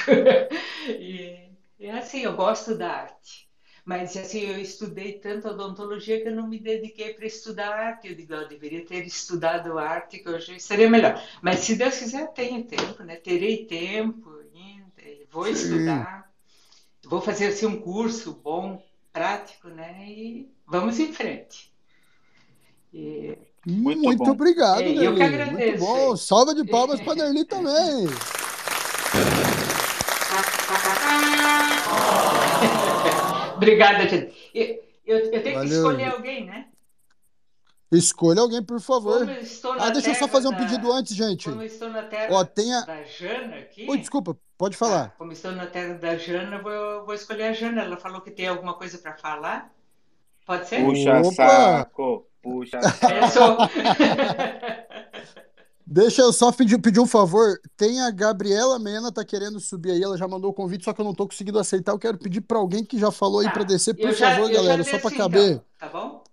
E assim, eu gosto da arte. Mas assim, eu estudei tanto odontologia que eu não me dediquei para estudar arte. Eu digo, eu deveria ter estudado arte, que hoje seria melhor. Mas se Deus quiser, tenho tempo, né? Terei tempo ainda, vou estudar, vou fazer assim, um curso bom, prático, né? E vamos em frente. E... Muito bom. Obrigado, Nerli. Eu que agradeço. Muito bom. Salva de palmas para a Nerli também. Obrigada, gente. Eu tenho que escolher alguém, né? Escolha alguém, por favor. Deixa eu só fazer um pedido antes, gente. Como estou na terra da Jana aqui... Oi, desculpa, pode falar. Como estou na terra da Jana, vou escolher a Jana. Ela falou que tem alguma coisa para falar. Pode ser? Puxa, saco. Puxa, deixa eu só pedir um favor. Tem a Gabriela Mena, tá querendo subir aí. Ela já mandou o convite, só que eu não tô conseguindo aceitar. Eu quero pedir para alguém que já falou aí para descer, por favor, galera, só para caber. Então, tá bom?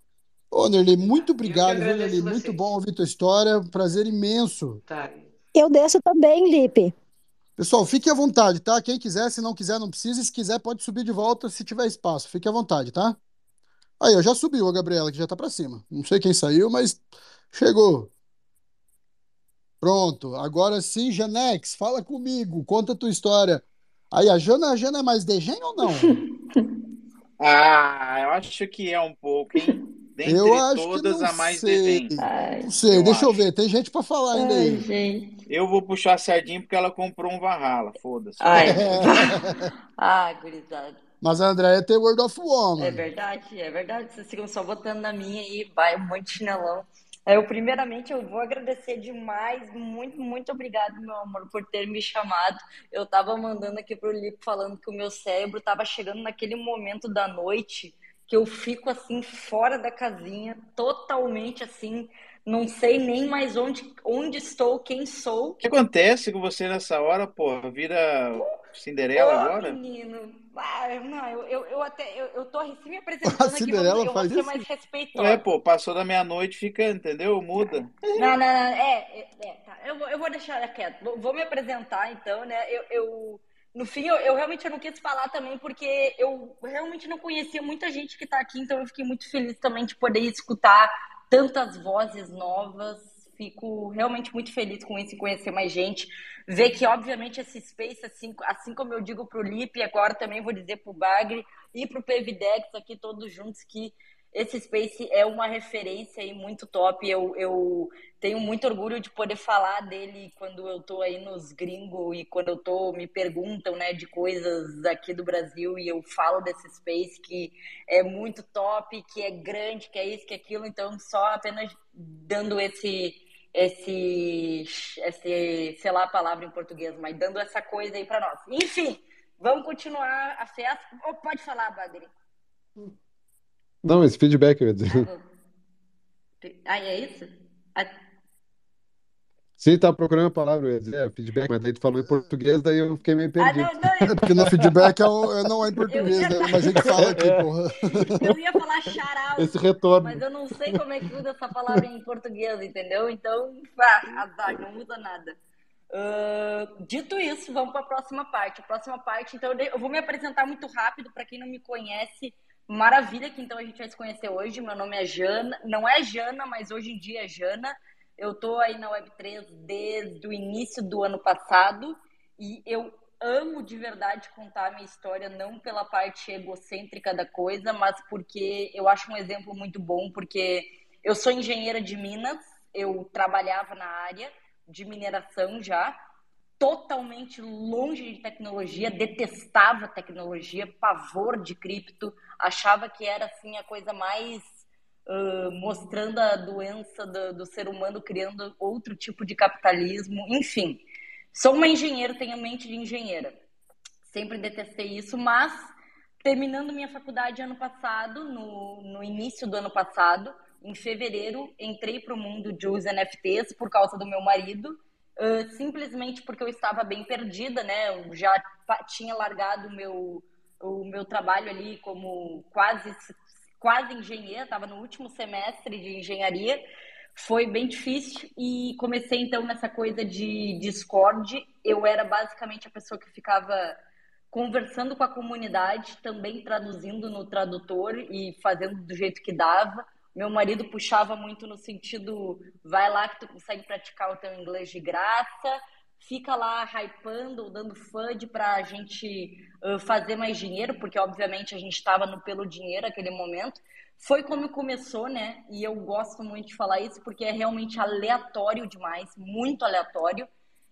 Ô, Nerli, muito obrigado, Nerli. Muito bom ouvir tua história. Prazer imenso. Tá. Eu desço também, Lipe. Pessoal, fique à vontade, tá? Quem quiser, se não quiser, não precisa. Se quiser, pode subir de volta se tiver espaço. Fique à vontade, tá? Aí, ó, já subiu a Gabriela, que já tá pra cima. Não sei quem saiu, mas chegou. Pronto. Agora sim, Janex, fala comigo. Conta a tua história. Aí, a Jana é mais desenho ou não? Eu acho que é um pouco, hein? Dentre todas, a mais desenho. Não sei, deixa eu ver. Tem gente pra falar ainda aí. Gente. Eu vou puxar a sardinha porque ela comprou um Valhalla. Foda-se. Gurizada. Mas a Andréia tem World of Woman. É verdade. Vocês ficam só botando na minha e vai um monte de chinelão. Primeiramente, eu vou agradecer demais. Muito, muito obrigado, meu amor, por ter me chamado. Eu tava mandando aqui pro Lipe falando que o meu cérebro tava chegando naquele momento da noite que eu fico, assim, fora da casinha, totalmente, assim, não sei nem mais onde estou, quem sou. O que acontece com você nessa hora, pô? Vira... Cinderela agora? Menino, não, eu tô recém me apresentando aqui, Cinderela eu vou ser mais respeitosa. Passou da meia-noite, fica, entendeu? Muda. Não, tá. Eu vou deixar quieto. Vou me apresentar, então, né? No fim, eu realmente não quis falar também, porque eu realmente não conhecia muita gente que tá aqui, então eu fiquei muito feliz também de poder escutar tantas vozes novas. Fico realmente muito feliz com isso e conhecer mais gente. Ver que, obviamente, esse space, assim como eu digo pro Lipe, agora também vou dizer pro Bagre e pro Pevidex aqui todos juntos, que esse space é uma referência e muito top. Eu tenho muito orgulho de poder falar dele quando eu tô aí nos gringos e quando me perguntam, né, de coisas aqui do Brasil e eu falo desse space que é muito top, que é grande, que é isso, que é aquilo. Então, só apenas dando esse, sei lá a palavra em português, mas dando essa coisa aí para nós. Enfim, vamos continuar a festa. Pode falar, Bagre. Não, esse feedback, eu ia dizer. É isso? Sim, estava procurando a palavra, eu ia dizer feedback, mas daí tu falou em português, daí eu fiquei meio perdido. Porque no feedback não é em português, né? Mas a gente fala aqui, porra. Eu ia falar charal, esse retorno. Mas eu não sei como é que usa essa palavra em português, entendeu? Então, azar, não muda nada. Dito isso, vamos para a próxima parte. A próxima parte, então, eu vou me apresentar muito rápido, para quem não me conhece, maravilha, que então a gente vai se conhecer hoje. Meu nome é Jana, não é Jana, mas hoje em dia é Jana. Eu tô aí na Web3 desde o início do ano passado e eu amo de verdade contar a minha história, não pela parte egocêntrica da coisa, mas porque eu acho um exemplo muito bom, porque eu sou engenheira de Minas, eu trabalhava na área de mineração já, totalmente longe de tecnologia, detestava tecnologia, pavor de cripto, achava que era assim a coisa mais... mostrando a doença do ser humano, criando outro tipo de capitalismo, enfim. Sou uma engenheira, tenho mente de engenheira. Sempre detestei isso, mas terminando minha faculdade ano passado, no início do ano passado, em fevereiro, entrei para o mundo de os NFTs por causa do meu marido, simplesmente porque eu estava bem perdida, né? Eu já tinha largado o meu trabalho ali como quase engenheira, estava no último semestre de engenharia, foi bem difícil e comecei então nessa coisa de Discord. Eu era basicamente a pessoa que ficava conversando com a comunidade, também traduzindo no tradutor e fazendo do jeito que dava. Meu marido puxava muito no sentido, vai lá que tu consegue praticar o teu inglês de graça, fica lá hypando ou dando FUD para a gente fazer mais dinheiro, porque obviamente a gente estava no pelo dinheiro naquele momento. Foi como começou, né? E eu gosto muito de falar isso porque é realmente aleatório demais, muito aleatório.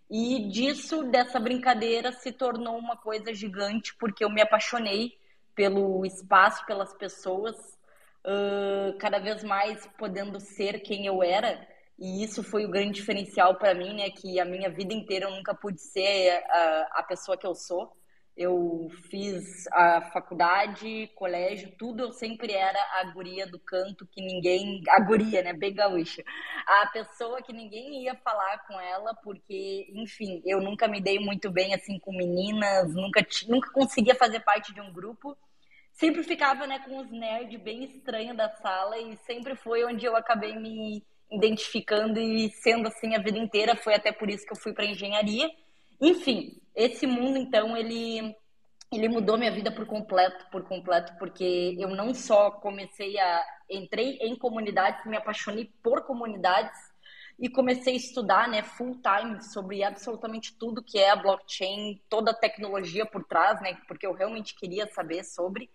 E disso, dessa brincadeira, se tornou uma coisa gigante, porque eu me apaixonei pelo espaço, pelas pessoas, cada vez mais podendo ser quem eu era. E isso foi o grande diferencial para mim, né? Que a minha vida inteira eu nunca pude ser a pessoa que eu sou. Eu fiz a faculdade, colégio, tudo, eu sempre era a guria do canto que ninguém... A guria, né? Bem gaúcha. A pessoa que ninguém ia falar com ela, porque, enfim, eu nunca me dei muito bem, assim, com meninas, nunca conseguia fazer parte de um grupo. Sempre ficava, né, com os nerds bem estranhos da sala e sempre foi onde eu acabei me identificando e sendo, assim, a vida inteira. Foi até por isso que eu fui para engenharia. Enfim, esse mundo, então, ele mudou minha vida por completo, porque eu não só entrei em comunidades, me apaixonei por comunidades e comecei a estudar, né, full time sobre absolutamente tudo que é a blockchain, toda a tecnologia por trás, né, porque eu realmente queria saber sobre.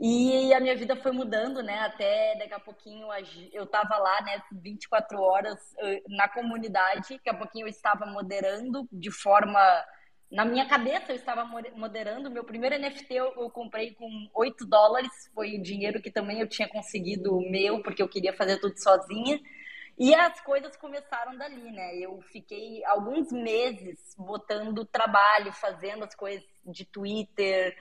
E a minha vida foi mudando, né, até daqui a pouquinho eu estava lá, né, 24 horas na comunidade, daqui a pouquinho eu estava moderando de forma, na minha cabeça eu estava moderando, meu primeiro NFT eu comprei com $8, foi o dinheiro que também eu tinha conseguido meu, porque eu queria fazer tudo sozinha, e as coisas começaram dali, né, eu fiquei alguns meses botando trabalho, fazendo as coisas de Twitter,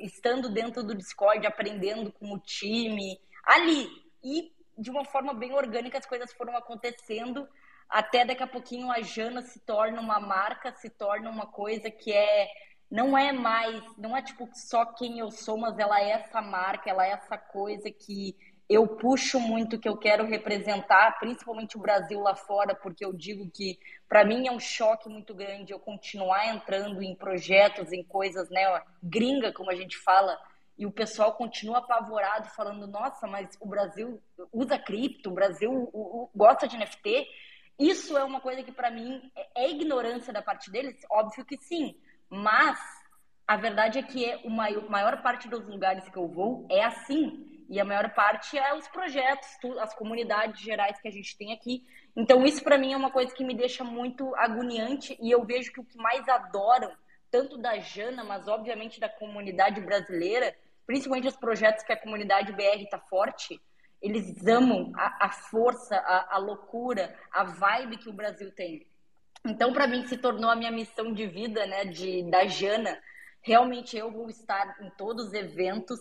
estando dentro do Discord, aprendendo com o time, ali. E de uma forma bem orgânica as coisas foram acontecendo, até daqui a pouquinho a Jana se torna uma marca, se torna uma coisa que não é tipo só quem eu sou, mas ela é essa marca, ela é essa coisa que eu puxo muito, que eu quero representar, principalmente o Brasil lá fora, porque eu digo que, para mim, é um choque muito grande eu continuar entrando em projetos, em coisas, né, gringa, como a gente fala, e o pessoal continua apavorado, falando, nossa, mas o Brasil usa cripto, o Brasil gosta de NFT. Isso é uma coisa que, para mim, é ignorância da parte deles? Óbvio que sim, mas a verdade é que a maior parte dos lugares que eu vou é assim. E a maior parte é os projetos, as comunidades gerais que a gente tem aqui. Então, isso para mim é uma coisa que me deixa muito agoniante. E eu vejo que o que mais adoram, tanto da Jana, mas obviamente da comunidade brasileira, principalmente os projetos que a comunidade BR está forte, eles amam a força, a loucura, a vibe que o Brasil tem. Então, para mim, se tornou a minha missão de vida, né, da Jana. Realmente eu vou estar em todos os eventos,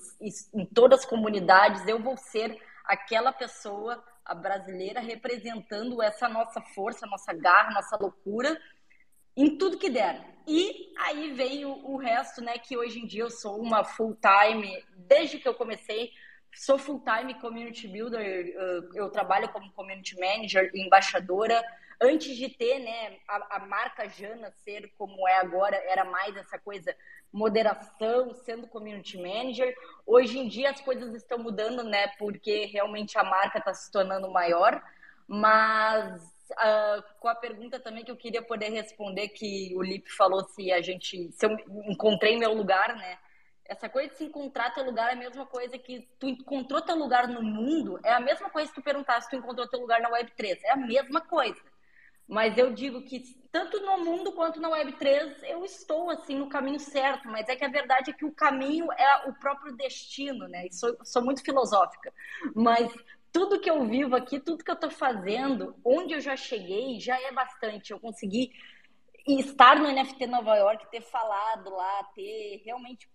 em todas as comunidades, eu vou ser aquela pessoa, a brasileira, representando essa nossa força, nossa garra, nossa loucura, em tudo que der. E aí vem o resto, né, que hoje em dia eu sou uma full-time, desde que eu comecei, sou full-time community builder, eu trabalho como community manager, embaixadora. Antes de ter, né, a marca Jana ser como é agora, era mais essa coisa, moderação, sendo community manager. Hoje em dia as coisas estão mudando, né, porque realmente a marca está se tornando maior. Mas com a pergunta também que eu queria poder responder, que o Lipe falou se eu encontrei meu lugar, né? Essa coisa de se encontrar teu lugar é a mesma coisa que tu encontrou teu lugar no mundo, é a mesma coisa que tu perguntar se tu encontrou teu lugar na Web3, é a mesma coisa. Mas eu digo que tanto no mundo quanto na Web3 eu estou assim no caminho certo, mas é que a verdade é que o caminho é o próprio destino, né? E sou muito filosófica, mas tudo que eu vivo aqui, tudo que eu estou fazendo, onde eu já cheguei, já é bastante. Eu consegui estar no NFT Nova York, ter falado lá, ter realmente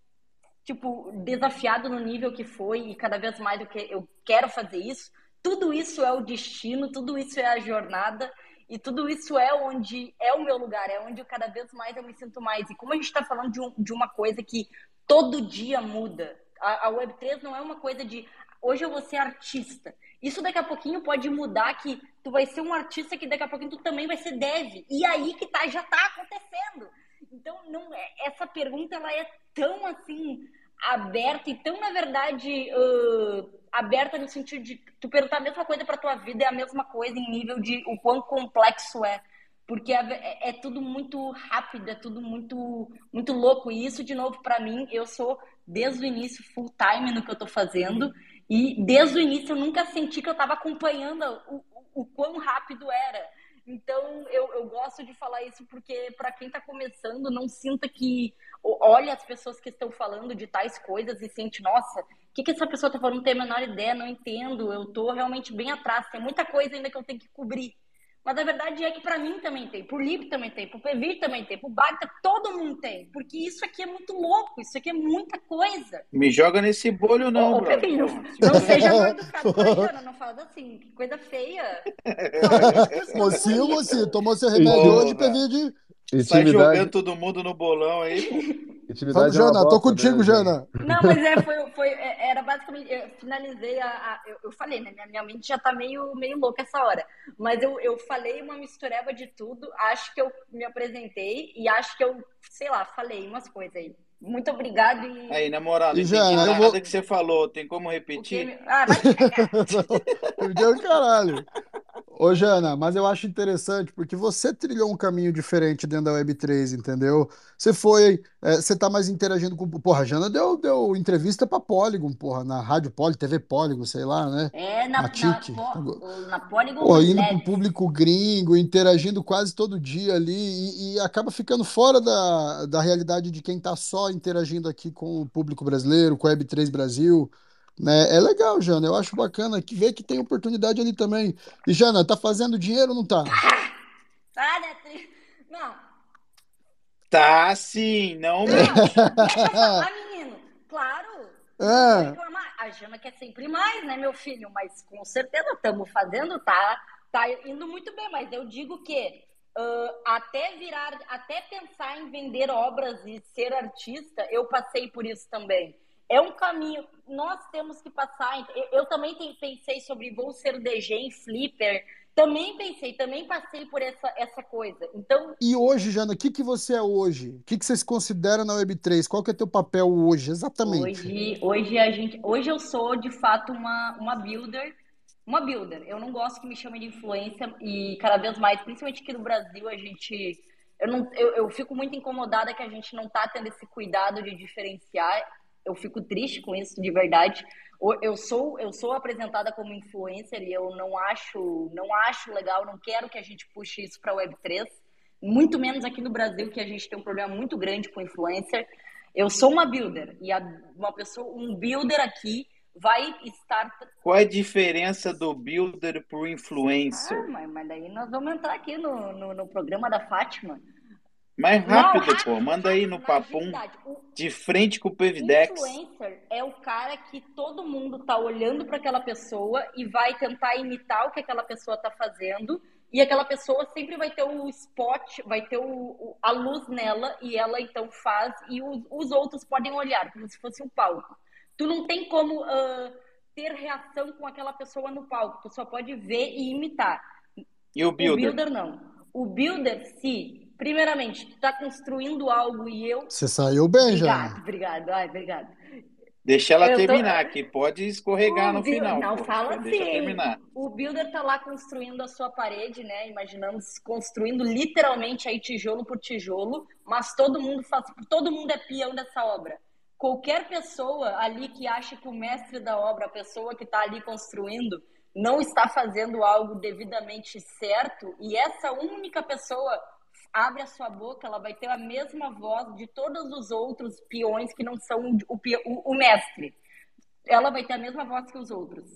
tipo desafiado no nível que foi e cada vez mais eu quero fazer isso. Tudo isso é o destino, tudo isso é a jornada. E tudo isso é onde é o meu lugar, é onde eu cada vez mais eu me sinto mais. E como a gente está falando de uma coisa que todo dia muda, a Web3 não é uma coisa de hoje eu vou ser artista. Isso daqui a pouquinho pode mudar, que tu vai ser um artista que daqui a pouquinho tu também vai ser dev. E aí que já está acontecendo. Então, não, essa pergunta ela é tão assim aberta e tão, na verdade, aberta no sentido de tu perguntar a mesma coisa para tua vida é a mesma coisa em nível de o quão complexo é. Porque é tudo muito rápido, é tudo muito louco. E isso, de novo, para mim, eu sou desde o início full time no que eu tô fazendo. E desde o início eu nunca senti que eu tava acompanhando o quão rápido era. Então, eu gosto de falar isso porque, para quem está começando, não sinta que olha as pessoas que estão falando de tais coisas e sente, nossa, o que essa pessoa está falando? Não tenho a menor ideia, não entendo, eu estou realmente bem atrás, tem muita coisa ainda que eu tenho que cobrir. Mas a verdade é que para mim também tem, para o Lipe também tem, para o Pevir também tem, para o Bagta, todo mundo tem. Porque isso aqui é muito louco, isso aqui é muita coisa. Me joga nesse bolho não, Pevir, não seja mal educado, Jana, não fala assim, que coisa feia. Mocinho, tomou seu remédio hoje, Pevir. Sai jogando todo mundo no bolão aí. Vamos, Jana, tô contigo, né, Jana? Não, mas era basicamente, eu finalizei, eu falei, né, minha mente já tá meio louca essa hora, mas eu falei uma mistureba de tudo, acho que eu me apresentei e acho que eu, sei lá, falei umas coisas aí. Muito obrigado. E... aí, na moral, não tem nada que você falou, tem como repetir? Vai cagar. Perdeu o caralho. Ô, Jana, mas eu acho interessante porque você trilhou um caminho diferente dentro da Web3, entendeu? Você foi, você tá mais interagindo com... Porra, a Jana deu entrevista pra Polygon, porra, na Rádio Polygon, TV Polygon, sei lá, né? É, na Polygon. Pô, indo pro público gringo, interagindo quase todo dia ali e acaba ficando fora da realidade de quem tá só interagindo aqui com o público brasileiro, com a Web3 Brasil. Né? É legal, Jana, eu acho bacana que ver que tem oportunidade ali também. E, Jana, tá fazendo dinheiro ou não tá? Tá, né? Não. Tá sim, não. Deixa eu falar, menino. Claro. É. A Jana quer sempre mais, né, meu filho? Mas com certeza estamos fazendo, tá indo muito bem, mas eu digo que até pensar em vender obras e ser artista, eu passei por isso também. É um caminho, nós temos que passar. Eu também pensei sobre vou ser DG em Flipper, também passei por essa coisa. Então... E hoje, Jana, o que você é hoje? O que você se considera na Web3? Qual que é teu papel hoje, exatamente? Hoje eu sou, de fato, uma builder. Uma builder. Eu não gosto que me chamem de influencer e cada vez mais, principalmente aqui no Brasil, a gente... Eu fico muito incomodada que a gente não tá tendo esse cuidado de diferenciar. Eu fico triste com isso, de verdade. Eu sou apresentada como influencer e eu não acho legal, não quero que a gente puxe isso para a Web3, muito menos aqui no Brasil, que a gente tem um problema muito grande com influencer. Eu sou uma builder e um builder aqui vai estar... Qual é a diferença do builder para o influencer? Mas daí nós vamos entrar aqui no programa da Fátima. Mais rápido, manda aí no papum, de frente com o Pevidex. Influencer é o cara que todo mundo tá olhando para aquela pessoa e vai tentar imitar o que aquela pessoa tá fazendo, e aquela pessoa sempre vai ter o spot, vai ter a luz nela, e ela então faz, e os outros podem olhar, como se fosse um palco. Tu não tem como ter reação com aquela pessoa no palco, tu só pode ver e imitar. E o builder? O builder não. O builder, se... Primeiramente, tu tá construindo algo e eu... Você saiu bem, Jana. Obrigado. Deixa ela terminar, que pode escorregar no final. Não, fala assim. O builder tá lá construindo a sua parede, né? Imaginamos, construindo literalmente aí tijolo por tijolo, mas todo mundo é peão dessa obra. Qualquer pessoa ali que acha que o mestre da obra, a pessoa que tá ali construindo, não está fazendo algo devidamente certo, e essa única pessoa... abre a sua boca, ela vai ter a mesma voz de todos os outros peões que não são o mestre. Ela vai ter a mesma voz que os outros.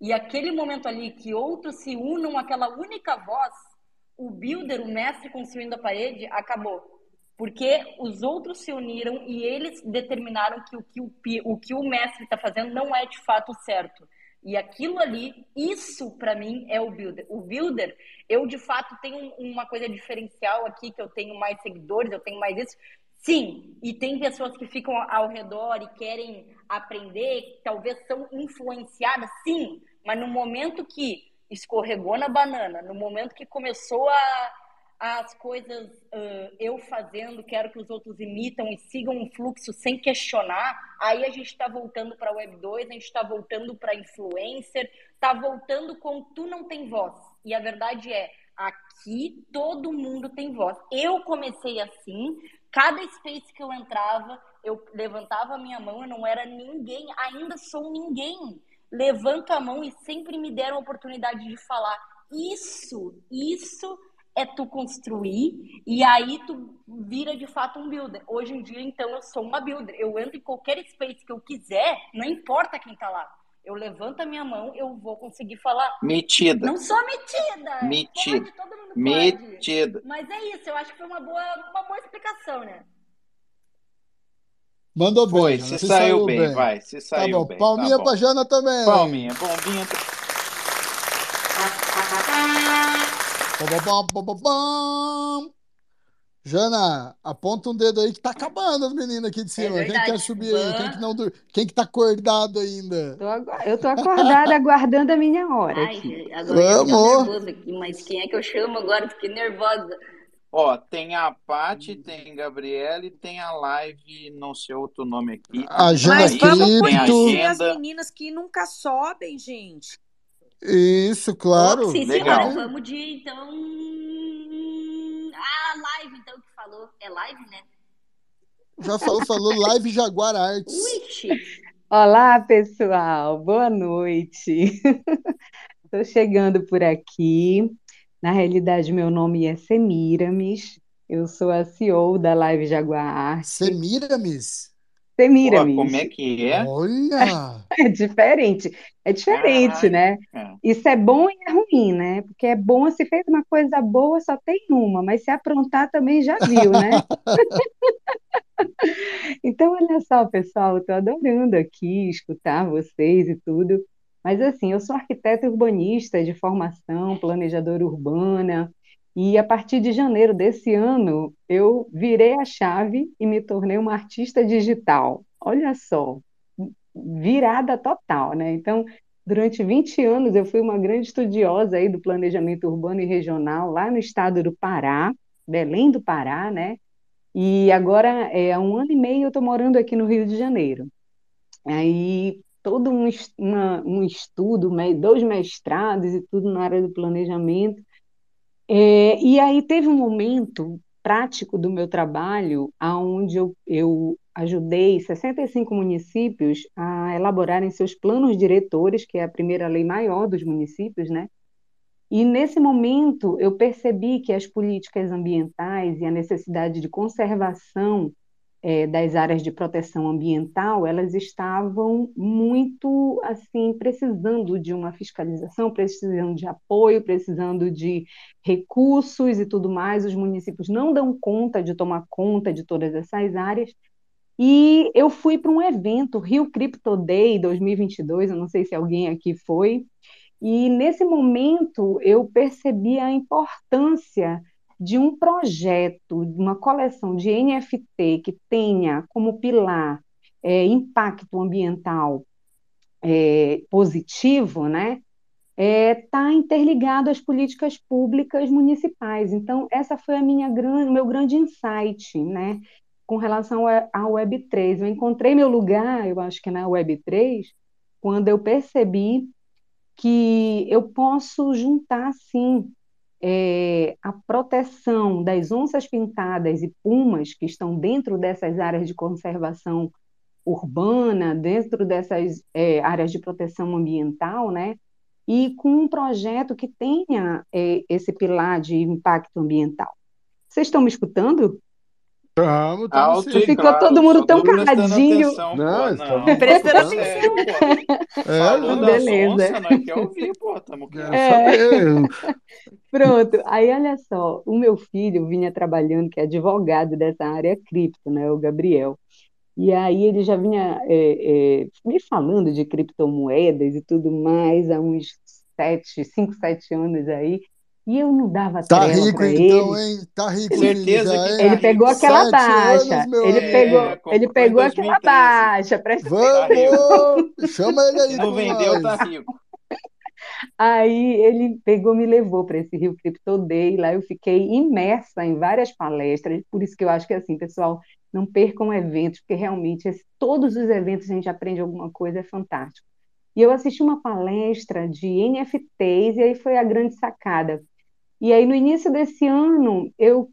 E aquele momento ali que outros se unam àquela única voz, o builder, o mestre construindo a parede, acabou. Porque os outros se uniram e eles determinaram que o mestre está fazendo não é de fato certo. E aquilo ali, isso pra mim é o builder. O builder, eu de fato tenho uma coisa diferencial aqui, que eu tenho mais seguidores, eu tenho mais isso. Sim, e tem pessoas que ficam ao redor e querem aprender, que talvez são influenciadas, sim. Mas no momento que escorregou na banana, no momento que começou as coisas eu fazendo, quero que os outros imitam e sigam um fluxo sem questionar, aí a gente está voltando para a Web 2, a gente está voltando para influencer, está voltando com tu não tem voz. E a verdade é, aqui todo mundo tem voz. Eu comecei assim, cada space que eu entrava, eu levantava a minha mão, eu não era ninguém, ainda sou ninguém. Levanto a mão e sempre me deram a oportunidade de falar. Isso é tu construir, e aí tu vira de fato um builder. Hoje em dia, então, eu sou uma builder. Eu entro em qualquer space que eu quiser, não importa quem tá lá. Eu levanto a minha mão, eu vou conseguir falar. Metida. Não sou metida. Metida. Pode, todo mundo metida. Pode. Mas é isso, eu acho que foi uma boa explicação, né? Mandou boi. Se saiu bem, vai. Se saiu tá bom. Bem. Palminha tá pra Jana também. Palminha, bombinha. Jana, aponta um dedo aí que tá acabando as meninas aqui de cima. É quem quer subir aí? Quem que, não dur... Quem que tá acordado ainda? Eu tô acordada aguardando a minha hora. Ai, agora eu tô nervosa aqui, mas quem é que eu chamo agora? Fiquei nervosa. Ó, tem a Paty, tem a Gabriela e tem a Live, não sei outro nome aqui. A Jana mas vamos conhecer as meninas que nunca sobem, gente. Isso, claro. Sim, legal. Vamos de, então... Ah, Live, então, que falou. É Live, né? Já falou Live Jaguar Arts. Olá, pessoal. Boa noite. Tô chegando por aqui. Na realidade, meu nome é Semiramis. Eu sou a CEO da Live Jaguar Arts. Semiramis. Pô, como é que é? Olha! É diferente, ai, né? É. Isso é bom e é ruim, né? Porque é bom, se fez uma coisa boa, só tem uma, mas se aprontar também já viu, né? Então, olha só, pessoal, eu tô adorando aqui escutar vocês e tudo. Mas assim, eu sou arquiteta urbanista de formação, planejadora urbana, e a partir de janeiro desse ano, eu virei a chave e me tornei uma artista digital. Olha só, virada total, né? Então, durante 20 anos, eu fui uma grande estudiosa aí do planejamento urbano e regional, lá no estado do Pará, Belém do Pará, né? E agora, há um ano e meio, eu estou morando aqui no Rio de Janeiro. Aí, todo um estudo, 2 mestrados e tudo na área do planejamento. E aí teve um momento prático do meu trabalho onde eu ajudei 65 municípios a elaborarem seus planos diretores, que é a primeira lei maior dos municípios, né? E nesse momento eu percebi que as políticas ambientais e a necessidade de conservação das áreas de proteção ambiental, elas estavam muito, assim, precisando de uma fiscalização, precisando de apoio, precisando de recursos e tudo mais. Os municípios não dão conta de tomar conta de todas essas áreas. E eu fui para um evento, Rio Crypto Day 2022, eu não sei se alguém aqui foi, e nesse momento eu percebi a importância de um projeto, de uma coleção de NFT que tenha como pilar impacto ambiental positivo, né? Está interligado às políticas públicas municipais. Então, essa foi a meu grande insight, né? Com relação à Web3. Eu encontrei meu lugar, eu acho que na Web3, quando eu percebi que eu posso juntar, sim, a proteção das onças pintadas e pumas que estão dentro dessas áreas de conservação urbana, dentro dessas áreas de proteção ambiental, né? E com um projeto que tenha esse pilar de impacto ambiental. Vocês estão me escutando? Estamos, ficou claro, todo mundo tão caladinho. Prestando atenção. Beleza. Onça, não quer ouvir, pô. Pronto, aí olha só, o meu filho vinha trabalhando, que é advogado dessa área cripto, né, o Gabriel. E aí ele já vinha me falando de criptomoedas e tudo mais há uns 5, 7 anos aí. E eu não dava trela para ele. Então, hein? Tá rico, certeza já, que ele pegou aquela baixa. Ele pegou aquela baixa. Vamos! Chama ele aí. Não vendeu, tá rico. Aí ele pegou, me levou para esse Rio Crypto Day, lá eu fiquei imersa em várias palestras, por isso que eu acho que assim, pessoal, não percam eventos, porque realmente todos os eventos a gente aprende alguma coisa, é fantástico. E eu assisti uma palestra de NFTs e aí foi a grande sacada. E aí no início desse ano eu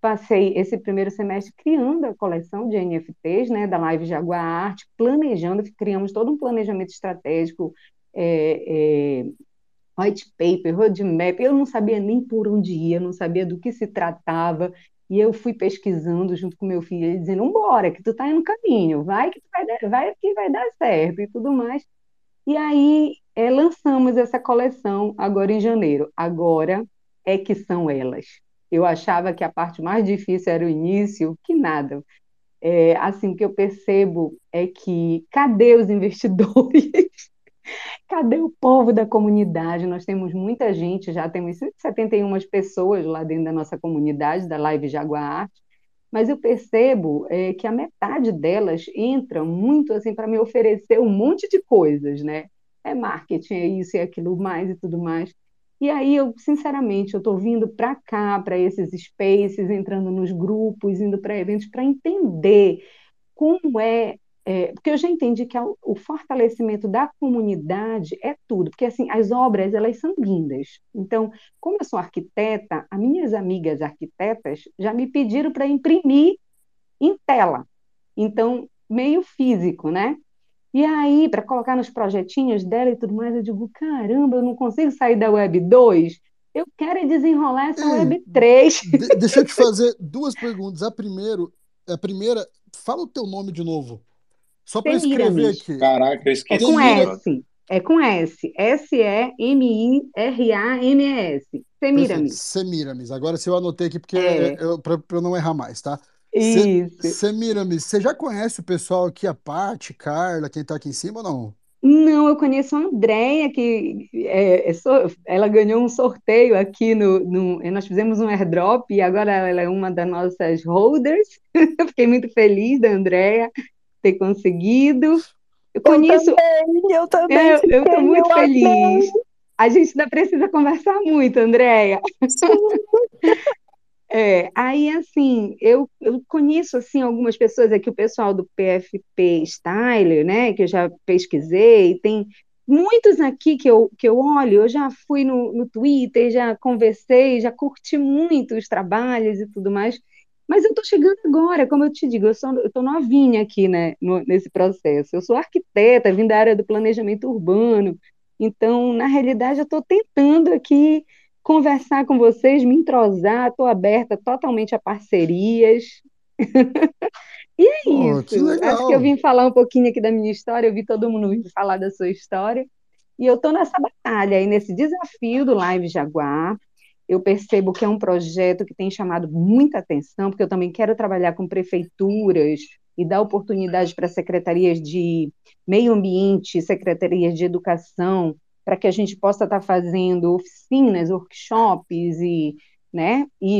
passei esse primeiro semestre criando a coleção de NFTs, né, da Live Jaguar Arte, planejando, criamos todo um planejamento estratégico, white paper, roadmap, eu não sabia nem por onde ia, não sabia do que se tratava, e eu fui pesquisando junto com meu filho, ele dizendo, vambora, que tu tá indo no caminho, vai que vai dar certo e tudo mais. E aí lançamos essa coleção agora em janeiro. Agora é que são elas. Eu achava que a parte mais difícil era o início, que nada. Assim, o que eu percebo é que cadê os investidores? Cadê o povo da comunidade? Nós temos muita gente, já temos 171 pessoas lá dentro da nossa comunidade, da Live Jaguar Arte, mas eu percebo que a metade delas entra muito assim, para me oferecer um monte de coisas, né? É marketing, é isso, é aquilo mais e tudo mais. E aí, eu, sinceramente, eu estou vindo para cá, para esses spaces, entrando nos grupos, indo para eventos, para entender como porque eu já entendi que o fortalecimento da comunidade é tudo, porque assim, as obras, elas são lindas. Então, como eu sou arquiteta, as minhas amigas arquitetas já me pediram para imprimir em tela, então, meio físico, né? E aí, para colocar nos projetinhos dela e tudo mais, eu digo, caramba, eu não consigo sair da Web 2, eu quero desenrolar essa Web 3. Deixa eu te fazer duas perguntas. A primeira, fala o teu nome de novo. Só para escrever aqui. Caraca, eu esqueci. É com S. S-E-M-I-R-A-M-E-S. Semiramis. Semiramis. Agora, se eu anotei aqui, porque para eu não errar mais, tá? Isso. Semiramis, você já conhece o pessoal aqui, a Paty, Carla, quem está aqui em cima ou não? Não, eu conheço a Andréia, que ela ganhou um sorteio aqui, nós fizemos um airdrop e agora ela é uma das nossas holders. Eu fiquei muito feliz da Andréia ter conseguido. Eu também. Eu estou muito feliz. A gente ainda precisa conversar muito, Andréia. Aí, assim, eu conheço, assim, algumas pessoas aqui, o pessoal do PFP Styler, né, que eu já pesquisei, tem muitos aqui que eu olho, eu já fui no Twitter, já conversei, já curti muito os trabalhos e tudo mais, mas eu estou chegando agora, como eu te digo, eu estou novinha aqui, né, nesse processo, eu sou arquiteta, vim da área do planejamento urbano, então, na realidade, eu estou tentando aqui conversar com vocês, me entrosar, estou aberta totalmente a parcerias. E é isso. Que legal. Acho que eu vim falar um pouquinho aqui da minha história, eu vi todo mundo vir falar da sua história, e eu estou nessa batalha, e nesse desafio do Live Jaguar, eu percebo que é um projeto que tem chamado muita atenção, porque eu também quero trabalhar com prefeituras e dar oportunidade para secretarias de meio ambiente, secretarias de educação, para que a gente possa estar fazendo oficinas, workshops e,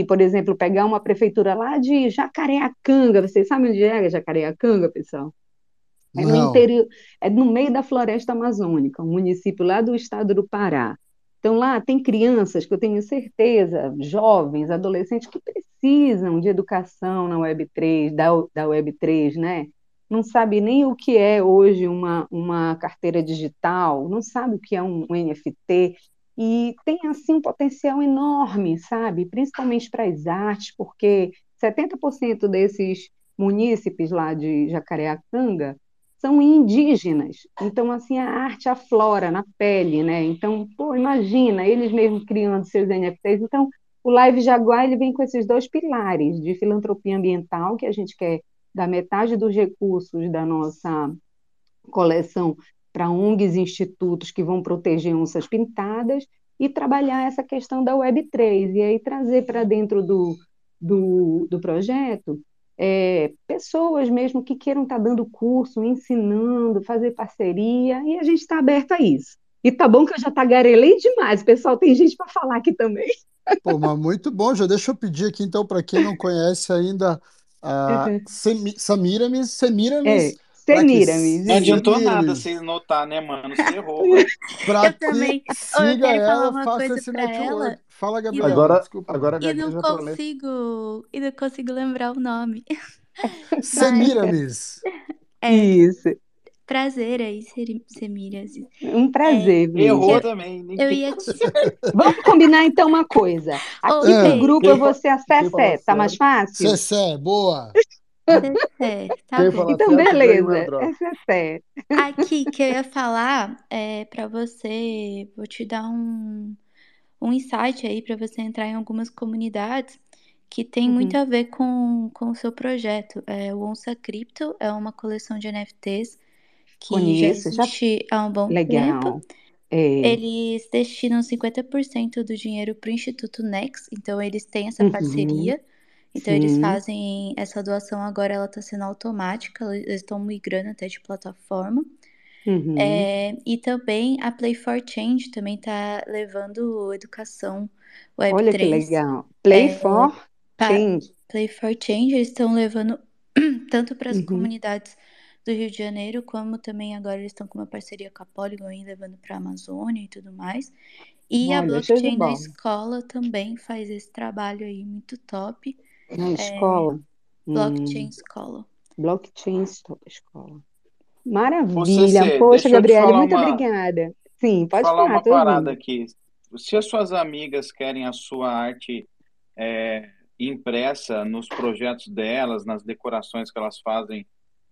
por exemplo, pegar uma prefeitura lá de Jacareacanga, vocês sabem onde é Jacareacanga, pessoal? É no interior, é no meio da floresta amazônica, um município lá do estado do Pará. Então lá tem crianças que eu tenho certeza, jovens, adolescentes que precisam de educação na Web3, da Web3, né? Não sabe nem o que é hoje uma carteira digital, não sabe o que é um NFT, e tem, assim, um potencial enorme, sabe? Principalmente para as artes, porque 70% desses munícipes lá de Jacareacanga são indígenas, então, assim, a arte aflora na pele, né? Então, imagina, eles mesmos criando seus NFTs. Então, o Live Jaguar, ele vem com esses dois pilares de filantropia ambiental, que a gente quer da metade dos recursos da nossa coleção para ONGs e institutos que vão proteger onças pintadas, e trabalhar essa questão da Web3, e aí trazer para dentro do projeto pessoas mesmo que queiram estar dando curso, ensinando, fazer parceria, e a gente está aberto a isso. E tá bom que eu já tagarelei demais, pessoal, tem gente para falar aqui também. Pô, mas muito bom, já deixa eu pedir aqui, então, para quem não conhece ainda... Semiramis, Tenira-me. Não adiantou nada vocês notar, né, mano? Você errou. Eu também. Eu quero falar uma coisa pra ela. Fala, Gabriel. Agora e não consigo lembrar o nome. Semiramis. É isso. Prazer aí, Semiramis. Um prazer. Errou também. Vamos combinar então uma coisa. Aqui no grupo eu vou ser a Cessé. Tá mais fácil? Cessé, boa. Cessé, tá bom. Então, beleza. É Cessé. Aqui que eu ia falar é pra você. Vou te dar um insight aí para você entrar em algumas comunidades que tem muito a ver com o seu projeto. É, o Onça Cripto é uma coleção de NFTs que já existe há um bom tempo. É. Eles destinam 50% do dinheiro para o Instituto Nex, então eles têm essa parceria. Então eles fazem essa doação agora, ela está sendo automática, eles estão migrando até de plataforma. É, e também a Play for Change também está levando educação Web3. Olha que legal. Play for Change, eles estão levando tanto para as comunidades do Rio de Janeiro, como também agora eles estão com uma parceria com a Polygon, aí, levando para a Amazônia e tudo mais. E a blockchain da escola também faz esse trabalho aí muito top. Na escola? Blockchain escola. Blockchain escola. Maravilha, poxa, Gabriela, muito obrigada. Sim, pode falar uma parada aqui. Se as suas amigas querem a sua arte impressa nos projetos delas, nas decorações que elas fazem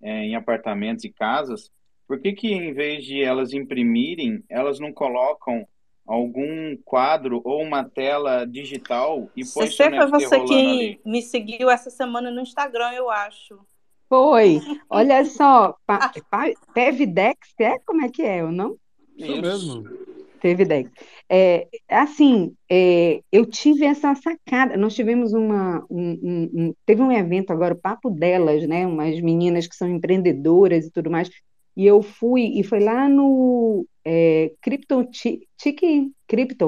em apartamentos e casas, por que em vez de elas imprimirem, elas não colocam algum quadro ou uma tela digital e põe seu NFT rolando ali? Foi você que me seguiu essa semana no Instagram, eu acho. Foi, olha só, Pevdex, como é que é o nome? Isso mesmo. Pevdex. Eu tive essa sacada, nós tivemos teve um evento agora, o Papo Delas, né, umas meninas que são empreendedoras e tudo mais, e eu fui, e foi lá no Crypto,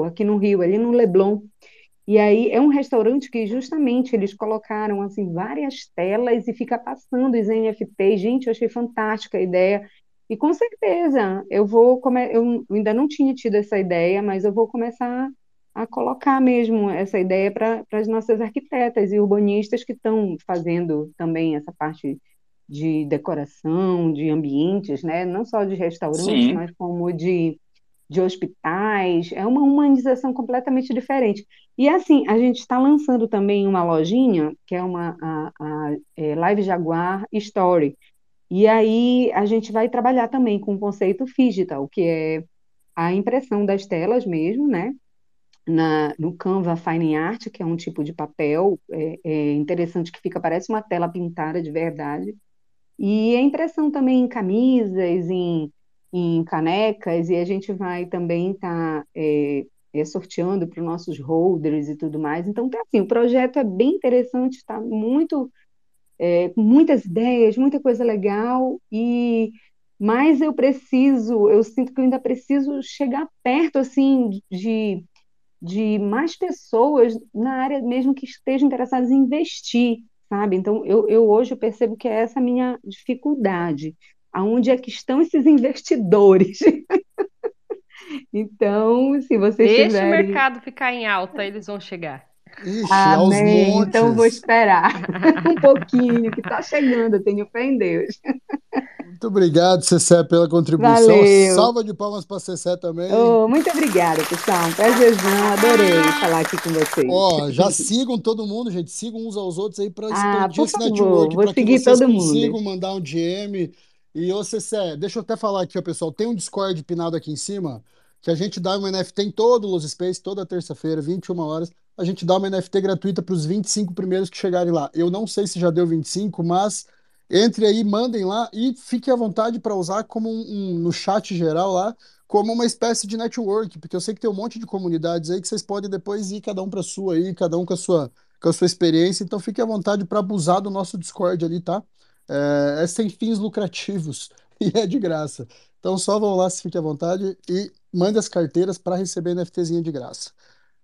aqui no Rio, ali no Leblon. E aí é um restaurante que justamente eles colocaram assim, várias telas e fica passando os NFTs. Gente, eu achei fantástica a ideia. E com certeza, eu ainda não tinha tido essa ideia, mas eu vou começar a colocar mesmo essa ideia para as nossas arquitetas e urbanistas que estão fazendo também essa parte de decoração, de ambientes, né? Não só de restaurantes, sim, mas como de hospitais, é uma humanização completamente diferente. E assim, a gente está lançando também uma lojinha, que é a Live Jaguar Story, e aí a gente vai trabalhar também com o conceito digital, que é a impressão das telas mesmo, né, no Canva Fine Art, que é um tipo de papel interessante, que parece uma tela pintada de verdade, e a impressão também em camisas, em canecas, e a gente vai também estar sorteando para os nossos holders e tudo mais. Então, assim, o projeto é bem interessante, está muito, muitas ideias, muita coisa legal, mas eu sinto que eu ainda preciso chegar perto, assim, de mais pessoas na área mesmo que estejam interessadas em investir, sabe? Então, eu hoje eu percebo que é essa a minha dificuldade, aonde é que estão esses investidores? Então, se vocês tiverem... Deixa o mercado ficar em alta, eles vão chegar. Ixi, amém, aos montes. Então vou esperar um pouquinho, que está chegando, eu tenho fé em Deus. Muito obrigado, Cessé, pela contribuição. Valeu. Salva de palmas para Cessé também. Muito obrigada, pessoal. Prazerzão, adorei falar aqui com vocês. Já sigam todo mundo, gente. Sigam uns aos outros aí para expandir esse network, para que vocês consigam mandar um DM... E, Cessé, deixa eu até falar aqui, ó, pessoal, tem um Discord pinado aqui em cima, que a gente dá uma NFT em todo o Los Spaces, toda terça-feira, 21 horas, a gente dá uma NFT gratuita para os 25 primeiros que chegarem lá. Eu não sei se já deu 25, mas entre aí, mandem lá e fiquem à vontade para usar como no chat geral lá, como uma espécie de network, porque eu sei que tem um monte de comunidades aí que vocês podem depois ir, cada um para a sua aí, cada um com a sua experiência, então fiquem à vontade para abusar do nosso Discord ali, tá? É sem fins lucrativos e é de graça. Então só vão lá, se fique à vontade, e mande as carteiras para receber NFTzinha de graça.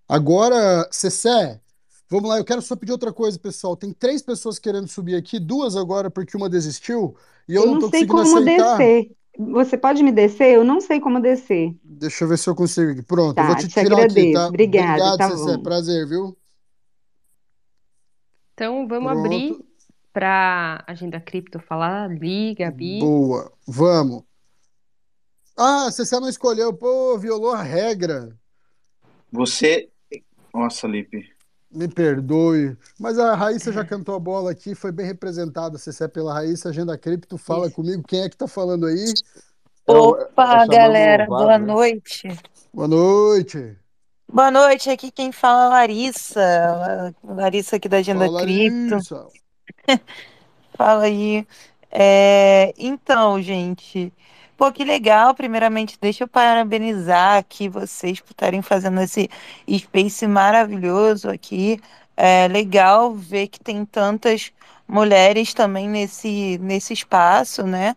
Agora, Cessé, Vamos lá, eu quero só pedir outra coisa, pessoal. Tem 3 pessoas querendo subir aqui, 2 agora porque uma desistiu e eu não tô conseguindo aceitar. Descer. Você pode me descer? Eu não sei como descer. Deixa eu ver se eu consigo. Pronto, tá, eu vou te tirar agradeço. Aqui, tá? Obrigada, obrigado, Cecé, prazer, viu? Então, vamos Pronto. Abrir para Agenda Cripto falar, liga, Bi. Boa, vamos. Ah, a Cecé não escolheu, pô, violou a regra. Você... Nossa, Lipe. Me perdoe, mas a Raíssa já cantou a bola aqui, foi bem representada, Cecé, pela Raíssa. Agenda Cripto, fala Isso. comigo, quem é que tá falando aí? Opa, galera, boa noite. Boa noite. Boa noite, aqui quem fala é a Larissa, aqui da Agenda Olá, Cripto. Larissa. Fala aí. Então, gente, pô, que legal, primeiramente, deixa eu parabenizar aqui vocês por estarem fazendo esse space maravilhoso aqui, é legal ver que tem tantas mulheres também nesse espaço, né,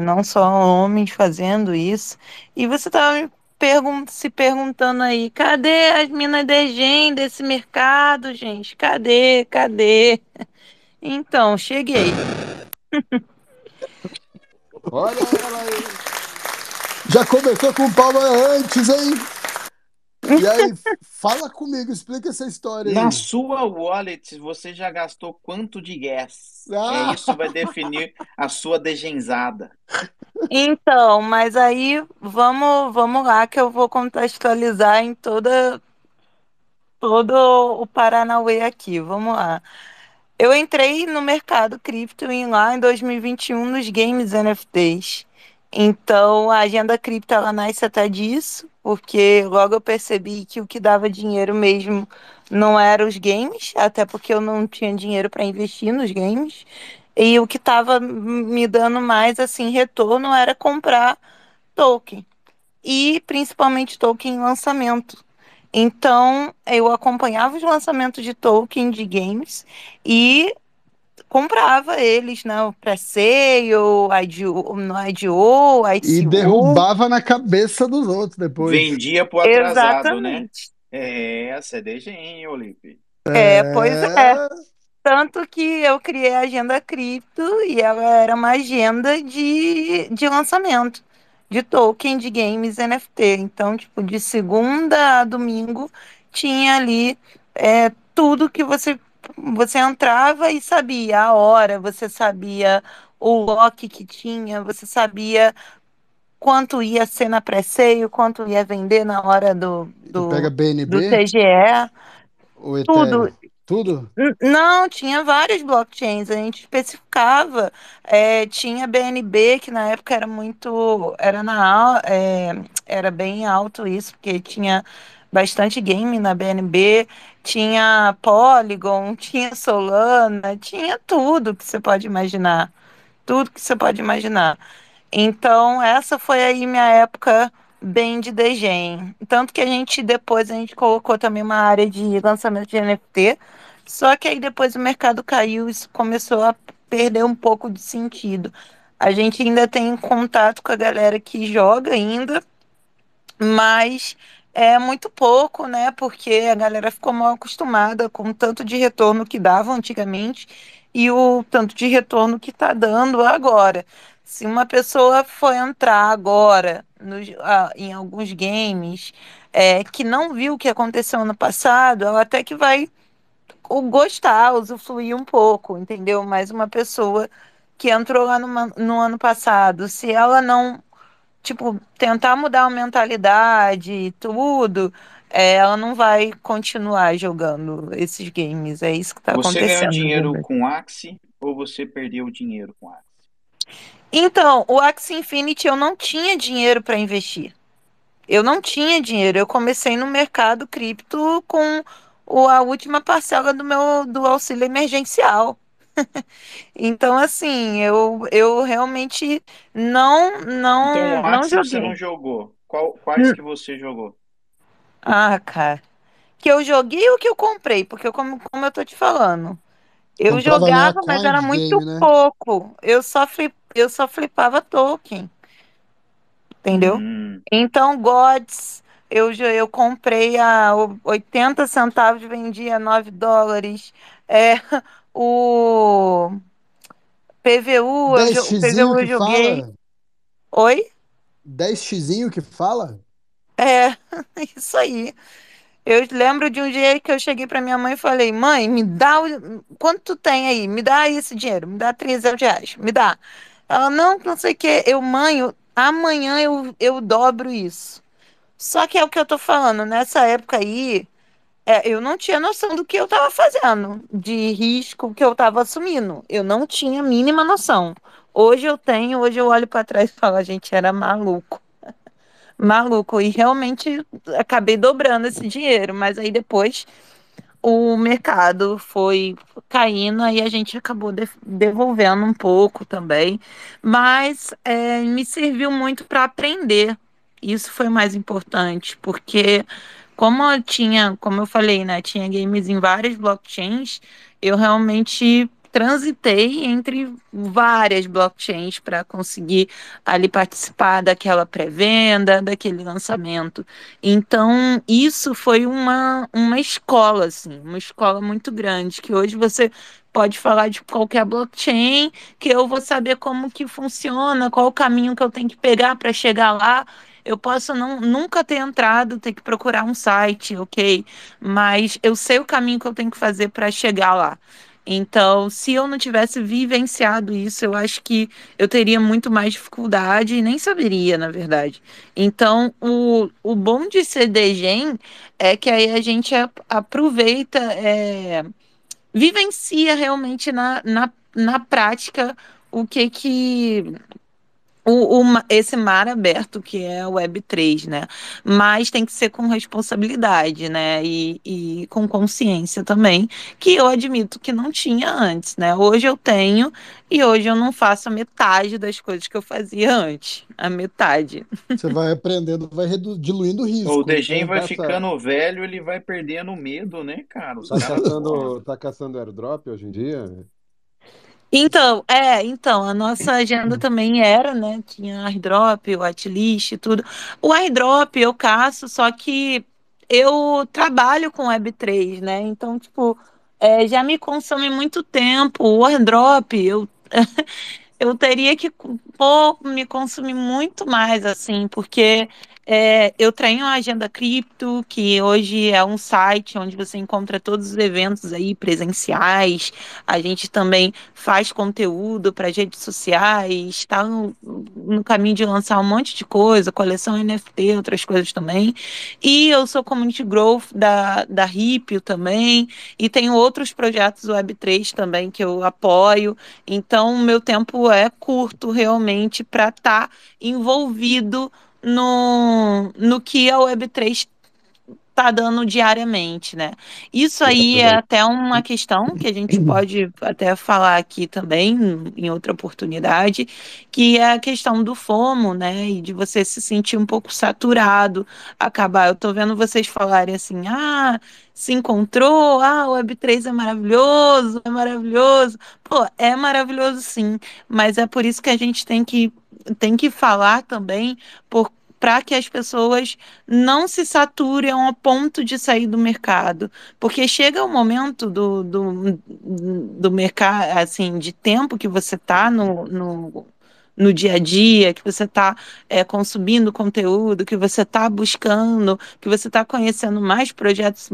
não só homens fazendo isso, e você estava se perguntando aí, cadê as minas de gen desse mercado, gente, cadê? Então, cheguei. Olha ela aí. Já começou com palma antes, hein? E aí, fala comigo, explica essa história aí. Na sua wallet, você já gastou quanto de gas? Ah. Isso vai definir a sua degenzada. Então, mas aí, vamos lá que eu vou contextualizar em todo o Paranauê aqui. Vamos lá. Eu entrei no mercado cripto lá em 2021 nos games NFTs. Então, a Agenda Cripto, ela nasce até disso, porque logo eu percebi que o que dava dinheiro mesmo não eram os games, até porque eu não tinha dinheiro para investir nos games. E o que estava me dando mais assim retorno era comprar token, e principalmente token em lançamento. Então, eu acompanhava os lançamentos de token de games e comprava eles, né? O pré-sale, no IDO, ICO. E derrubava na cabeça dos outros depois. Vendia pro atrasado, Exatamente. Né? É, CDG, Olipe. Pois é. Tanto que eu criei a Agenda Cripto e ela era uma agenda de lançamento de token, de games, NFT. Então, tipo, de segunda a domingo, tinha ali tudo que você entrava e sabia a hora, você sabia o lock que tinha, você sabia quanto ia ser na pré-sale, quanto ia vender na hora do TGE. O Ethereum. Tudo? Não, tinha várias blockchains, a gente especificava, tinha BNB, que na época era muito, era bem alto isso, porque tinha bastante game na BNB, tinha Polygon, tinha Solana, tinha tudo que você pode imaginar, Então, essa foi aí minha época bem de degen. Tanto que depois a gente colocou também uma área de lançamento de NFT, só que aí depois o mercado caiu, isso começou a perder um pouco de sentido. A gente ainda tem contato com a galera que joga ainda, mas é muito pouco, né, porque a galera ficou mal acostumada com o tanto de retorno que dava antigamente e o tanto de retorno que está dando agora. Se uma pessoa for entrar agora em alguns games que não viu o que aconteceu ano passado, ela até que vai gostar, usufruir um pouco, entendeu? Mas uma pessoa que entrou lá no ano passado, se ela não, tipo, tentar mudar a mentalidade e tudo, ela não vai continuar jogando esses games. É isso que está acontecendo. Você ganhou dinheiro com Axie ou você perdeu dinheiro com Axie? Então, o Axie Infinity eu não tinha dinheiro para investir. Eu comecei no mercado cripto com a última parcela do auxílio emergencial. Então, assim, eu realmente não joguei. Então, o Axie você não jogou. Quais que você jogou? Ah, cara. Que eu joguei ou que eu comprei? Porque, como eu tô te falando, eu jogava, mas era muito pouco. Eu só flipava token. Entendeu? Então, Gods, Eu comprei a 80 centavos, vendi a 9 dólares. O PVU, eu joguei. Fala. Oi? 10xzinho que fala? É, isso aí. Eu lembro de um dia que eu cheguei para minha mãe e falei: mãe, me dá quanto tu tem aí? Me dá esse dinheiro, me dá R$300, me dá. Ela, não sei o que. Amanhã eu dobro isso. Só que é o que eu tô falando, nessa época aí, eu não tinha noção do que eu tava fazendo, de risco que eu tava assumindo. Eu não tinha a mínima noção. Hoje eu olho para trás e falo, a gente era maluco. Maluco, e realmente acabei dobrando esse dinheiro, mas aí depois o mercado foi caindo, aí a gente acabou devolvendo um pouco também, mas me serviu muito para aprender. Isso foi mais importante, porque como eu falei, né, tinha games em várias blockchains, eu realmente transitei entre várias blockchains para conseguir ali participar daquela pré-venda, daquele lançamento. Então, isso foi uma escola, assim, uma escola muito grande, que hoje você pode falar de qualquer blockchain, que eu vou saber como que funciona, qual o caminho que eu tenho que pegar para chegar lá. Eu posso nunca ter entrado, ter que procurar um site, ok? Mas eu sei o caminho que eu tenho que fazer para chegar lá. Então, se eu não tivesse vivenciado isso, eu acho que eu teria muito mais dificuldade e nem saberia, na verdade. Então, o bom de ser DGEM é que aí a gente aproveita, vivencia realmente na prática o que esse mar aberto que é o Web3, né? Mas tem que ser com responsabilidade, né? E com consciência também, que eu admito que não tinha antes, né? Hoje eu tenho e hoje eu não faço a metade das coisas que eu fazia antes. A metade. Você vai aprendendo, vai diluindo o risco. O DGEM vai ficando velho, ele vai perdendo o medo, né, cara? Tá caçando airdrop hoje em dia, né? Então, a nossa agenda também era, né, tinha airdrop, watchlist e tudo. O airdrop eu caço, só que eu trabalho com Web3, né, então, tipo, já me consome muito tempo. O airdrop, eu teria que me consumir muito mais, assim, porque eu tenho a Agenda Cripto, que hoje é um site onde você encontra todos os eventos aí presenciais. A gente também faz conteúdo para as redes sociais, está no caminho de lançar um monte de coisa, coleção NFT, outras coisas também. E eu sou Community Growth da Ripio também, e tenho outros projetos Web3 também que eu apoio. Então, o meu tempo é curto realmente para estar envolvido no que a Web3 está dando diariamente, né? Isso aí é até uma questão que a gente pode até falar aqui também, em outra oportunidade, que é a questão do FOMO, né? E de você se sentir um pouco saturado, acabar. Eu tô vendo vocês falarem assim, se encontrou, o Web3 é maravilhoso. Pô, é maravilhoso sim, mas é por isso que a gente tem que falar também para que as pessoas não se saturem ao ponto de sair do mercado, porque chega o momento do mercado, assim, de tempo que você está no dia a dia, que você está consumindo conteúdo, que você está buscando, que você está conhecendo mais projetos,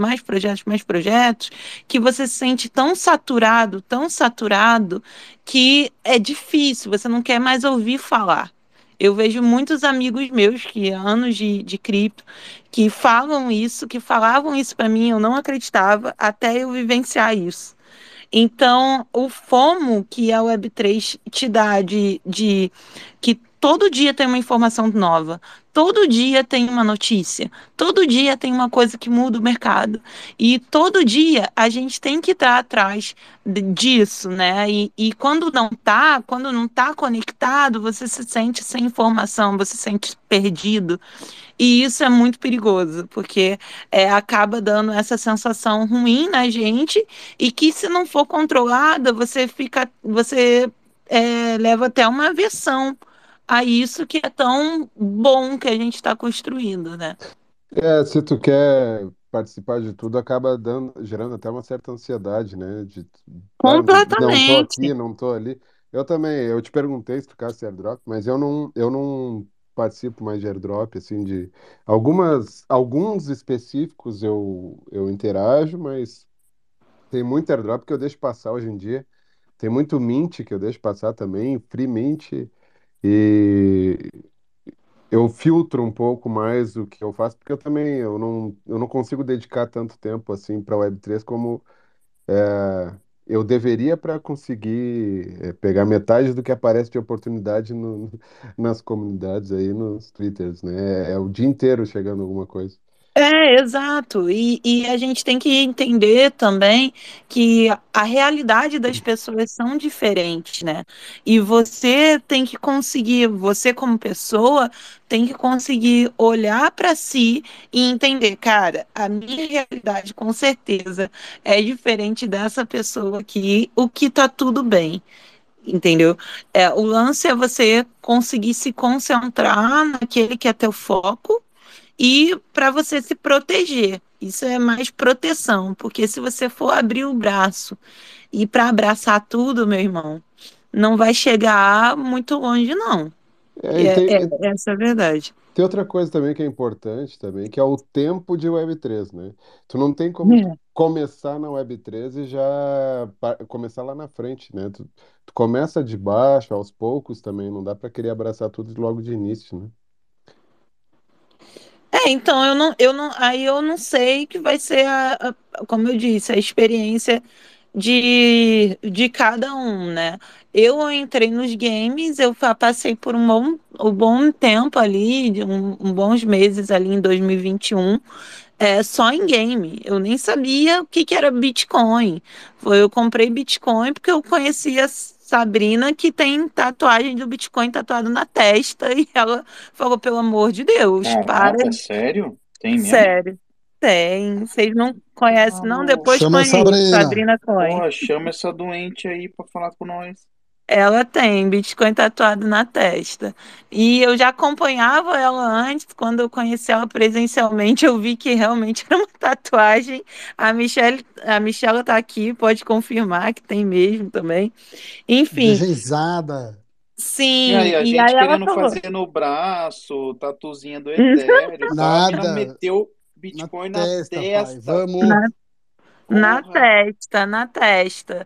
que você se sente tão saturado, que é difícil, você não quer mais ouvir falar. Eu vejo muitos amigos meus que anos de cripto, que falavam isso para mim, eu não acreditava até eu vivenciar isso. Então, o FOMO que a Web3 te dá de que todo dia tem uma informação nova, todo dia tem uma notícia, todo dia tem uma coisa que muda o mercado, e todo dia a gente tem que estar atrás disso, né? E quando não tá conectado, você se sente sem informação, você se sente perdido. E isso é muito perigoso, porque acaba dando essa sensação ruim na gente, e que se não for controlada, você leva até uma aversão a isso que é tão bom que a gente está construindo, né? Se tu quer participar de tudo, acaba gerando até uma certa ansiedade, né? De, não tô aqui, Completamente. não tô ali. Eu também, eu te perguntei se tu caça airdrop, mas eu não participo mais de airdrop, assim, de alguns específicos eu interajo, mas tem muito airdrop que eu deixo passar hoje em dia. Tem muito mint que eu deixo passar também, free mint. E eu filtro um pouco mais o que eu faço, porque eu também eu não consigo dedicar tanto tempo assim para Web3 como eu deveria para conseguir pegar metade do que aparece de oportunidade nas comunidades aí, nos Twitters, né? É o dia inteiro chegando alguma coisa. É, exato. E a gente tem que entender também que a realidade das pessoas são diferentes, né? E você tem que conseguir, você como pessoa, tem que conseguir olhar para si e entender, cara, a minha realidade com certeza é diferente dessa pessoa aqui, o que tá tudo bem. Entendeu? O lance é você conseguir se concentrar naquele que é teu foco. E para você se proteger. Isso é mais proteção, porque se você for abrir o braço e para abraçar tudo, meu irmão, não vai chegar muito longe, não. É, e essa é a verdade. Tem outra coisa também que é importante também, que é o tempo de Web3, né? Tu não tem como começar na Web3 e já começar lá na frente, né? Tu começa de baixo, aos poucos também, não dá para querer abraçar tudo logo de início, né? Então, aí eu não sei que vai ser, como eu disse, a experiência de cada um, né? Eu entrei nos games, eu passei por um bom tempo ali, de bons meses ali em 2021, só em game. Eu nem sabia o que era Bitcoin. Eu comprei Bitcoin porque eu conhecia Sabrina, que tem tatuagem do Bitcoin tatuado na testa, e ela falou, pelo amor de Deus, para. É sério? Tem mesmo? Sério. Tem. Vocês não conhecem, não? Depois chama conhece, Sabrina Coin. Porra, chama essa doente aí pra falar com nós. Ela tem Bitcoin tatuado na testa. E eu já acompanhava ela antes, quando eu conheci ela presencialmente, eu vi que realmente era uma tatuagem. A Michela tá aqui, pode confirmar que tem mesmo também. Enfim. Deslizada. Sim. E aí, a gente aí querendo fazer no braço, tatuzinha do Ethereum. Nada. Meteu Bitcoin na testa. Vamos. Na testa.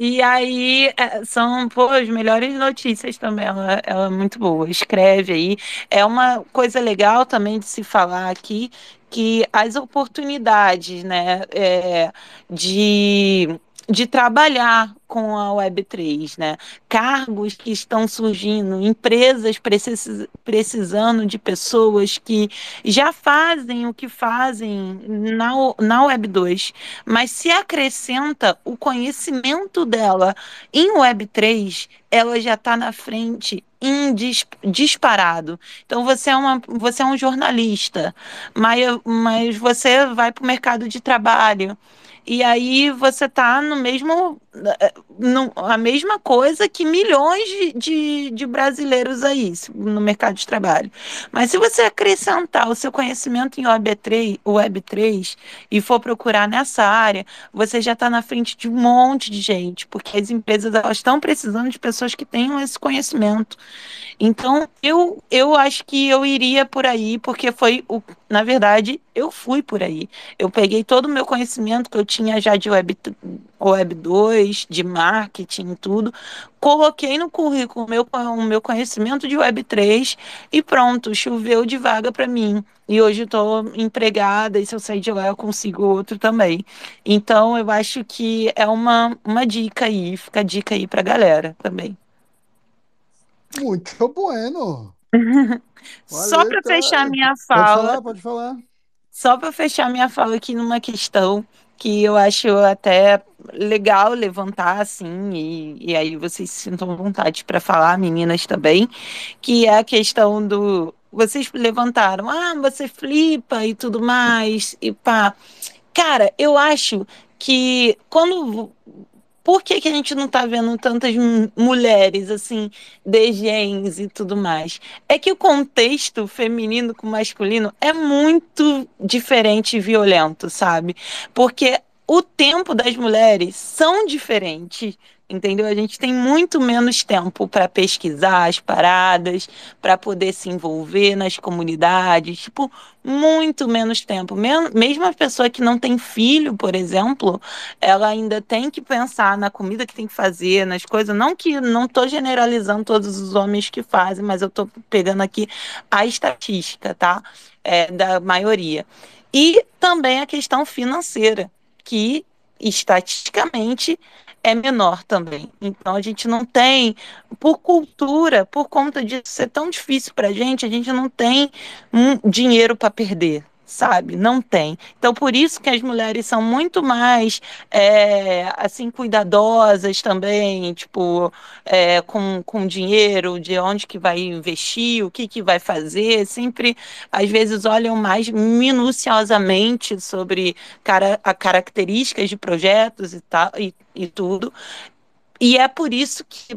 E aí, são, as melhores notícias também, ela é muito boa, escreve aí. É uma coisa legal também de se falar aqui, que as oportunidades, né, de trabalhar com a Web3, né? Cargos que estão surgindo, empresas precisando de pessoas que já fazem o que fazem na Web2, mas se acrescenta o conhecimento dela em Web3, ela já está na frente disparado. Então você é um jornalista, mas você vai para o mercado de trabalho. E aí você está a mesma coisa que milhões de brasileiros aí no mercado de trabalho. Mas se você acrescentar o seu conhecimento em Web3 e for procurar nessa área, você já está na frente de um monte de gente, porque as empresas estão precisando de pessoas que tenham esse conhecimento. Então, eu acho que eu iria por aí, porque na verdade, eu fui por aí. Eu peguei todo o meu conhecimento que eu tinha já de Web2, de marketing e tudo, coloquei no currículo o meu conhecimento de Web3 e pronto, choveu de vaga para mim. E hoje eu estou empregada e se eu sair de lá eu consigo outro também. Então, eu acho que é uma dica aí, fica a dica aí para a galera também. Muito bueno. Só para fechar minha fala. Pode falar. Só para fechar minha fala aqui numa questão que eu acho até legal levantar, assim, e aí vocês se sintam vontade para falar, meninas também, que é a questão do... Vocês levantaram, você flipa e tudo mais, e pá. Cara, eu acho que quando... Por que que a gente não está vendo tantas mulheres, assim, degens e tudo mais? É que o contexto feminino com masculino é muito diferente e violento, sabe? Porque o tempo das mulheres são diferentes, entendeu? A gente tem muito menos tempo para pesquisar as paradas, para poder se envolver nas comunidades, tipo, muito menos tempo. Mesmo a pessoa que não tem filho, por exemplo, ela ainda tem que pensar na comida que tem que fazer, nas coisas. Não que não estou generalizando todos os homens que fazem, mas eu estou pegando aqui a estatística, tá? Da maioria. E também a questão financeira, que estatisticamente é menor também. Então a gente não tem, por cultura, por conta disso ser tão difícil para a gente não tem dinheiro para perder, sabe? Não tem. Então por isso que as mulheres são muito mais assim, cuidadosas também, tipo, com dinheiro, de onde que vai investir, o que que vai fazer, sempre às vezes olham mais minuciosamente sobre características de projetos e tal, e tudo. E é por isso que,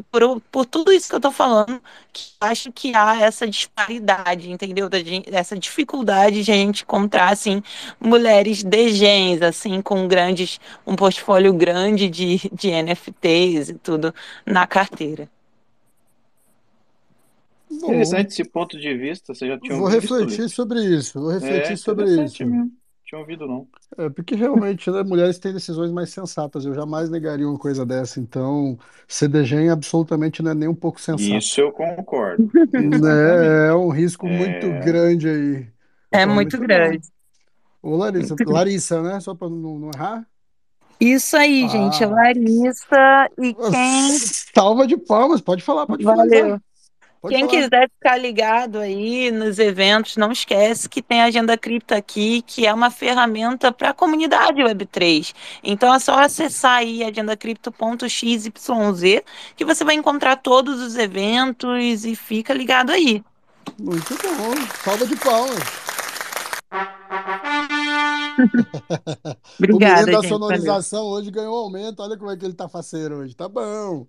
por tudo isso que eu estou falando, que acho que há essa disparidade, entendeu? Essa dificuldade de a gente encontrar, assim, mulheres degens, assim, com grandes, um portfólio grande de NFTs e tudo na carteira. Bom, interessante esse ponto de vista, você já tinha ouvido? Vou refletir sobre isso. Mesmo. Tinha ouvido, não. É, porque realmente, né, mulheres têm decisões mais sensatas, eu jamais negaria uma coisa dessa, então CDG absolutamente não é nem um pouco sensato. Isso eu concordo. É um risco muito grande aí. É muito grande. Ô, Larissa, né, só para não errar? Isso aí, gente, Larissa e quem... Salva de palmas, pode falar. Valeu. Quem quiser ficar ligado aí nos eventos, não esquece que tem a Agenda Cripto aqui, que é uma ferramenta para a comunidade Web3. Então é só acessar aí agendacripto.xyz que você vai encontrar todos os eventos e fica ligado aí. Muito bom, salva de palmas. Obrigada, gente. A sonorização valeu. Hoje ganhou aumento, olha como é que ele tá faceiro hoje, tá bom.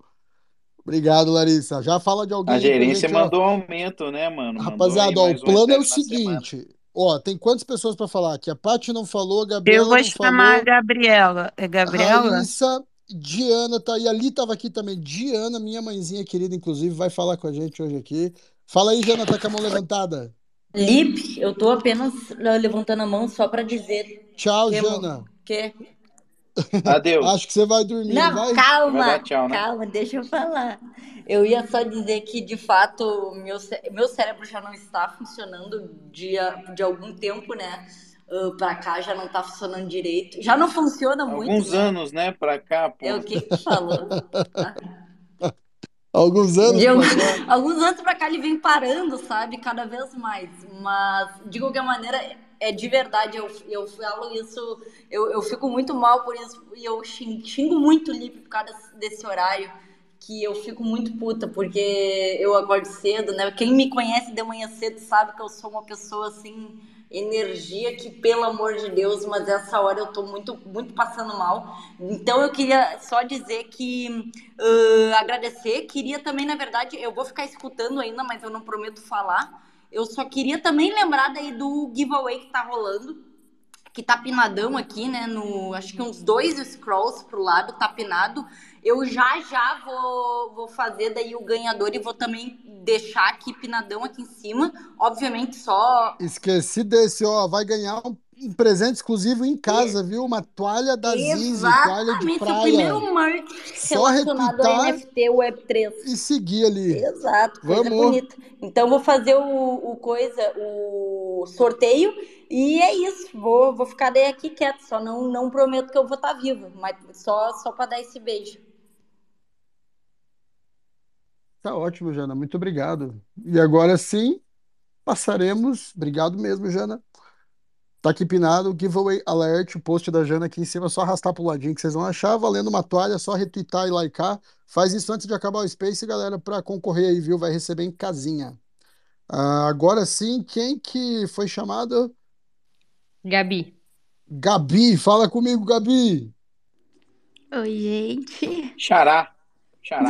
Obrigado, Larissa. Já fala de alguém... A gerência gente, mandou aumento, né, mano? Rapaziada, ó, o plano é o seguinte. Semana. Ó, tem quantas pessoas para falar aqui? A Paty não falou, a Gabriela não falou. Eu vou chamar a Gabriela. É Gabriela? Larissa, Diana tá aí. Ali tava aqui também. Diana, minha mãezinha querida, inclusive, vai falar com a gente hoje aqui. Fala aí, Jana, tá com a mão levantada. Lipe, eu tô apenas levantando a mão só para dizer... Tchau, que Jana. Que... Adeus. Acho que você vai dormir. Não, vai? Calma, tchau, né? Calma, deixa eu falar. Eu ia só dizer que, de fato, meu cérebro já não está funcionando de algum tempo, né? Pra cá já não tá funcionando direito. Já não funciona muito. Alguns anos, né? Pra cá, pô. É o que tu falou. Tá? Alguns anos. Alguns anos pra cá ele vem parando, sabe? Cada vez mais. Mas, de qualquer maneira... É de verdade, eu falo isso, eu fico muito mal por isso, e eu xingo muito o Lipe por causa desse horário, que eu fico muito puta, porque eu acordo cedo, né? Quem me conhece de manhã cedo sabe que eu sou uma pessoa, assim, energia que, pelo amor de Deus, mas essa hora eu tô muito, muito passando mal. Então eu queria só dizer que agradecer, queria também, na verdade, eu vou ficar escutando ainda, mas eu não prometo falar. Eu só queria também lembrar daí do giveaway que tá rolando, que tá pinadão aqui, né? Acho que uns 2 scrolls pro lado, tá pinado. Eu já vou fazer daí o ganhador e vou também deixar aqui pinadão aqui em cima. Obviamente só... Esqueci desse, ó. Vai ganhar um presente exclusivo em casa, viu? Uma toalha da Zizi, toalha de praia. Exatamente, o primeiro merch relacionado a NFT Web3. E seguir ali. Exato, coisa bonita. Então vou fazer o sorteio e é isso. Vou ficar daí aqui quieto, só não prometo que eu vou estar viva, mas só para dar esse beijo. Tá ótimo, Jana, muito obrigado. E agora sim, passaremos. Obrigado mesmo, Jana. Tá aqui pinado, giveaway alert, o post da Jana aqui em cima, só arrastar pro ladinho que vocês vão achar, valendo uma toalha, só retweetar e likear. Faz isso antes de acabar o Space, galera, para concorrer aí, viu? Vai receber em casinha. Agora sim, quem que foi chamado? Gabi. Gabi, fala comigo, Gabi. Oi, gente. Xará. Fala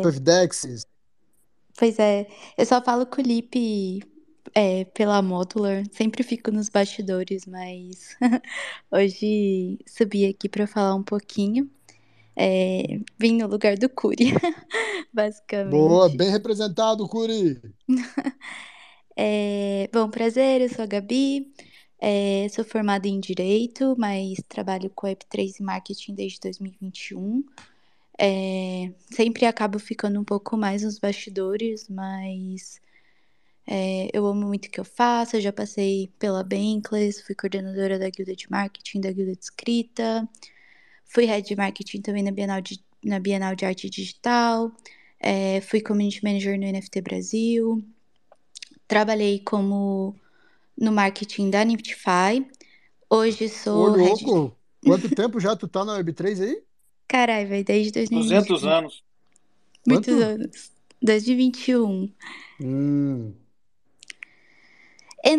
Perfdexes. Pois é, eu só falo com o Lipe pela Modular, sempre fico nos bastidores, mas hoje subi aqui para falar um pouquinho. Vim no lugar do Curi, basicamente. Boa, bem representado, Curi! Bom, prazer, eu sou a Gabi, sou formada em Direito, mas trabalho com Web3 e Marketing desde 2021. Sempre acabo ficando um pouco mais nos bastidores, mas eu amo muito o que eu faço. Eu já passei pela Bankless, fui coordenadora da Guilda de Marketing, da Guilda de Escrita, fui Head de Marketing também na Bienal de Arte Digital, fui Community Manager no NFT Brasil, trabalhei no marketing da NFTfy, hoje sou... Ô, louco! Quanto tempo já tu tá na Web3 aí? Caralho, velho, desde 2021. 200 anos. Muitos anos. 2021.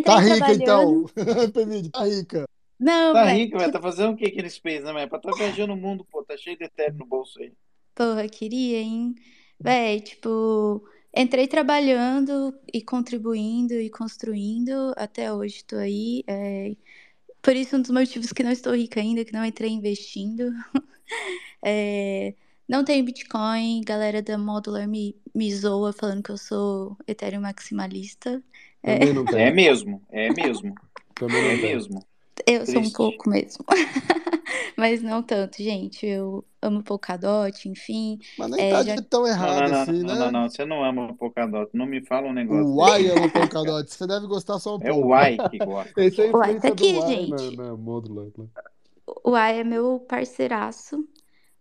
Tá rica, então. Tá rica. Não, tá rica, velho. Tá fazendo o que nesse país, né, velho? Tá viajando o mundo, pô. Tá cheio de Ethereum no bolso aí. Porra, queria, hein? Véi, tipo... Entrei trabalhando e contribuindo e construindo. Até hoje tô aí. Por isso, um dos motivos que não estou rica ainda, que não entrei investindo... não tenho Bitcoin, galera da Modular me zoa falando que eu sou Ethereum maximalista. É mesmo. Também é mesmo. Eu sou um pouco mesmo. Mas não tanto, gente. Eu amo Polkadot, enfim. Mas nem tão errado assim, né? Não, você não ama Polkadot. Não me fala um negócio. O Uai ama Polkadot. Você deve gostar só um pouco. É o Uai que gosta. O Uai tá aqui, gente. Na Modular, né? O Uai é meu parceiraço.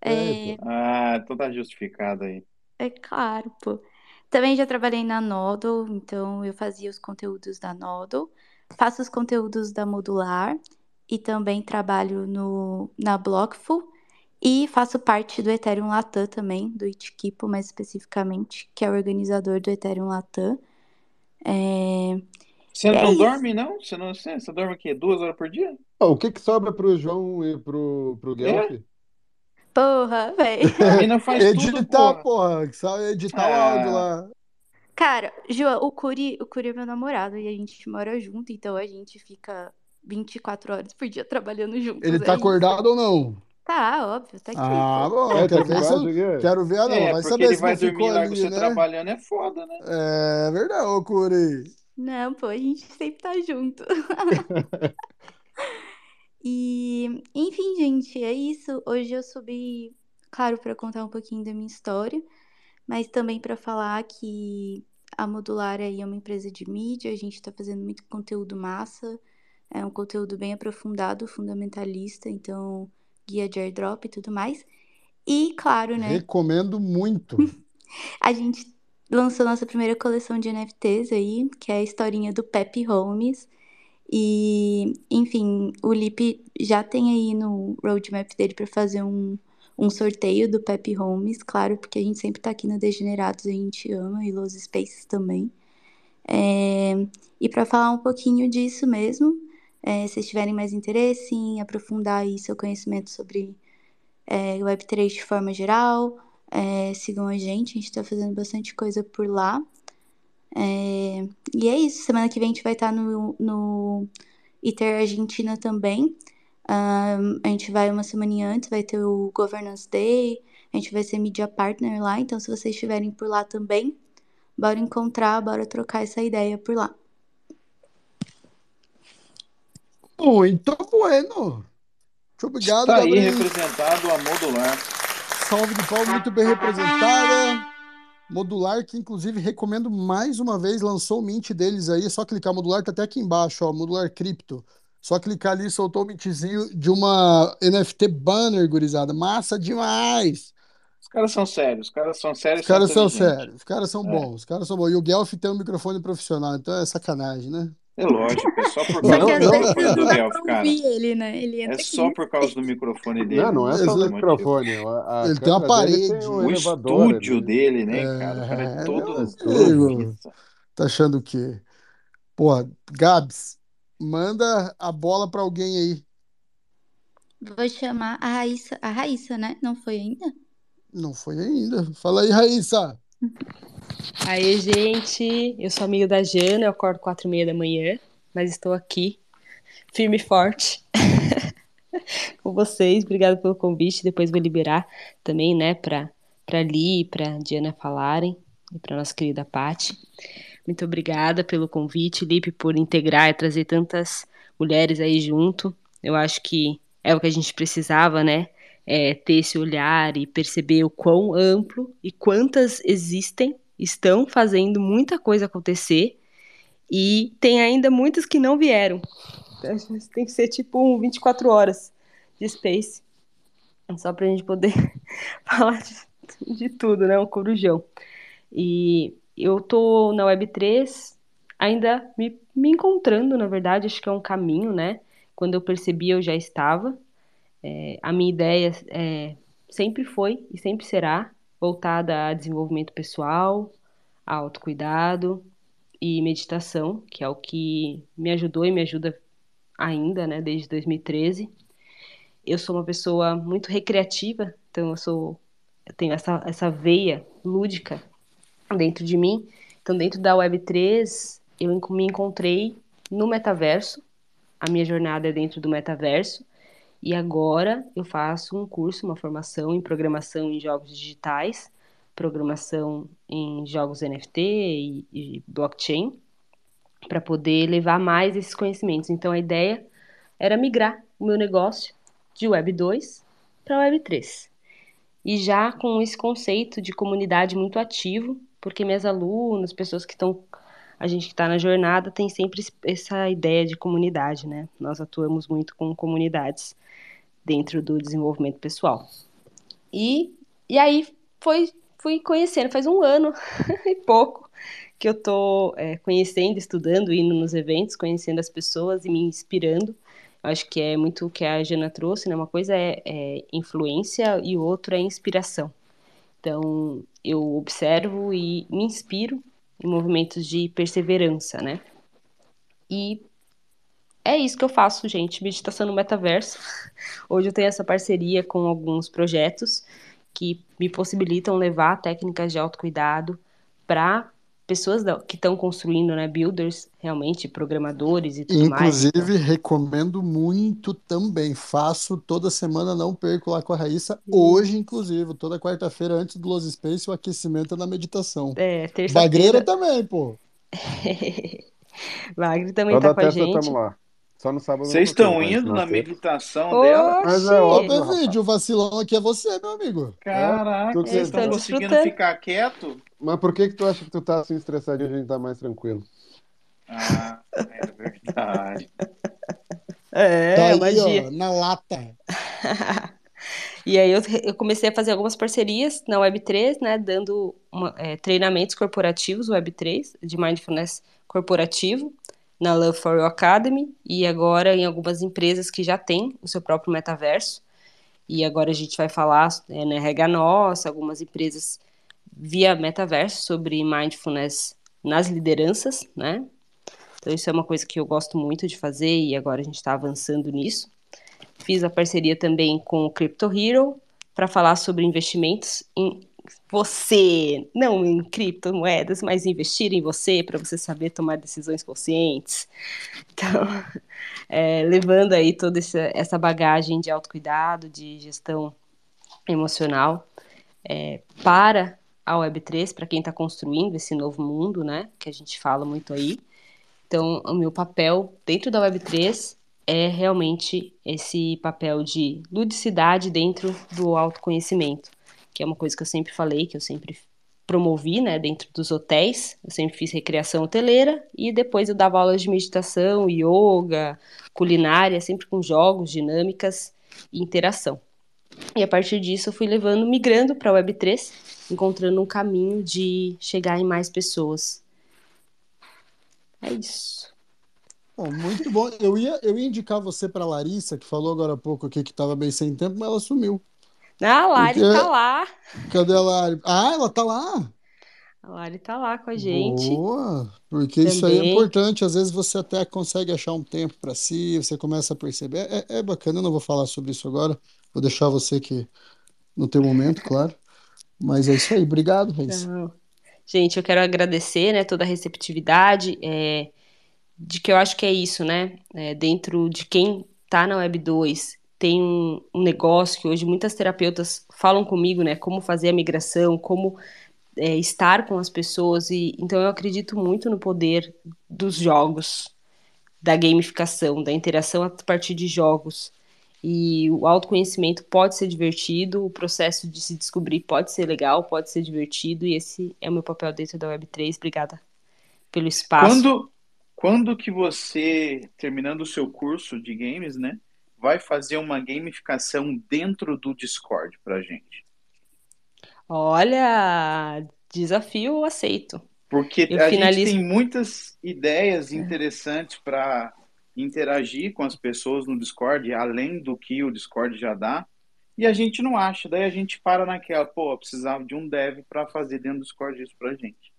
Então tá justificado aí. É claro, pô. Também já trabalhei na Nodal, então eu fazia os conteúdos da Nodal, faço os conteúdos da Modular e também trabalho na Blockful e faço parte do Ethereum Latam também, do Itquipo mais especificamente, que é o organizador do Ethereum Latam. Você não dorme, não? Você dorme aqui 2 horas por dia? O que sobra pro João e pro Guilherme? Porra, velho. Editar, porra. Sabe editar o áudio lá. Cara, João, o Curi é meu namorado e a gente mora junto, então a gente fica 24 horas por dia trabalhando juntos. Ele tá acordado ou não? Tá, óbvio, tá aqui. Ah, bom, quero ver, não. Vai saber se ele vai dormir lá com você, né? Trabalhando é foda, né? É verdade, ô Curi. Não, pô, a gente sempre tá junto. E, enfim, gente, é isso. Hoje eu subi, claro, para contar um pouquinho da minha história, mas também para falar que a Modular aí é uma empresa de mídia, a gente está fazendo muito conteúdo massa, é um conteúdo bem aprofundado, fundamentalista, então guia de airdrop e tudo mais. E, claro, né? Recomendo muito. A gente lançou nossa primeira coleção de NFTs aí, que é a historinha do Pepe Holmes. E, enfim, o Lipe já tem aí no roadmap dele para fazer um sorteio do Pepe Holmes, claro, porque a gente sempre tá aqui na Degenerados, a gente ama, e Los Spaces também. E para falar um pouquinho disso mesmo, se vocês tiverem mais interesse em aprofundar aí seu conhecimento sobre Web3 de forma geral, sigam a gente tá fazendo bastante coisa por lá. E é isso, semana que vem a gente vai estar no ITER Argentina também. A gente vai uma semaninha antes, vai ter o Governance Day, a gente vai ser Media Partner lá, então se vocês estiverem por lá também, bora encontrar, bora trocar essa ideia por lá. Muito bueno! Muito obrigado, Gabriel. Está aí representado a Modular. Salve de pau, muito bem representada. Modular, que inclusive recomendo mais uma vez, lançou o mint deles aí, é só clicar, Modular tá até aqui embaixo, ó, Modular Cripto, só clicar ali, soltou o mintzinho de uma NFT banner, gurizada, massa demais! Os caras são sérios, os caras são bons, e o Guelph tem um microfone profissional, então é sacanagem, né? É lógico, é só por causa do microfone do Guelph, cara. Ele, né? Ele é só por causa do microfone dele. Não, é só do microfone. Ele tem uma parede. Tem um elevador, estúdio dele, né, cara? O cara é todo... Tá achando o quê? Porra, Gabs, manda a bola pra alguém aí. Vou chamar a Raíssa. A Raíssa, né? Não foi ainda? Não foi ainda. Fala aí, Raíssa. Aê, gente. Eu sou amiga da Jana, eu acordo 4:30 da manhã, mas estou aqui, firme e forte, com vocês. Obrigada pelo convite. Depois vou liberar também, né, para Li e para Diana falarem, e para nossa querida Paty. Muito obrigada pelo convite, Lipe, por integrar e trazer tantas mulheres aí junto. Eu acho que é o que a gente precisava, né? É, ter esse olhar e perceber o quão amplo e quantas existem, estão fazendo muita coisa acontecer e tem ainda muitas que não vieram. Então, tem que ser tipo 24 horas de space, só pra gente poder falar de tudo, né? Um corujão. E eu tô na Web3 ainda me encontrando, na verdade, acho que é um caminho, né? Quando eu percebi, eu já estava. A minha ideia sempre foi e sempre será voltada a desenvolvimento pessoal, a autocuidado e meditação, que é o que me ajudou e me ajuda ainda, né, desde 2013. Eu sou uma pessoa muito recreativa, então eu tenho essa veia lúdica dentro de mim. Então, dentro da Web3, eu me encontrei no metaverso. A minha jornada é dentro do metaverso. E agora eu faço um curso, uma formação em programação em jogos digitais, programação em jogos NFT e blockchain, para poder levar mais esses conhecimentos. Então, a ideia era migrar o meu negócio de Web 2 para Web 3. E já com esse conceito de comunidade muito ativo, porque minhas alunas, pessoas que estão... A gente que está na jornada tem sempre essa ideia de comunidade, né? Nós atuamos muito com comunidades dentro do desenvolvimento pessoal. E aí fui conhecendo, faz 1 ano e pouco que eu estou conhecendo, estudando, indo nos eventos, conhecendo as pessoas e me inspirando. Acho que é muito o que a Jana trouxe, né? Uma coisa é influência e outra é inspiração. Então, eu observo e me inspiro em movimentos de perseverança, né? E é isso que eu faço, gente, meditação no metaverso. Hoje eu tenho essa parceria com alguns projetos que me possibilitam levar técnicas de autocuidado para pessoas que estão construindo, né, builders, realmente, programadores e tudo mais. Inclusive, recomendo muito também. Faço toda semana, não perco lá com a Raíssa. Hoje, inclusive, toda quarta-feira, antes do Los Spaces, o aquecimento é na meditação. Terça-feira. Bagreira também, pô. Bagreira também toda tá com a gente. Tamo lá. Só no sábado. Vocês estão indo na meditação dela? Mas é óbvio, vídeo. O vacilão aqui é você, meu amigo. Caraca, vocês estão conseguindo ficar quieto? Mas por que tu acha que tu tá assim estressado e a gente tá mais tranquilo? Ah, é verdade. Tá aí, magia. Ó, na lata. E aí eu comecei a fazer algumas parcerias na Web3, né? Dando treinamentos corporativos, Web3, de mindfulness corporativo, na Love for You Academy, e agora em algumas empresas que já têm o seu próprio metaverso. E agora a gente vai falar na RH Nossa, algumas empresas via metaverso sobre mindfulness nas lideranças, né? Então isso é uma coisa que eu gosto muito de fazer e agora a gente está avançando nisso. Fiz a parceria também com o Crypto Hero para falar sobre investimentos em você, não em criptomoedas, mas investir em você, para você saber tomar decisões conscientes. Então, levando aí toda essa bagagem de autocuidado, de gestão emocional, para a Web3, para quem está construindo esse novo mundo, né, que a gente fala muito aí. Então, o meu papel dentro da Web3 é realmente esse papel de ludicidade dentro do autoconhecimento, que é uma coisa que eu sempre falei, que eu sempre promovi, né, dentro dos hotéis. Eu sempre fiz recreação hoteleira e depois eu dava aulas de meditação, yoga, culinária, sempre com jogos, dinâmicas e interação. E a partir disso eu fui migrando para a Web3, encontrando um caminho de chegar em mais pessoas. É isso. Bom, muito bom. Eu ia indicar você para a Larissa, que falou agora há pouco aqui que estava bem sem tempo, mas ela sumiu. Ah, a Lari tá lá. Cadê a Lari? Ah, ela tá lá? A Lari tá lá com a gente. Boa, porque isso aí é também. importante. Às vezes você até consegue achar um tempo para si, você começa a perceber. É bacana, eu não vou falar sobre isso agora. Vou deixar você aqui no teu momento, claro. Mas é isso aí, obrigado, Raíssa. Então, gente, eu quero agradecer, né, toda a receptividade, de que eu acho que é isso, né? Dentro de quem tá na Web 2, tem um negócio que hoje muitas terapeutas falam comigo, né? Como fazer a migração, como estar com as pessoas. Então eu acredito muito no poder dos jogos, da gamificação, da interação a partir de jogos. E o autoconhecimento pode ser divertido, o processo de se descobrir pode ser legal, pode ser divertido, e esse é o meu papel dentro da Web3. Obrigada pelo espaço. Quando que você, terminando o seu curso de games, né, vai fazer uma gamificação dentro do Discord pra gente? Olha, desafio eu aceito. Porque gente tem muitas ideias interessantes para interagir com as pessoas no Discord, além do que o Discord já dá, e a gente não acha. Daí a gente para naquela, eu precisava de um dev para fazer dentro do Discord isso pra gente.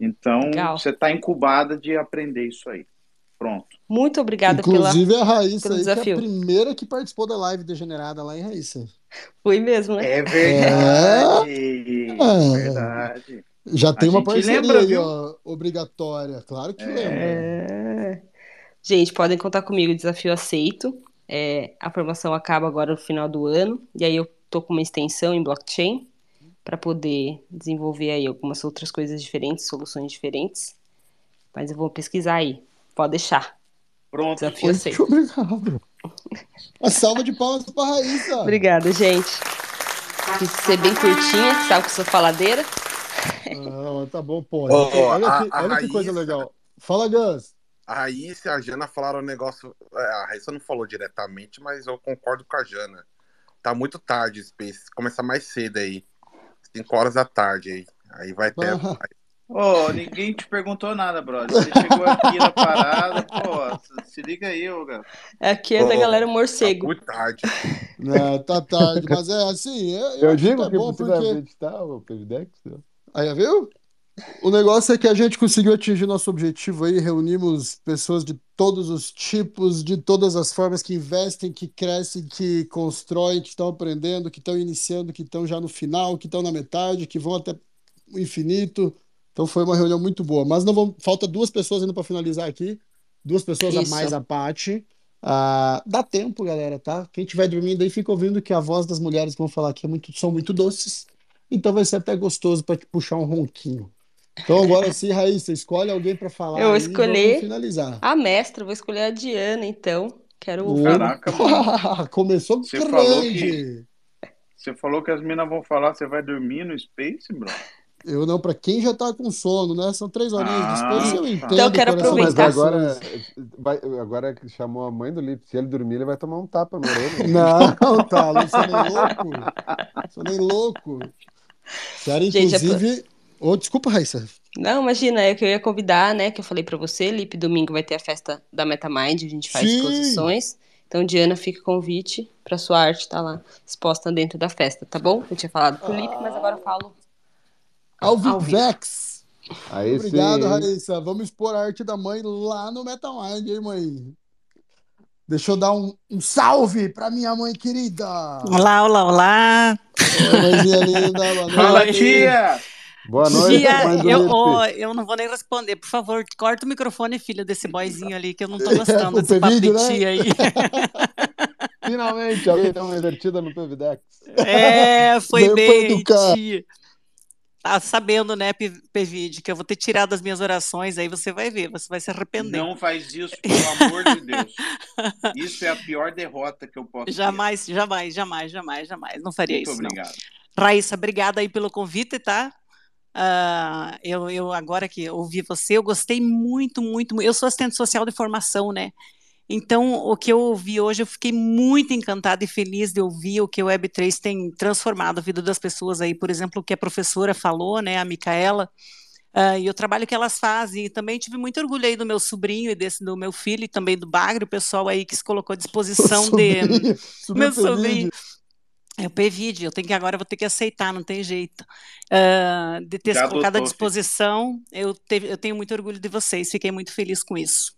Então, legal. Você está incubada de aprender isso aí. Pronto. Muito obrigada Inclusive a Raíssa aí, desafio. Que é a primeira que participou da live degenerada lá, em Raíssa? Foi mesmo, né? É verdade. Verdade. Já tem uma parceria aí, ó, obrigatória. Claro que lembra. Gente, podem contar comigo, desafio aceito. A formação acaba agora no final do ano. E aí eu tô com uma extensão em blockchain para poder desenvolver aí algumas outras coisas diferentes, soluções diferentes. Mas eu vou pesquisar aí. Pode deixar. Pronto. Desafio aceito. Obrigado. Uma salva de palmas para a Raíssa. Obrigada, gente. Quis ser bem curtinha, sabe que eu sou faladeira. Não, tá bom, pô. Olha que coisa legal. Fala, Gans. A Raíssa e a Jana falaram um negócio... A Raíssa não falou diretamente, mas eu concordo com a Jana. Tá muito tarde, Space. Começa mais cedo aí. 5h da tarde aí. Aí vai ter... ninguém te perguntou nada, brother. Você chegou aqui na parada, se liga aí, ô garoto. Aqui é da galera morcego. Tá muito tarde. Não, tá tarde, mas é assim. Eu digo que é bom porque tá o Previdex. Aí, viu? O negócio é que a gente conseguiu atingir nosso objetivo aí, reunimos pessoas de todos os tipos, de todas as formas, que investem, que crescem, que constroem, que estão aprendendo, que estão iniciando, que estão já no final, que estão na metade, que vão até o infinito. Então foi uma reunião muito boa, mas falta 2 pessoas ainda para finalizar aqui, 2 pessoas Isso. a mais, a Paty. Dá tempo, galera, tá? Quem estiver dormindo aí fica ouvindo que a voz das mulheres que vão falar aqui são muito doces, então vai ser até gostoso para te puxar um ronquinho. Então agora sim, Raíssa, escolhe alguém para falar. Eu vou escolher finalizar. A mestra, vou escolher a Diana, então. Quero ouvir. Caraca, mano. Começou grande. Você falou que as meninas vão falar, você vai dormir no Space, bro? Eu não, pra quem já tá com sono, né? São 3 horinhas de espaço, eu entendo. Então eu quero aproveitar. Mas agora que chamou a mãe do Lipe, se ele dormir, ele vai tomar um tapa no orelha. Não, tá, não sou nem louco. Cara, inclusive... Desculpa, Raíssa. Não, imagina, é que eu ia convidar, né? Que eu falei pra você, Lipe, domingo vai ter a festa da MetaMind, a gente faz exposições. Então, Diana, fica o convite pra sua arte estar lá exposta dentro da festa, tá bom? Eu tinha falado pro Lipe, mas agora eu falo... Alvivex. Aí obrigado, sim. Raíssa. Vamos expor a arte da mãe lá no MetaMind, hein, mãe? Deixa eu dar um salve pra minha mãe querida. Olá. Oi, mãezinha linda. Fala, tia. Boa noite. Tia, eu não vou nem responder. Por favor, corta o microfone, filha, desse boyzinho ali, que eu não tô gostando desse papo de tia aí. Finalmente, alguém deu uma invertida no Previdex. Foi bem, tia. Tá sabendo, né, Pevide, que eu vou ter tirado as minhas orações, aí você vai ver, você vai se arrepender. Não faz isso, pelo amor de Deus. Isso é a pior derrota que eu posso ter. Jamais. Não faria isso, não. Muito obrigado. Raíssa, obrigada aí pelo convite, tá? Eu agora que ouvi você, eu gostei muito. Eu sou assistente social de formação, né? Então, o que eu ouvi hoje, eu fiquei muito encantada e feliz de ouvir o que o Web3 tem transformado a vida das pessoas aí, por exemplo, o que a professora falou, né, a Michela, e o trabalho que elas fazem, e também tive muito orgulho aí do meu sobrinho e do meu filho, e também do Bagre, o pessoal aí que se colocou à disposição meu sobrinho, É o PVID, eu tenho que agora, vou ter que aceitar, não tem jeito. De ter se colocado à disposição, eu tenho muito orgulho de vocês, fiquei muito feliz com isso.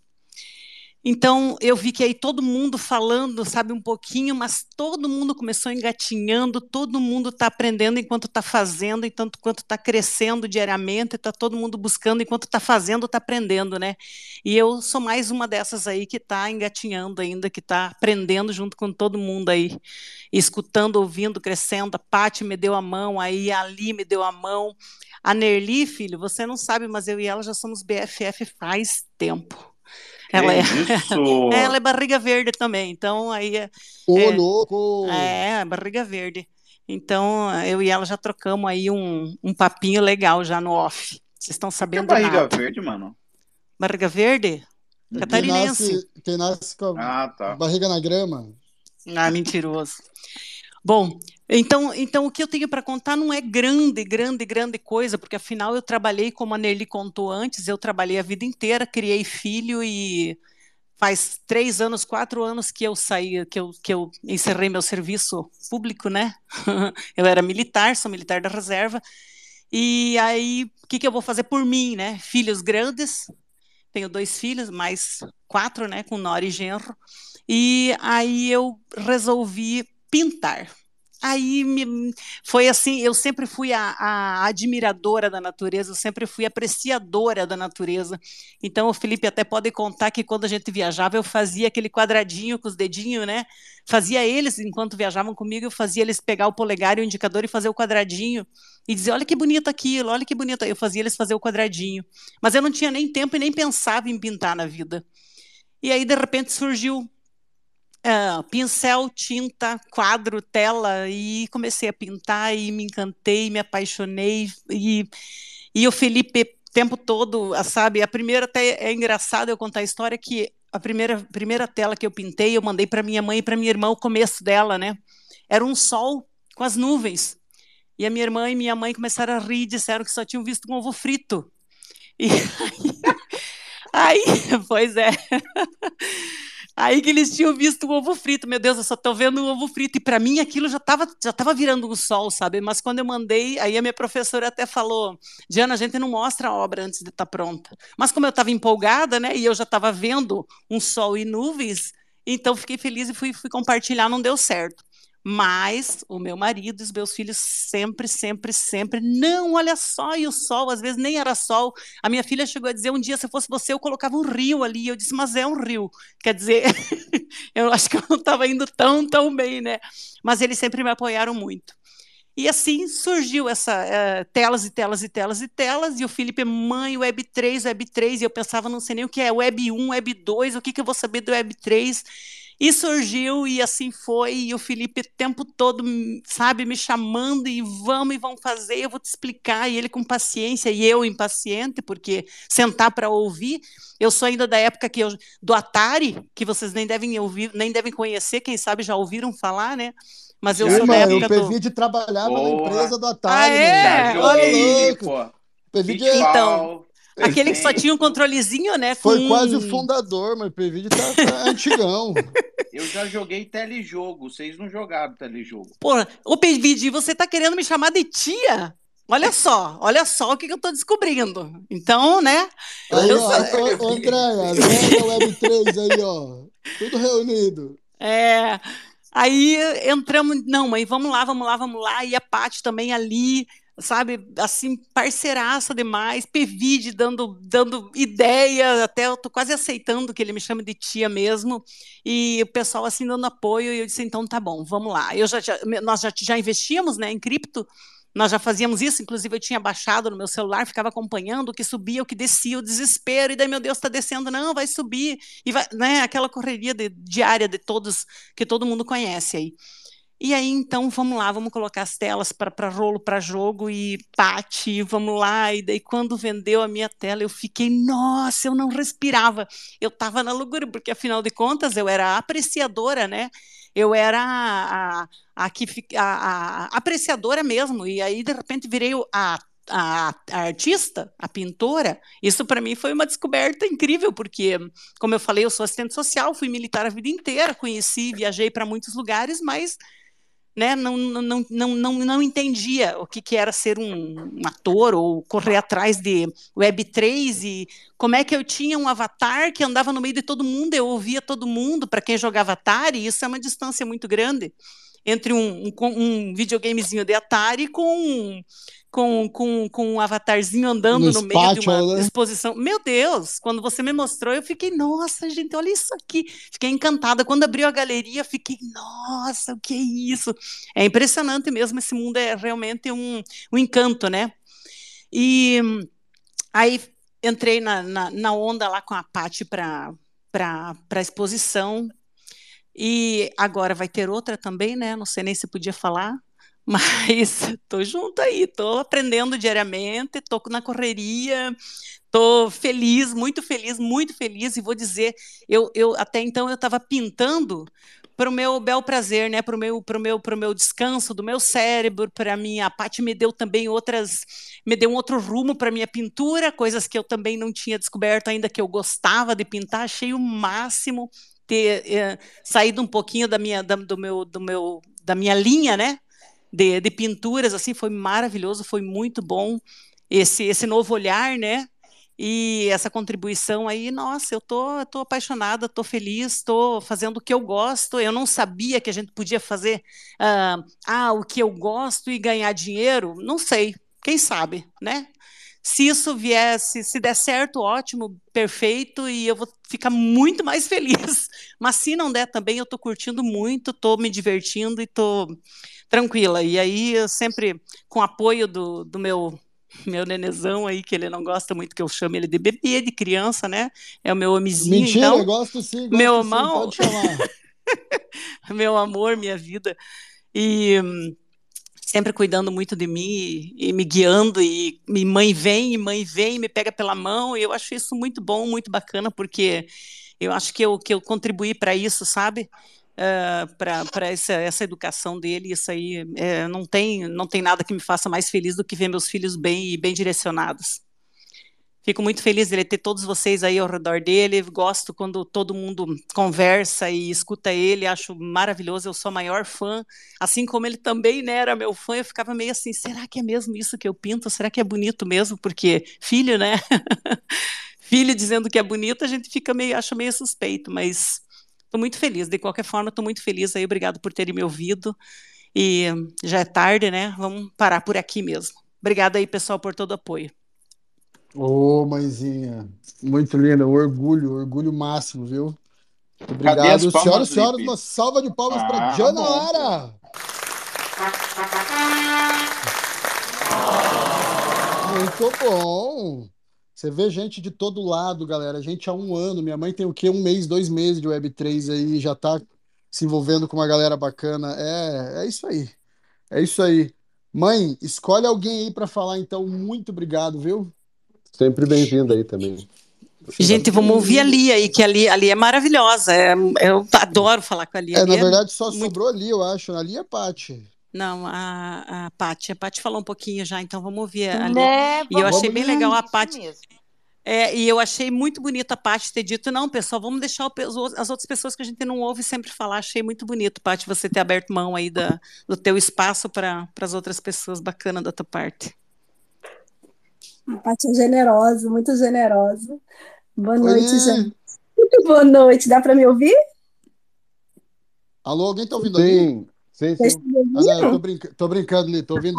Então, eu vi que aí todo mundo falando, sabe, um pouquinho, mas todo mundo começou engatinhando, todo mundo está aprendendo enquanto está fazendo, enquanto está crescendo diariamente, está todo mundo buscando, enquanto está fazendo, está aprendendo, né? E eu sou mais uma dessas aí que está engatinhando ainda, que está aprendendo junto com todo mundo aí, escutando, ouvindo, crescendo. A Paty me deu a mão, aí a Ali me deu a mão. A Nerli, filho, você não sabe, mas eu e ela já somos BFF faz tempo. Ela é barriga verde também, então aí é... louco! É, barriga verde. Então, eu e ela já trocamos aí um papinho legal já no off. Vocês estão sabendo nada. Barriga verde, mano? Barriga verde? Catarinense. Quem nasce com tá. Barriga na grama. Ah, mentiroso. Bom... Então, o que eu tenho para contar não é grande coisa, porque afinal eu trabalhei, como a Nerli contou antes, eu trabalhei a vida inteira, criei filho e faz 4 anos que eu saí, que eu encerrei meu serviço público, né? Eu era militar, sou militar da reserva, e aí o que eu vou fazer por mim, né? Filhos grandes, tenho 2 filhos, mais 4, né, com nora e genro, e aí eu resolvi pintar. Aí foi assim, eu sempre fui a admiradora da natureza, eu sempre fui apreciadora da natureza. Então o Felipe até pode contar que quando a gente viajava eu fazia aquele quadradinho com os dedinhos, né? Fazia eles, enquanto viajavam comigo, eu fazia eles pegar o polegar e o indicador e fazer o quadradinho. E dizer, olha que bonito aquilo, olha que bonito. Eu fazia eles fazer o quadradinho. Mas eu não tinha nem tempo e nem pensava em pintar na vida. E aí de repente surgiu... pincel, tinta, quadro, tela, e comecei a pintar e me encantei, me apaixonei, e o Felipe o tempo todo, sabe, a primeira até é engraçado eu contar a história que a primeira tela que eu pintei eu mandei para minha mãe e para minha irmã o começo dela, né, era um sol com as nuvens, e a minha irmã e minha mãe começaram a rir, disseram que só tinham visto um ovo frito, e aí pois é. Aí que eles tinham visto o ovo frito, meu Deus, eu só estou vendo o ovo frito, e para mim aquilo já estava virando o sol, sabe? Mas quando eu mandei, aí a minha professora até falou, Jana, a gente não mostra a obra antes de estar pronta. Mas como eu estava empolgada, né, e eu já estava vendo um sol e nuvens, então fiquei feliz e fui compartilhar, não deu certo. Mas o meu marido e os meus filhos sempre, não, olha só, e o sol, às vezes nem era sol, a minha filha chegou a dizer, um dia, se fosse você, eu colocava um rio ali, eu disse, mas é um rio, quer dizer, eu acho que eu não estava indo tão bem, né, mas eles sempre me apoiaram muito. E assim surgiu essa telas, e o Felipe, mãe, Web3, e eu pensava, não sei nem o que é, Web 1, Web 2, o que eu vou saber do Web 3, e surgiu, e assim foi, e o Felipe o tempo todo, sabe, me chamando, e vamos fazer, eu vou te explicar, e ele com paciência, e eu impaciente, porque sentar para ouvir, eu sou ainda da época do Atari, que vocês nem devem ouvir, nem devem conhecer, quem sabe já ouviram falar, né? Mas eu sou da época do... O PVID trabalhava na empresa do Atari. Ah, é? Né? Olha louco! PVID é... Então... Aquele que só tinha um controlezinho, né? Foi quase o fundador, mas o PVID tá antigão. Eu já joguei telejogo, vocês não jogaram telejogo. Porra, ô PVID, você tá querendo me chamar de tia? Olha só o que eu tô descobrindo. Então, né? Aí, ó, André, a Web3 aí, ó. Tudo reunido. É. Aí entramos... Não, mãe, vamos lá. E a Paty também ali... sabe, assim, parceiraça demais, PVID dando ideia, até eu tô quase aceitando que ele me chame de tia mesmo, e o pessoal, assim, dando apoio, e eu disse, então tá bom, vamos lá. Nós já investíamos, né, em cripto, nós já fazíamos isso, inclusive eu tinha baixado no meu celular, ficava acompanhando o que subia, o que descia, o desespero, e daí, meu Deus, tá descendo, não, vai subir, e vai, né, aquela correria diária de todos, que todo mundo conhece aí. E aí, então, vamos lá, vamos colocar as telas para rolo, para jogo, e Paty, vamos lá. E daí, quando vendeu a minha tela, eu fiquei, nossa, eu não respirava. Eu estava na loucura, porque, afinal de contas, eu era a apreciadora, né? Eu era a apreciadora mesmo. E aí, de repente, virei a artista, a pintora. Isso, para mim, foi uma descoberta incrível, porque, como eu falei, eu sou assistente social, fui militar a vida inteira, conheci, viajei para muitos lugares, mas... né, não entendia o que era ser um ator ou correr atrás de Web3 e como é que eu tinha um avatar que andava no meio de todo mundo, eu ouvia todo mundo para quem jogava Atari, e isso é uma distância muito grande entre um videogamezinho de Atari com um avatarzinho andando no meio de uma exposição. Meu Deus, quando você me mostrou, eu fiquei, nossa, gente, olha isso aqui. Fiquei encantada. Quando abriu a galeria, fiquei, nossa, o que é isso? É impressionante mesmo, esse mundo é realmente um encanto, né? E aí entrei na onda lá com a Paty para a exposição. E agora vai ter outra também, né? Não sei nem se podia falar. Mas estou junto aí, estou aprendendo diariamente, estou na correria, estou feliz, muito feliz, muito feliz. E vou dizer, eu até então eu estava pintando para o meu bel prazer, né? Para o meu descanso do meu cérebro, para a minha parte me deu também me deu um outro rumo para a minha pintura, coisas que eu também não tinha descoberto ainda que eu gostava de pintar, achei o máximo ter saído um pouquinho da minha linha, né? De pinturas, assim, foi maravilhoso, foi muito bom esse novo olhar, né, e essa contribuição aí, nossa, eu tô apaixonada, estou feliz, estou fazendo o que eu gosto, eu não sabia que a gente podia fazer o que eu gosto e ganhar dinheiro, não sei, quem sabe, né, se isso viesse, se der certo, ótimo, perfeito, e eu vou ficar muito mais feliz, mas se não der também, eu estou curtindo muito, estou me divertindo e estou tranquila, e aí eu sempre com apoio do meu nenezão aí, que ele não gosta muito que eu chame ele de bebê, de criança, né, é o meu homizinho. Mentira, então, eu gosto sim, gosto meu sim, amor, pode chamar. Meu amor, minha vida, e sempre cuidando muito de mim e me guiando, e mãe vem, me pega pela mão, e eu acho isso muito bom, muito bacana, porque eu acho que eu contribuí para isso, sabe? Para essa educação dele, isso aí não tem nada que me faça mais feliz do que ver meus filhos bem e bem direcionados. Fico muito feliz dele ter todos vocês aí ao redor dele, gosto quando todo mundo conversa e escuta ele, acho maravilhoso, eu sou a maior fã, assim como ele também, né, era meu fã, eu ficava meio assim, será que é mesmo isso que eu pinto? Será que é bonito mesmo? Porque filho, né? Filho dizendo que é bonito, a gente fica acho meio suspeito, mas estou muito feliz, de qualquer forma, estou muito feliz aí, obrigado por terem me ouvido, e já é tarde, né, vamos parar por aqui mesmo. Obrigada aí, pessoal, por todo o apoio. Ô, mãezinha, muito linda, orgulho máximo, viu? Obrigado, senhoras e senhores, uma salva de palmas para Jana Lara! Muito bom! Você vê gente de todo lado, galera. A gente há um ano, minha mãe tem o quê? Um mês, 2 meses de Web3 aí, já tá se envolvendo com uma galera bacana. É isso aí. É isso aí. Mãe, escolhe alguém aí para falar, então. Muito obrigado, viu? Sempre bem-vinda aí também. Gente, vamos ouvir a Lia aí, que a Lia é maravilhosa. Eu adoro falar com a Lia. Na verdade, só sobrou a Lia, eu acho. A Lia é a Paty. Não, a Paty. A Paty falou um pouquinho já, então vamos ouvir a Lia. Né? E eu achei bem legal a Paty. E eu achei muito bonito a Paty ter dito, não, pessoal, vamos deixar as outras pessoas que a gente não ouve sempre falar. Achei muito bonito, Paty, você ter aberto mão aí do teu espaço para as outras pessoas. Bacana da tua parte. A Paty é generosa, muito generosa. Boa noite, Jana. Muito boa noite. Dá para me ouvir? Alô, alguém está ouvindo? Sim. Aí? Sim. Ah, não, eu tô brincando, Li, tô ouvindo.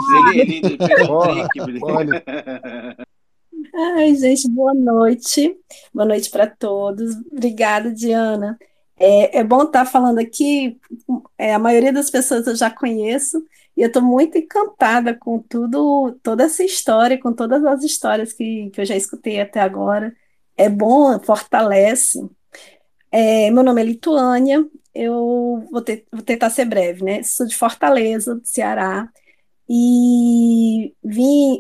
Ai, gente, boa noite. Boa noite para todos. Obrigada, Diana. É bom estar falando aqui, a maioria das pessoas eu já conheço, e eu estou muito encantada com toda essa história, com todas as histórias que eu já escutei até agora. É bom, fortalece. Meu nome é Lituânia. Eu vou tentar ser breve, né? Sou de Fortaleza, do Ceará, e minha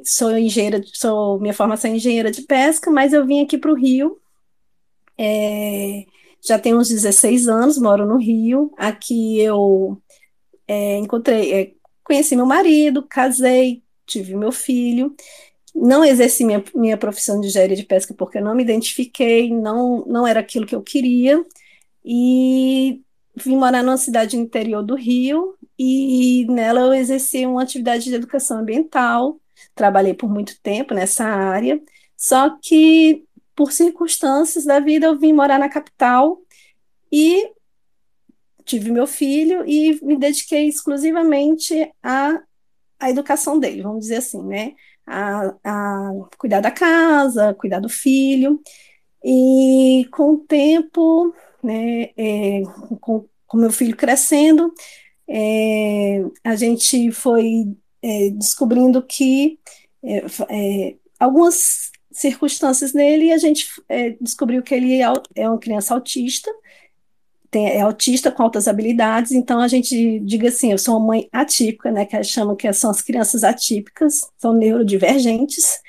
formação é engenheira de pesca, mas eu vim aqui para o Rio, já tenho uns 16 anos, moro no Rio, aqui eu conheci meu marido, casei, tive meu filho, não exerci minha profissão de engenheira de pesca porque eu não me identifiquei, não era aquilo que eu queria, e vim morar numa cidade do interior do Rio e nela eu exerci uma atividade de educação ambiental, trabalhei por muito tempo nessa área, só que por circunstâncias da vida eu vim morar na capital e tive meu filho e me dediquei exclusivamente à educação dele, vamos dizer assim, né? A cuidar da casa, cuidar do filho, e com o tempo, né, com meu filho crescendo, a gente foi descobrindo que algumas circunstâncias nele, e a gente descobriu que ele é uma criança autista, é autista com altas habilidades, então a gente, diga assim, eu sou uma mãe atípica, né, que elas chamam que são as crianças atípicas, são neurodivergentes,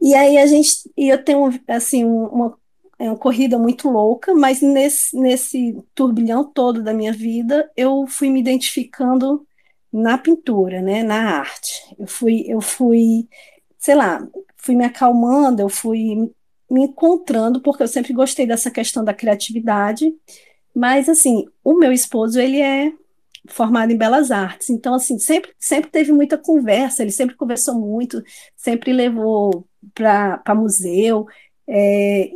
e aí eu tenho, assim, uma corrida muito louca, mas nesse turbilhão todo da minha vida, eu fui me identificando na pintura, né, na arte, eu fui, sei lá, fui me acalmando, eu fui me encontrando, porque eu sempre gostei dessa questão da criatividade. Mas, assim, o meu esposo, ele é formado em Belas Artes, então, assim, sempre teve muita conversa, ele sempre conversou muito, sempre levou para museu,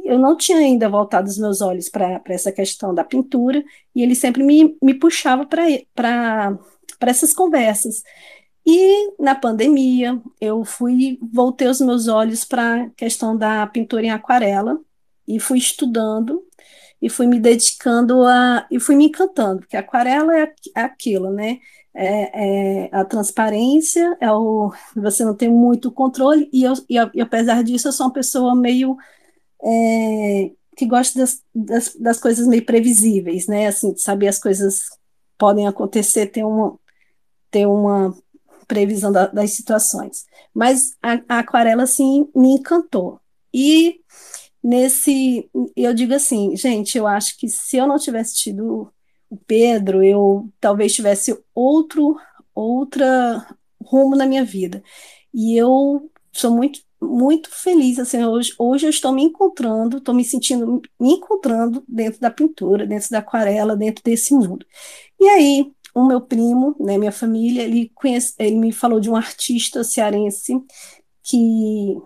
eu não tinha ainda voltado os meus olhos para essa questão da pintura, e ele sempre me puxava para essas conversas. E, na pandemia, eu voltei os meus olhos para a questão da pintura em aquarela, e fui estudando, e fui me dedicando e fui me encantando, porque aquarela é aquilo, né, é a transparência, você não tem muito controle, e apesar disso eu sou uma pessoa meio, que gosta das coisas meio previsíveis, né, assim, saber as coisas podem acontecer, ter uma previsão das situações, mas a aquarela, assim, me encantou, e eu digo assim, gente, eu acho que se eu não tivesse tido o Pedro, eu talvez tivesse outra rumo na minha vida, e eu sou muito, muito feliz, assim, hoje eu estou me encontrando, estou me sentindo, me encontrando dentro da pintura, dentro da aquarela, dentro desse mundo. E aí, o meu primo, né, minha família, ele me falou de um artista cearense que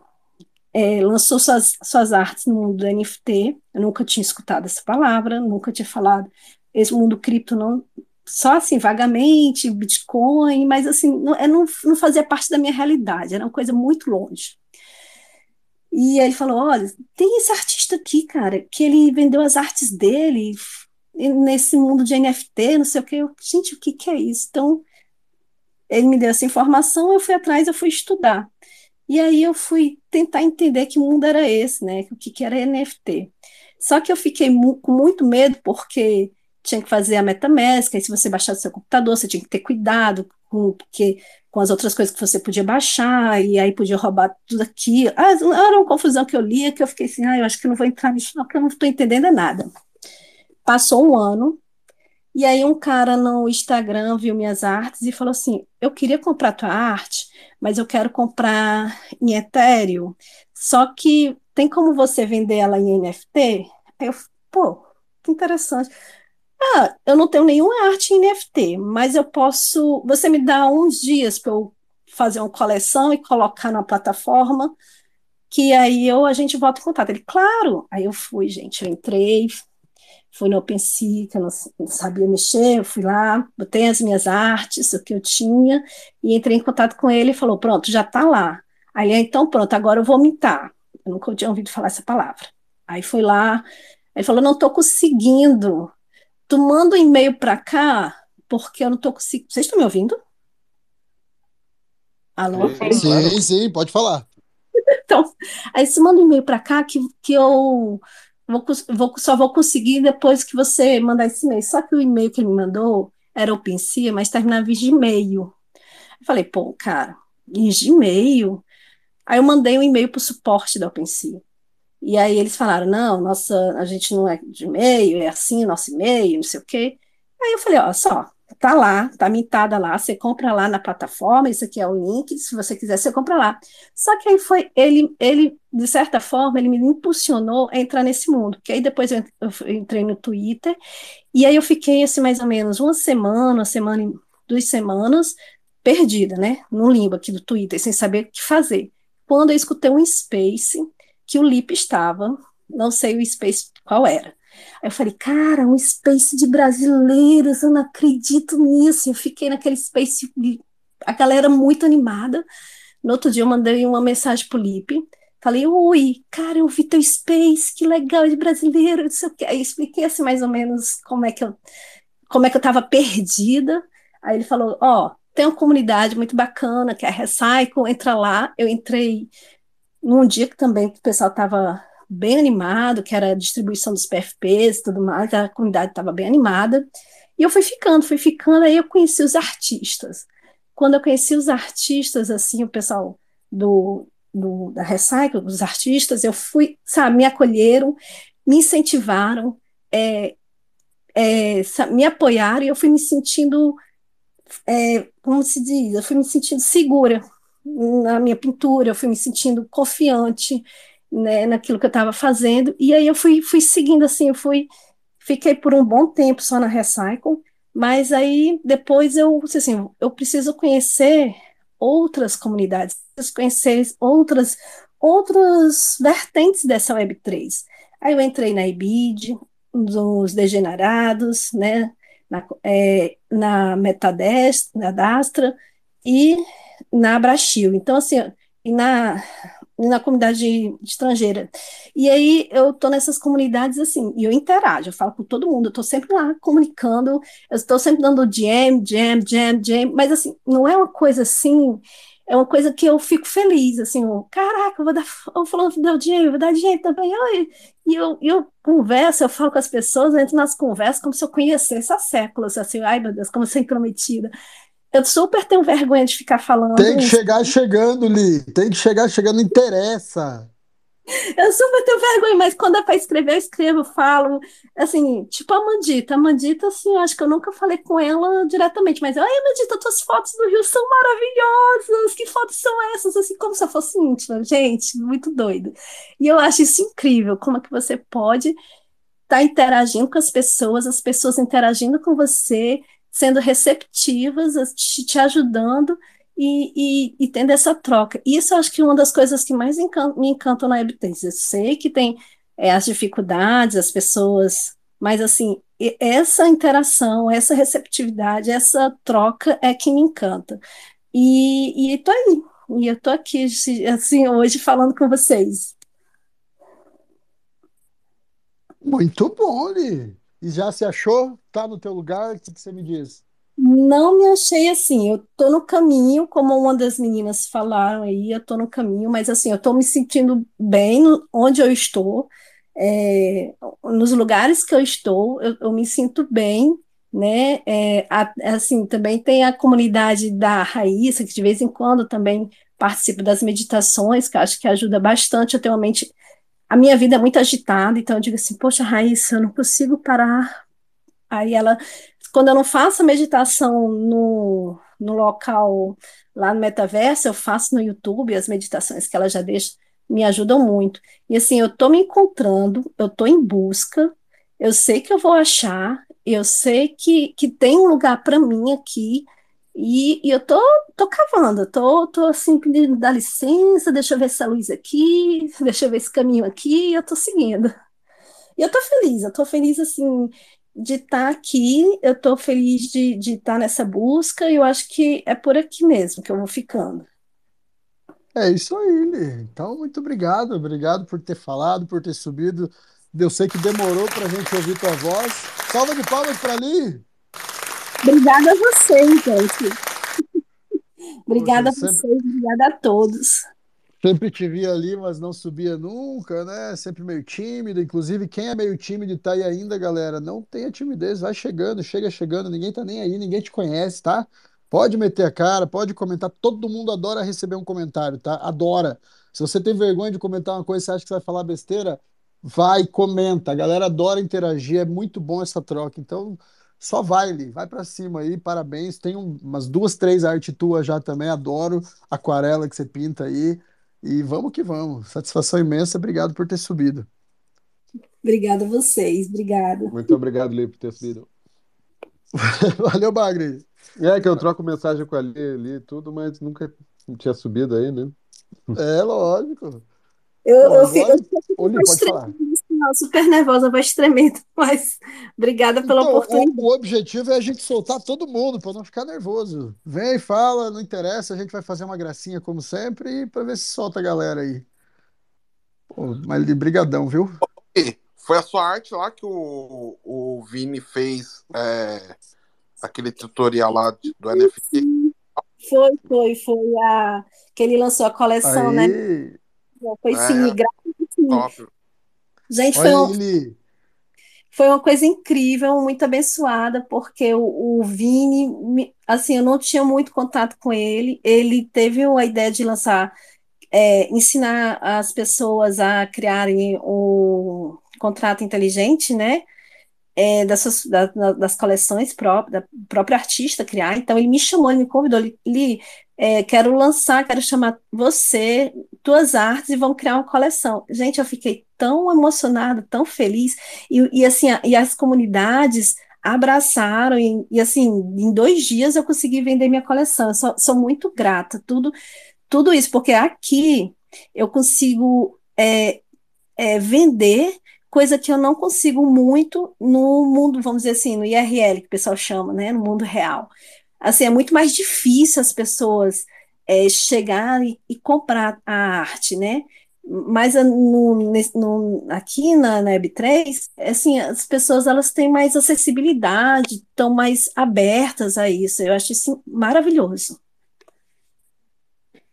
lançou suas artes no mundo do NFT, eu nunca tinha escutado essa palavra, nunca tinha falado, esse mundo cripto, não, só assim, vagamente, Bitcoin, mas assim, não fazia parte da minha realidade, era uma coisa muito longe. E aí ele falou, olha, tem esse artista aqui, cara, que ele vendeu as artes dele nesse mundo de NFT, não sei o quê. Gente, o que é isso? Então, ele me deu essa informação, eu fui atrás, eu fui estudar. E aí eu fui tentar entender que mundo era esse, né? O que era NFT. Só que eu fiquei com muito medo, porque tinha que fazer a MetaMask, aí se você baixasse seu computador, você tinha que ter cuidado com as outras coisas que você podia baixar, e aí podia roubar tudo aquilo. Ah, era uma confusão que eu lia, que eu fiquei assim, eu acho que não vou entrar nisso não, porque eu não estou entendendo nada. Passou um ano, e aí um cara no Instagram viu minhas artes e falou assim, eu queria comprar tua arte, mas eu quero comprar em Ethereum, só que tem como você vender ela em NFT? Aí eu, pô, que interessante. Ah, eu não tenho nenhuma arte em NFT, mas eu posso, você me dá uns dias para eu fazer uma coleção e colocar na plataforma, que aí a gente volta em contato. Ele, claro! Aí eu fui, gente, eu entrei, fui no OpenSea, que eu não sabia mexer, eu fui lá, botei as minhas artes, o que eu tinha, e entrei em contato com ele e falou, pronto, já está lá. Aí, então, pronto, agora eu vou mintar. Eu nunca tinha ouvido falar essa palavra. Aí foi lá, ele falou, não estou conseguindo. Tu manda um e-mail para cá, porque eu não estou conseguindo. Vocês estão me ouvindo? Alô? Sim, pode falar. Então, aí você manda um e-mail para cá que eu... só vou conseguir depois que você mandar esse e-mail. Só que o e-mail que ele me mandou era OpenSea, mas terminava em Gmail. Eu falei, pô, cara, em Gmail? Aí eu mandei um e-mail para o suporte da OpenSea. E aí eles falaram, não, a gente não é Gmail, é assim, nosso e-mail, não sei o quê. Aí eu falei, ó, só, tá lá, tá mintada lá, você compra lá na plataforma, isso aqui é o link, se você quiser, você compra lá. Só que aí foi, ele de certa forma, ele me impulsionou a entrar nesse mundo, porque aí depois eu entrei no Twitter, e aí eu fiquei, assim, mais ou menos uma semana 2 semanas perdida, né, no limbo aqui do Twitter, sem saber o que fazer. Quando eu escutei um space que o Lipe estava, não sei o space qual era. Aí eu falei, cara, um space de brasileiros, eu não acredito nisso. Eu fiquei naquele space, a galera muito animada. No outro dia eu mandei uma mensagem pro Lipe, falei, oi, cara, eu vi teu space, que legal, de brasileiro, não sei o quê. Aí eu expliquei assim mais ou menos como é que eu tava perdida. Aí ele falou, ó, tem uma comunidade muito bacana, que é a Recycle, entra lá. Eu entrei num dia que também o pessoal tava bem animado, que era a distribuição dos PFPs e tudo mais, a comunidade estava bem animada, e eu fui ficando, aí eu conheci os artistas. Quando eu conheci os artistas, assim, o pessoal da Recycle, os artistas, eu fui, sabe, me acolheram, me incentivaram, me apoiaram, e eu fui me sentindo, como se diz, eu fui me sentindo segura na minha pintura, eu fui me sentindo confiante, né, naquilo que eu estava fazendo, e aí eu fui seguindo, assim, fiquei por um bom tempo só na Recycle, mas aí depois eu, assim, eu preciso conhecer outras comunidades, preciso conhecer outras vertentes dessa Web3. Aí eu entrei na IBID, nos Degenerados, né, na Metadestra, na Dastra, e na Brachil, então, assim, e na comunidade estrangeira. E aí eu tô nessas comunidades assim, e eu interajo, eu falo com todo mundo, eu tô sempre lá comunicando, eu estou sempre dando jam, mas assim, não é uma coisa assim, é uma coisa que eu fico feliz, assim, caraca, eu vou dar jam também, e eu converso, eu falo com as pessoas, eu entro nas conversas como se eu conhecesse há séculos, assim, ai meu Deus, como eu sou intrometida. Eu super tenho vergonha de ficar falando. Tem que chegar chegando, Li. Tem que chegar chegando, não interessa. Eu super tenho vergonha, mas quando é para escrever, eu escrevo, falo. Assim, tipo a Mandita. A Mandita, assim, eu acho que eu nunca falei com ela diretamente, mas, ai, Mandita, tuas fotos do Rio são maravilhosas. Que fotos são essas? Assim, como se eu fosse íntima. Gente, muito doido. E eu acho isso incrível, como é que você pode estar interagindo com as pessoas interagindo com você, sendo receptivas, te ajudando e tendo essa troca. Isso eu acho que é uma das coisas que mais me encantam na Web3. Eu sei que tem as dificuldades, as pessoas, mas assim, essa interação, essa receptividade, essa troca é que me encanta. E tô aí, e eu tô aqui assim, hoje falando com vocês. Muito bom, Li! E já se achou? Tá no teu lugar? O que você me diz? Não me achei assim, eu tô no caminho, como uma das meninas falaram aí, eu tô no caminho, mas assim, eu tô me sentindo bem onde eu estou, nos lugares que eu estou, eu me sinto bem, né, assim, também tem a comunidade da Raíssa, que de vez em quando também participo das meditações, que eu acho que ajuda bastante, eu tenho uma mente... A minha vida é muito agitada, então eu digo assim, poxa, Raíssa, eu não consigo parar. Aí ela, quando eu não faço a meditação no local, lá no metaverso, eu faço no YouTube, as meditações que ela já deixa me ajudam muito. E assim, eu tô me encontrando, eu tô em busca, eu sei que eu vou achar, eu sei que tem um lugar para mim aqui, e eu tô cavando, tô assim, pedindo, dá licença, deixa eu ver essa luz aqui, deixa eu ver esse caminho aqui, eu tô seguindo. E eu tô feliz assim, de estar aqui, eu tô feliz de estar nessa busca, e eu acho que é por aqui mesmo que eu vou ficando. É isso aí, Li. Então, muito obrigado por ter falado, por ter subido, eu sei que demorou pra gente ouvir tua voz. Salva de palmas pra Li! Obrigada a vocês, gente. Obrigada a vocês, obrigada a todos. Sempre te via ali, mas não subia nunca, né? Sempre meio tímido. Inclusive, quem é meio tímido e tá aí ainda, galera, não tenha timidez. Vai chegando, chega chegando. Ninguém tá nem aí, ninguém te conhece, tá? Pode meter a cara, pode comentar. Todo mundo adora receber um comentário, tá? Adora. Se você tem vergonha de comentar uma coisa, você acha que você vai falar besteira, vai, comenta. A galera adora interagir, é muito bom essa troca. Então... Só vai, Li, vai pra cima aí, parabéns. Tem umas 2, 3 artes tuas já também, adoro aquarela que você pinta aí. E vamos que vamos. Satisfação imensa, obrigado por ter subido. Obrigada a vocês, obrigada. Muito obrigado, Li, por ter subido. Valeu, Bagre. E é que eu troco mensagem com a Lê ali e tudo, mas nunca tinha subido aí, né? É, lógico. Eu fico super nervosa, vai estremendo, mas obrigada pela oportunidade. O objetivo é a gente soltar todo mundo, para não ficar nervoso. Vem, fala, não interessa, a gente vai fazer uma gracinha como sempre, para ver se solta a galera aí. Pô, mas brigadão, viu? Foi a sua arte lá que o Vini fez aquele tutorial lá do NFT? Foi que ele lançou a coleção, aí, né? Foi sim, grátis. Gente, foi uma coisa incrível, muito abençoada, porque o Vini, assim, eu não tinha muito contato com ele, ele teve a ideia de lançar, ensinar as pessoas a criarem o contrato inteligente, né, das coleções próprias, da própria artista criar. Então ele me chamou, ele me convidou, quero lançar, quero chamar você, tuas artes, e vamos criar uma coleção. Gente, eu fiquei tão emocionada, tão feliz, e as comunidades abraçaram, assim, em 2 dias eu consegui vender minha coleção. Eu sou muito grata, tudo isso, porque aqui eu consigo vender coisa que eu não consigo muito no mundo, vamos dizer assim, no IRL, que o pessoal chama, né, no mundo real. Assim, é muito mais difícil as pessoas chegarem e comprar a arte, né? Mas aqui na Web3, assim, as pessoas, elas têm mais acessibilidade, estão mais abertas a isso. Eu acho isso maravilhoso.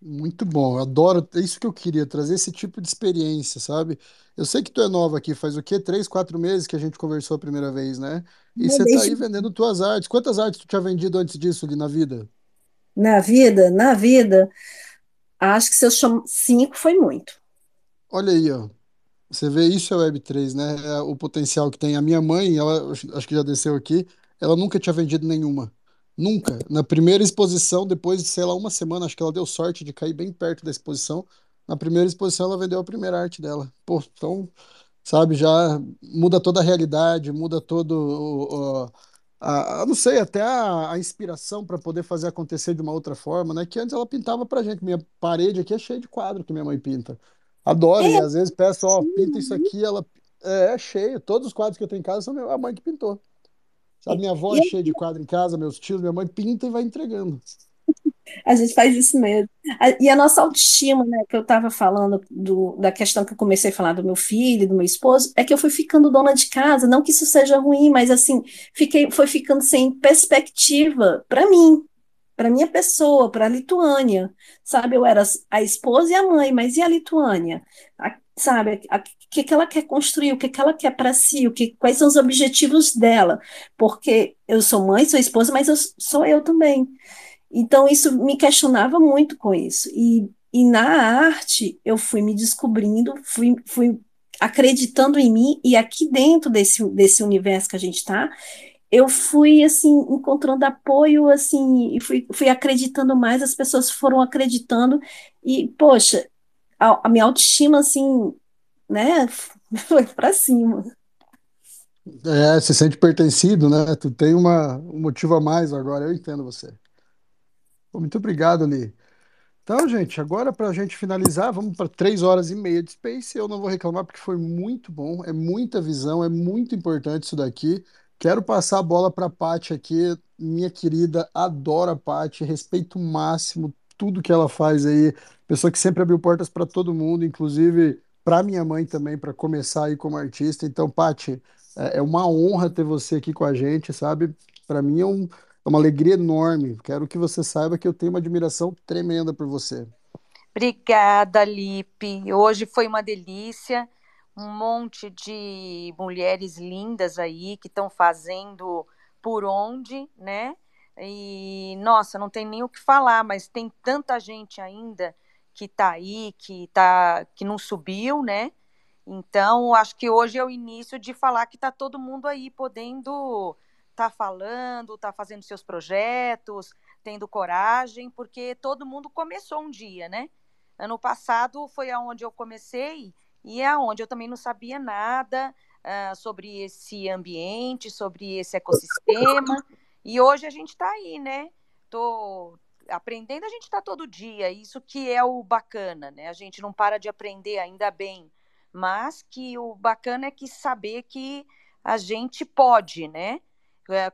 Muito bom, eu adoro, é isso que eu queria, trazer esse tipo de experiência, sabe? Eu sei que tu é nova aqui, faz o quê? 3, 4 meses que a gente conversou a primeira vez, né? E você tá aí vendendo tuas artes. Quantas artes tu tinha vendido antes disso ali na vida? Na vida, acho que se eu chamo 5 foi muito. Olha aí, ó. Você vê, isso é Web3, né? É o potencial que tem. A minha mãe, ela acho que já desceu aqui, ela nunca tinha vendido nenhuma. Nunca. Na primeira exposição, depois de, sei lá, uma semana, acho que ela deu sorte de cair bem perto da exposição. Na primeira exposição, ela vendeu a primeira arte dela. Pô, então, sabe, já muda toda a realidade, muda todo não sei, até a inspiração para poder fazer acontecer de uma outra forma, né? Que antes ela pintava pra gente. Minha parede aqui é cheia de quadro que minha mãe pinta. Adoro, e às vezes peço, ó, pinta isso aqui, ela... É cheio. Todos os quadros que eu tenho em casa são a mãe que pintou. A minha avó é cheia de quadro em casa, meus tios, minha mãe pinta e vai entregando. A gente faz isso mesmo. E a nossa autoestima, né, que eu estava falando da questão que eu comecei a falar do meu filho, do meu esposo, é que eu fui ficando dona de casa, não que isso seja ruim, mas assim, foi ficando sem perspectiva para mim, para minha pessoa, para a Lituânia, sabe? Eu era a esposa e a mãe, mas e a Lituânia? Sabe, o que ela quer construir, o que ela quer para si, quais são os objetivos dela, porque eu sou mãe, sou esposa, mas eu sou eu também. Então, isso me questionava muito com isso. E na arte, eu fui me descobrindo, fui acreditando em mim, e aqui dentro desse universo que a gente está, eu fui, assim, encontrando apoio, assim, e fui acreditando mais, as pessoas foram acreditando, e, poxa, a minha autoestima, assim, né, foi pra cima. É, se sente pertencido, né? Tu tem um motivo a mais agora, eu entendo você. Muito obrigado, Li. Então, gente, agora pra gente finalizar, vamos para 3h30 de Space, eu não vou reclamar porque foi muito bom, é muita visão, é muito importante isso daqui. Quero passar a bola pra Paty aqui, minha querida, adoro a Paty, respeito o máximo tudo que ela faz aí, pessoa que sempre abriu portas para todo mundo, inclusive para minha mãe também, para começar aí como artista. Então, Paty, é uma honra ter você aqui com a gente, sabe? Para mim é uma alegria enorme. Quero que você saiba que eu tenho uma admiração tremenda por você. Obrigada, Lipe. Hoje foi uma delícia. Um monte de mulheres lindas aí que estão fazendo por onde, né? E, nossa, não tem nem o que falar, mas tem tanta gente ainda que está aí, que não subiu, né? Então, acho que hoje é o início de falar que está todo mundo aí podendo estar falando, estar fazendo seus projetos, tendo coragem, porque todo mundo começou um dia, né? Ano passado foi aonde eu comecei e é aonde eu também não sabia nada sobre esse ambiente, sobre esse ecossistema. E hoje a gente está aí, né? Tô aprendendo, a gente está todo dia, isso que é o bacana, né? A gente não para de aprender, ainda bem, mas que o bacana é que saber que a gente pode, né?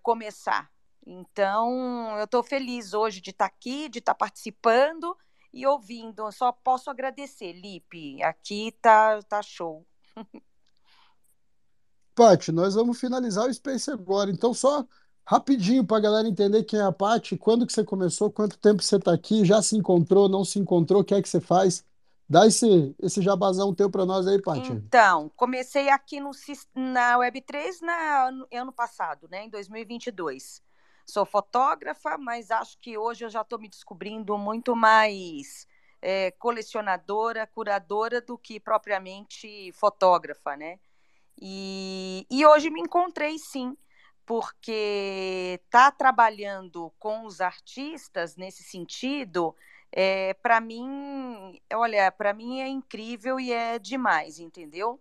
Começar. Então, eu estou feliz hoje de estar aqui, de estar participando e ouvindo. Eu só posso agradecer, Lipe. Aqui tá show. Paty, nós vamos finalizar o Space agora. Então, só rapidinho para a galera entender quem é a Paty, quando que você começou, quanto tempo você está aqui, já se encontrou, não se encontrou, o que é que você faz? Dá esse jabazão teu para nós aí, Paty. Então, comecei aqui na Web3 ano passado, né, em 2022. Sou fotógrafa, mas acho que hoje eu já estou me descobrindo muito mais colecionadora, curadora do que propriamente fotógrafa, né? E hoje me encontrei, sim, porque tá trabalhando com os artistas nesse sentido, para mim, olha, para mim é incrível e é demais, entendeu?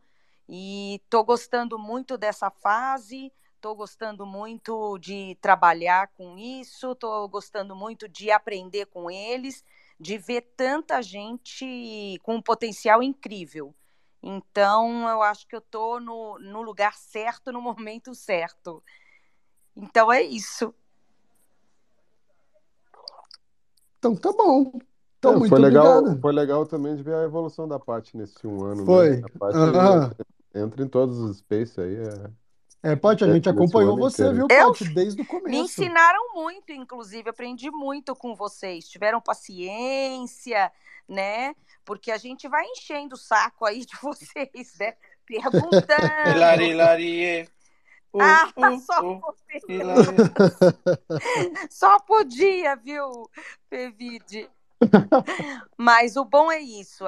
E tô gostando muito dessa fase, tô gostando muito de trabalhar com isso, tô gostando muito de aprender com eles, de ver tanta gente com um potencial incrível. Então, eu acho que eu estou no lugar certo, no momento certo. Então, é isso. Então, tá bom. Então, muito obrigado. Foi legal também de ver a evolução da Paty nesse um ano. Foi. Né? A Paty entra em todos os spaces aí. Paty, a gente acompanhou você, inteiro. Viu, Paty, desde o começo. Me ensinaram muito, inclusive, aprendi muito com vocês, tiveram paciência, né, porque a gente vai enchendo o saco aí de vocês, né, perguntando. Lari. Só você. Só podia, viu, Pevide. Mas o bom é isso,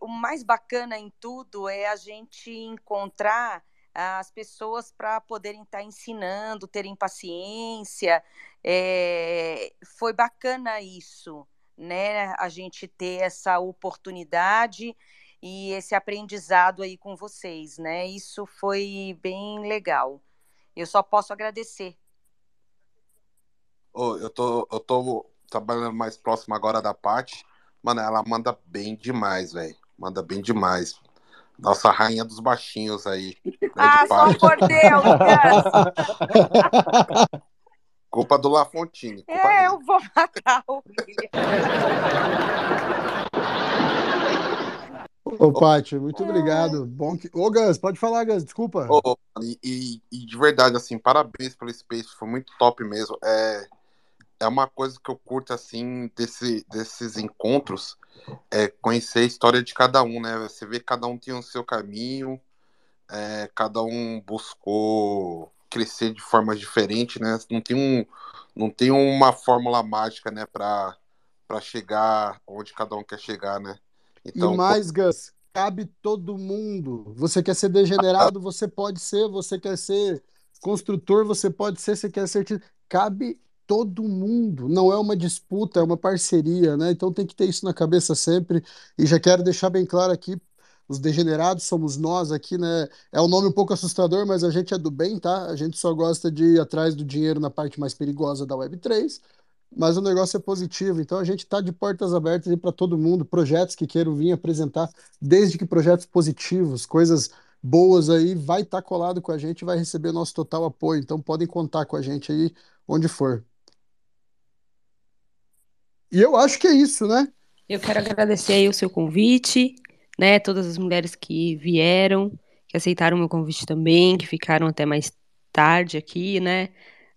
o mais bacana em tudo é a gente encontrar as pessoas para poderem estar ensinando, terem paciência. Foi bacana isso, né? A gente ter essa oportunidade e esse aprendizado aí com vocês, né? Isso foi bem legal. Eu só posso agradecer. Eu tô trabalhando mais próximo agora da Paty. Mano, ela manda bem demais, velho. Manda bem demais. Nossa rainha dos baixinhos aí. Né, só mordeu, Lucas. Culpa do Lafontine. Eu vou matar o Ô, Paty, muito obrigado. Bom que... Ô, Gus, pode falar, Gus, desculpa. E de verdade, assim, parabéns pelo Space, foi muito top mesmo. É uma coisa que eu curto, assim, desses encontros, conhecer a história de cada um, né? Você vê que cada um tem o seu caminho, cada um buscou crescer de forma diferente, né? Não tem uma fórmula mágica, né, para chegar onde cada um quer chegar, né? Então, e mais, Gus, cabe todo mundo. Você quer ser degenerado, você pode ser. Você quer ser construtor, você pode ser. Você quer ser... Cabe todo mundo, não é uma disputa, é uma parceria, né? Então tem que ter isso na cabeça sempre, e já quero deixar bem claro aqui, os degenerados somos nós aqui, né? É um nome um pouco assustador, mas a gente é do bem, tá? A gente só gosta de ir atrás do dinheiro na parte mais perigosa da Web3, mas o negócio é positivo, então a gente tá de portas abertas aí para todo mundo, projetos que queiram vir apresentar, desde que projetos positivos, coisas boas aí, vai estar colado com a gente, vai receber nosso total apoio, então podem contar com a gente aí, onde for. E eu acho que é isso, né? Eu quero agradecer aí o seu convite, né? Todas as mulheres que vieram, que aceitaram o meu convite também, que ficaram até mais tarde aqui, né?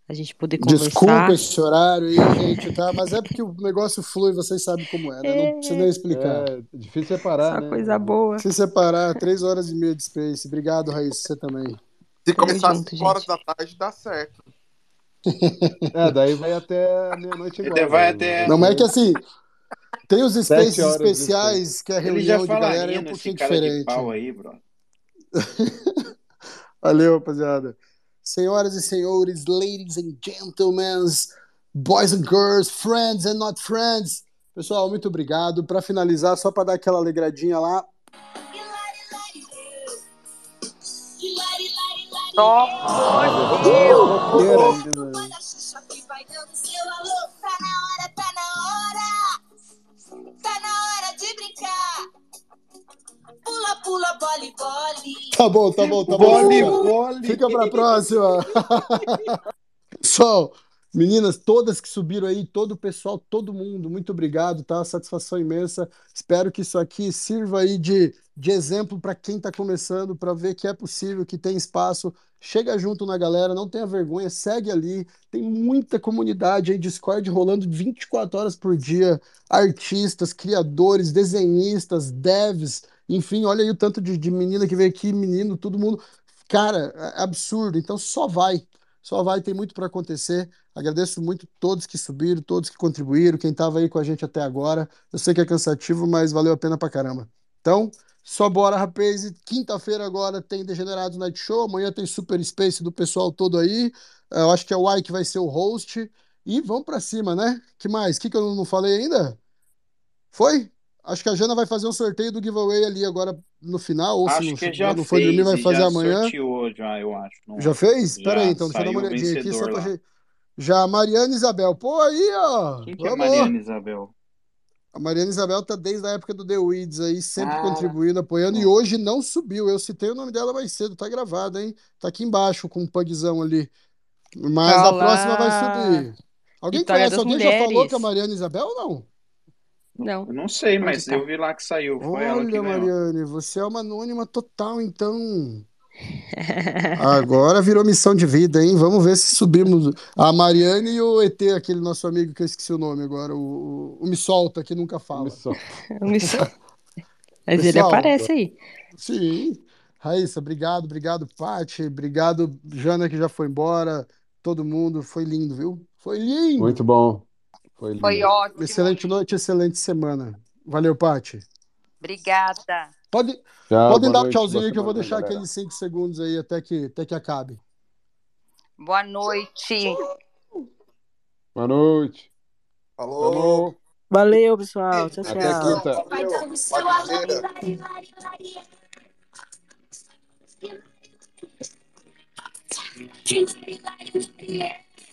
A gente poder conversar. Desculpa esse horário aí, gente, tá? Mas é porque o negócio flui, vocês sabem como é, né? Não precisa nem explicar. É difícil separar, né? É uma coisa boa. Se separar, 3h30 de Space. Obrigado, Raíssa, você também. Se começar às 5 horas da tarde, dá certo. Daí vai até meia-noite igual. Vai até... Não, mas é que assim, tem os spaces especiais que a reunião de galera é um pouquinho diferente. Aí, bro. Valeu, rapaziada. Senhoras e senhores, ladies and gentlemen, boys and girls, friends and not friends. Pessoal, muito obrigado. Para finalizar, só para dar aquela alegradinha lá. Top! Tá bom. Vole. Fica para a próxima. Pessoal, meninas, todas que subiram aí, todo o pessoal, todo mundo, muito obrigado, tá? Satisfação imensa. Espero que isso aqui sirva aí de exemplo para quem está começando, para ver que é possível, que tem espaço. Chega junto na galera, não tenha vergonha, segue ali. Tem muita comunidade aí, Discord rolando 24 horas por dia. Artistas, criadores, desenhistas, devs, enfim, olha aí o tanto de menina que veio aqui, menino, todo mundo. Cara, é absurdo. Então só vai, tem muito para acontecer. Agradeço muito todos que subiram, todos que contribuíram, quem estava aí com a gente até agora. Eu sei que é cansativo, mas valeu a pena pra caramba. Então, só bora, rapaz. Quinta-feira agora tem Degenerado Night Show. Amanhã tem Super Space do pessoal todo aí. Eu acho que é o Ike que vai ser o host. E vamos pra cima, né? Que mais? O que eu não falei ainda? Foi? Acho que a Jana vai fazer um sorteio do giveaway ali agora no final. Ou acho se não, que já não foi fez, dormir, vai fazer já amanhã. Sorteou, já, eu acho. Não... Já fez? Espera aí, então. Deixa eu dar uma olhadinha aqui. Só pra... Já, Mariana Isabel. Pô, aí, ó. Quem que é Mariana Isabel? A Mariana Isabel tá desde a época do The Weeds aí, sempre contribuindo, apoiando, e hoje não subiu. Eu citei o nome dela mais cedo, tá gravado, hein? Tá aqui embaixo com um pugzão ali. Mas a próxima vai subir. Alguém Vitória conhece? Alguém já falou que a Mariana Isabel ou não? Não. Eu não sei, mas eu vi lá que saiu. Foi ela que ganhou. Olha, Mariane, você é uma anônima total, então... Agora virou missão de vida, hein? Vamos ver se subimos a Mariane e o ET, aquele nosso amigo que eu esqueci o nome agora, o Me Solta, que nunca fala. Me solta. Mas ele aparece aí. Sim. Raíssa, obrigado, Paty, obrigado, Jana, que já foi embora, todo mundo, foi lindo, viu? Foi lindo! Muito bom. Foi lindo. Foi ótimo. Excelente noite, excelente semana. Valeu, Paty. Obrigada. Podem dar um tchauzinho aí que eu vou deixar aqueles 5 segundos aí até que acabe. Boa noite. Boa noite. Alô. Valeu, pessoal. Tchau, tchau. Até quinta.